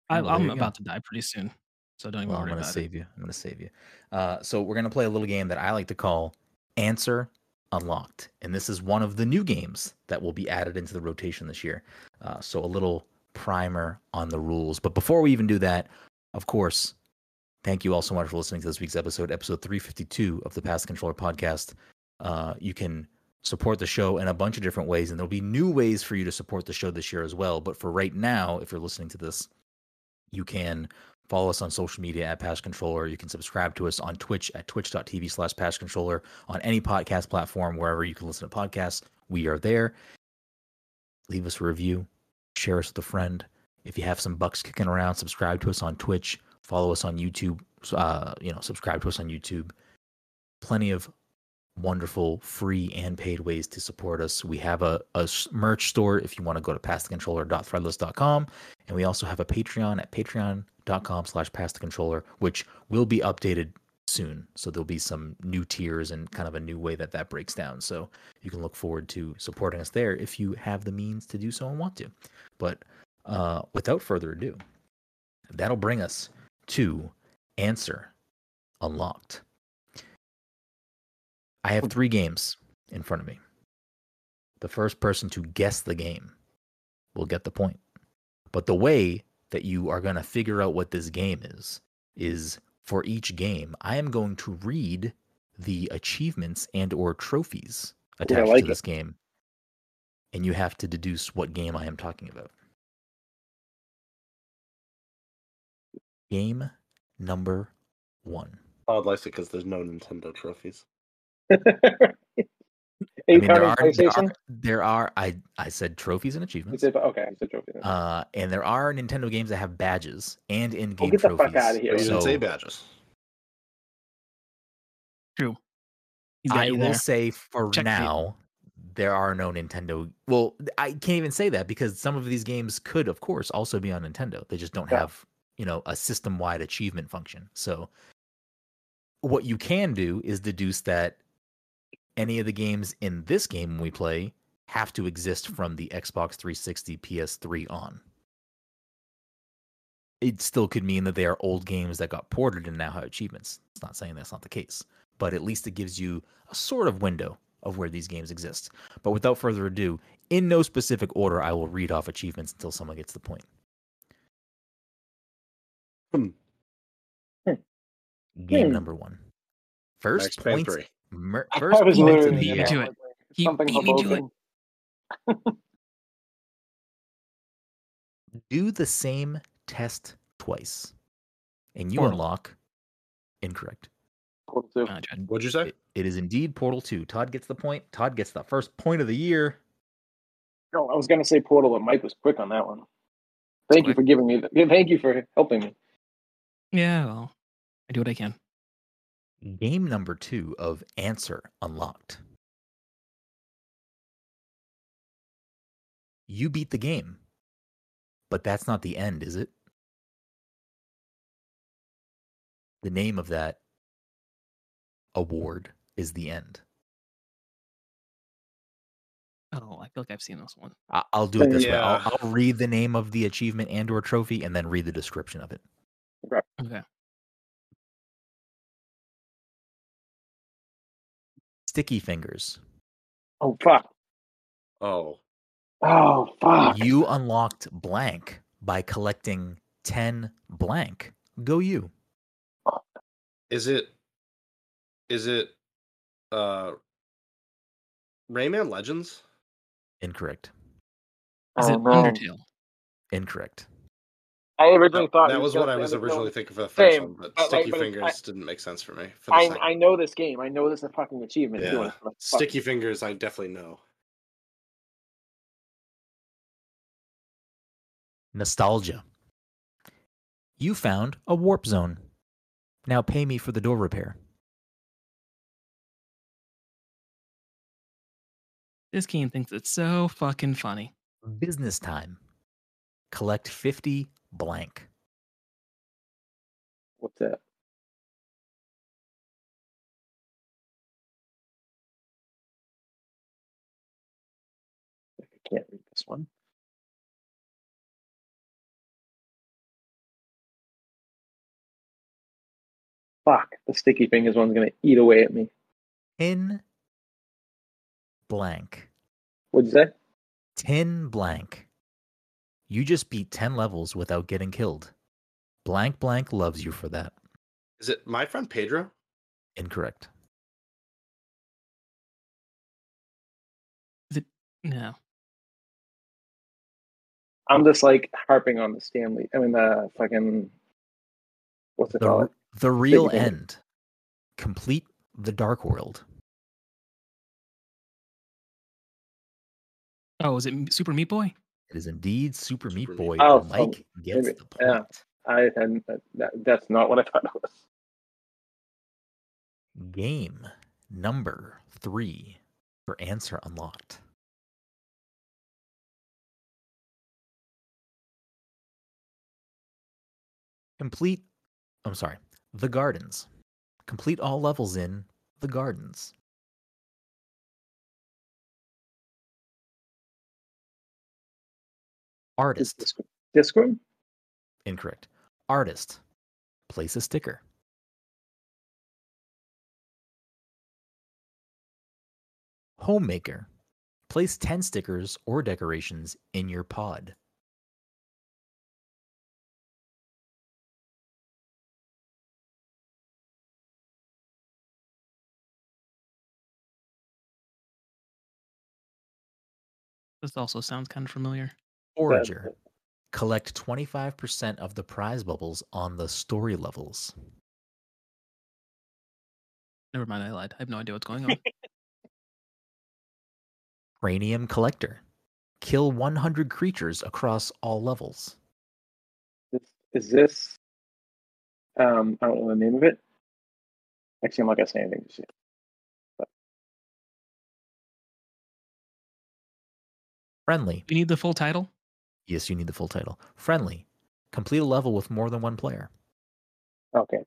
I, well, I'm about go. to die pretty soon, so don't even well, worry I'm gonna about save it. You. I'm going to save you. Uh, so we're going to play a little game that I like to call Answer Unlocked. And this is one of the new games that will be added into the rotation this year. Uh, so a little primer on the rules. But before we even do that, of course, thank you all so much for listening to this week's episode, episode three fifty-two of the Pass the Controller podcast. Uh, you can support the show in a bunch of different ways, and there'll be new ways for you to support the show this year as well. But for right now, if you're listening to this, you can follow us on social media at Pass Controller. You can subscribe to us on Twitch at twitch.tv slash Pass Controller. On any podcast platform, wherever you can listen to podcasts, we are there. Leave us a review. Share us with a friend. If you have some bucks kicking around, subscribe to us on Twitch. Follow us on YouTube. Uh, you know, subscribe to us on YouTube. Plenty of wonderful free and paid ways to support us. We have a, a merch store if you want to go to pass the controller dot threadless dot com, and we also have a Patreon at patreon.com slash pass the controller, which will be updated soon. So there'll be some new tiers and kind of a new way that that breaks down. So you can look forward to supporting us there if you have the means to do so and want to. But uh, without further ado, that'll bring us to Answer Unlocked. I have three games in front of me. The first person to guess the game will get the point. But the way that you are going to figure out what this game is, is for each game, I am going to read the achievements and or trophies attached Ooh, I like to this it. game. And you have to deduce what game I am talking about. Game number one. I'd like it because there's no Nintendo trophies. I mean, there are, there are there are I I said trophies and achievements. Said, okay, I said trophies. Uh, and there are Nintendo games that have badges and in-game oh, get trophies. Get the fuck out of here! So, you didn't say badges. True. I will there. say for Check now it. there are no Nintendo. Well, I can't even say that because some of these games could, of course, also be on Nintendo. They just don't yeah. have you know a system-wide achievement function. So what you can do is deduce that any of the games in this game we play have to exist from the Xbox three sixty, P S three on. It still could mean that they are old games that got ported and now have achievements. It's not saying that's not the case, but at least it gives you a sort of window of where these games exist. But without further ado, in no specific order, I will read off achievements until someone gets the point. Hmm. Hmm. Game hmm. number one. First point. Mer- first beat me yeah. to it. He beat me to it. Do the same test twice, and you Portal. unlock. Incorrect. Portal two. Uh, What'd you say? It, it is indeed Portal two. Todd gets the point. Todd gets the first point of the year. No, I was going to say Portal, but Mike was quick on that one. Thank quick. you for giving me. The, thank you for helping me. Yeah, well, I do what I can. Game number two of Answer Unlocked. You beat the game, but that's not the end, is it? The name of that award is The End. Oh, I feel like I've seen this one. I- I'll do it this yeah. way. I'll, I'll read the name of the achievement and or trophy and then read the description of it. Okay. Okay. Sticky fingers. Oh, fuck. Oh. Oh, fuck. You unlocked blank by collecting ten blank. Go you. Is it... Is it... Uh... Rayman Legends? Incorrect. Is it Undertale? Incorrect. I originally that, thought... That was what I was originally thinking for the first Same. one, but, but Sticky like, but Fingers I, didn't make sense for me. For I, I know this game. I know this is a fucking achievement. Yeah. Too. Sticky fuck. Fingers, I definitely know. Nostalgia. You found a warp zone. Now pay me for the door repair. This game thinks it's so fucking funny. Business time. Collect fifty... blank. What's that? can't read this one. Fuck, the sticky fingers one's going to eat away at me. Tin blank. What'd you say? Tin blank. You just beat ten levels without getting killed. Blank blank loves you for that. Is it My Friend Pedro? Incorrect. Is it? No. I'm just like harping on the Stanley. I mean, the fucking. What's it the, called? The Real Big End. Thing. Complete the Dark World. Oh, is it Super Meat Boy? It is indeed Super, Super Meat Boy. Oh, Mike oh, gets maybe. the point. Yeah. I and that, that's not what I thought it was. Game number three for answer unlocked. Complete. I'm sorry. The Gardens. Complete all levels in The Gardens. Artist. Discord? Incorrect. Artist. Place a sticker. Homemaker. Place ten stickers or decorations in your pod. This also sounds kind of familiar. Forager. Collect twenty-five percent of the prize bubbles on the story levels. Never mind, I lied. I have no idea what's going on. Cranium Collector. Kill one hundred creatures across all levels. Is this... Um, I don't know the name of it. Actually, I'm not going to say anything. But... Friendly. You need the full title? Yes, you need the full title. Friendly. Complete a level with more than one player. Okay.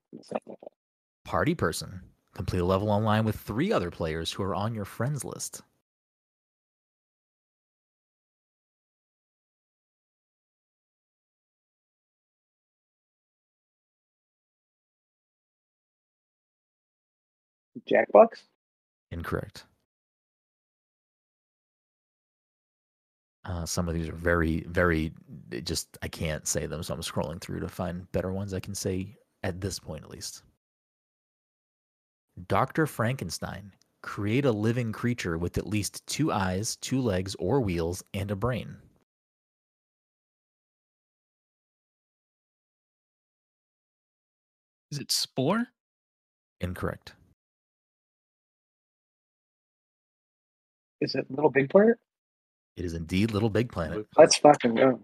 Party Person. Complete a level online with three other players who are on your friends list. Jackbox? Incorrect. Uh, some of these are very, very, just, I can't say them, so I'm scrolling through to find better ones I can say at this point, at least. Doctor Frankenstein. Create a living creature with at least two eyes, two legs, or wheels, and a brain. Is it Spore? Incorrect. Is it Little Big Planet? It is indeed Little Big Planet. Let's fucking go.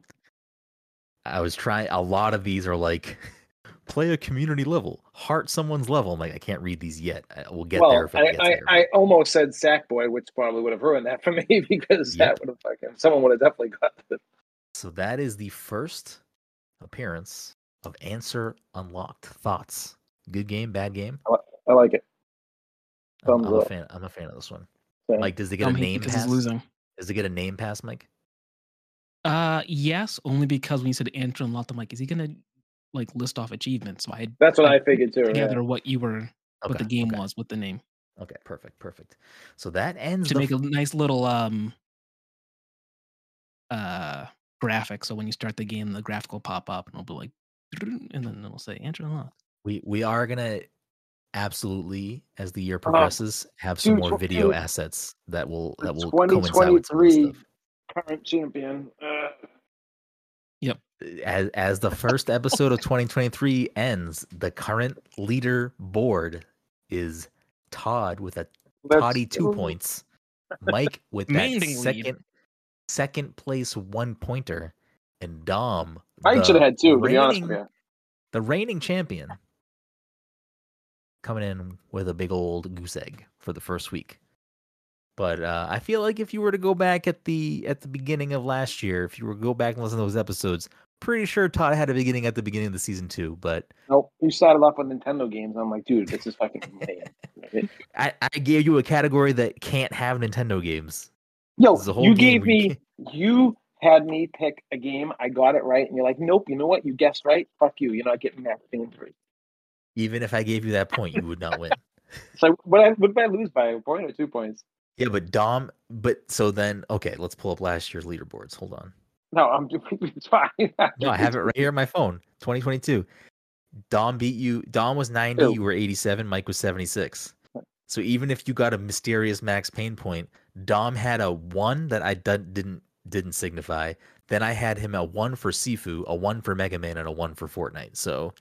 I was trying. A lot of these are like, play a community level, heart someone's level. I'm like, I can't read these yet. We'll get well, there. If it I, gets I, there. I almost said Sackboy, which probably would have ruined that for me because yep. that would have fucking someone would have definitely got it. So that is the first appearance of Answer Unlocked. Thoughts? Good game, bad game? I, I like it. I'm, I'm a fan. I'm a fan of this one. Same. Mike, does it get I'm a name? Because he's losing. Does it get a name pass, Mike? Uh, yes, only because when you said Andrew and Lotta, Mike, is he gonna like list off achievements? So I had, that's what I, I figured too. Together, yeah. what you were, okay, what the game okay. was, what the name. Okay, perfect, perfect. So that ends to the... make a nice little um, uh, graphic. So when you start the game, the graphic will pop up and it'll be like, and then it'll say Andrew and Lotta. We we are gonna. Absolutely, as the year progresses, uh, have some more video assets that will that will coincide with some of this stuff. Current champion. Uh. Yep. As as the first episode of twenty twenty-three ends, the current leader board is Todd with a That's Toddy two cool. points, Mike with that second second place one pointer, and Dom. I should have had two. To be honest with you, the reigning champion. Coming in with a big old goose egg for the first week. But uh, I feel like if you were to go back at the at the beginning of last year, if you were to go back and listen to those episodes, pretty sure Todd had a beginning at the beginning of the season two. But nope, you started off with Nintendo games. I'm like, dude, this is fucking. I, I gave you a category that can't have Nintendo games. Yo, you gave me, you had me pick a game. I got it right. And you're like, nope, you know what? You guessed right. Fuck you. You're not getting that thing three. Even if I gave you that point, you would not win. So what I, what did I lose by? A point or two points? Yeah, but Dom, but so then, okay, let's pull up last year's leaderboards. Hold on. No, I'm doing it's fine. No, I have it right here on my phone. twenty twenty-two. Dom beat you. Dom was ninety. Ew. You were eighty-seven. Mike was seventy-six. So even if you got a mysterious Max Payne point, Dom had a one that I didn't didn't signify. Then I had him a one for Sifu, a one for Mega Man, and a one for Fortnite. So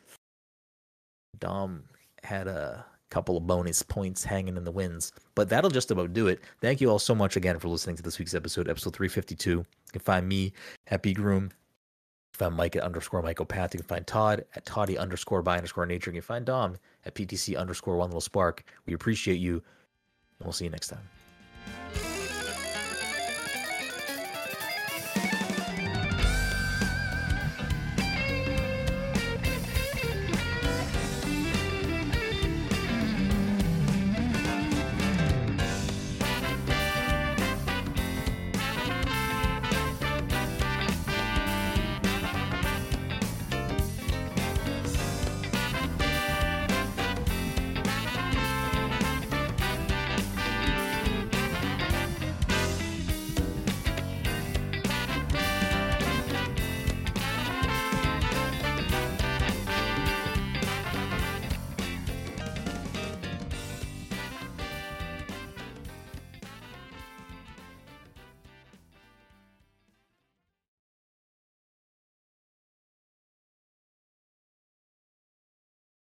Dom had a couple of bonus points hanging in the winds. But that'll just about do it. Thank you all so much again for listening to this week's episode, episode three fifty-two. You can find me at Big Room. Find Mike at underscore Michael Path. You can find Todd at Toddy underscore by underscore nature. You can find Dom at P T C underscore one little spark. We appreciate you, and we'll see you next time.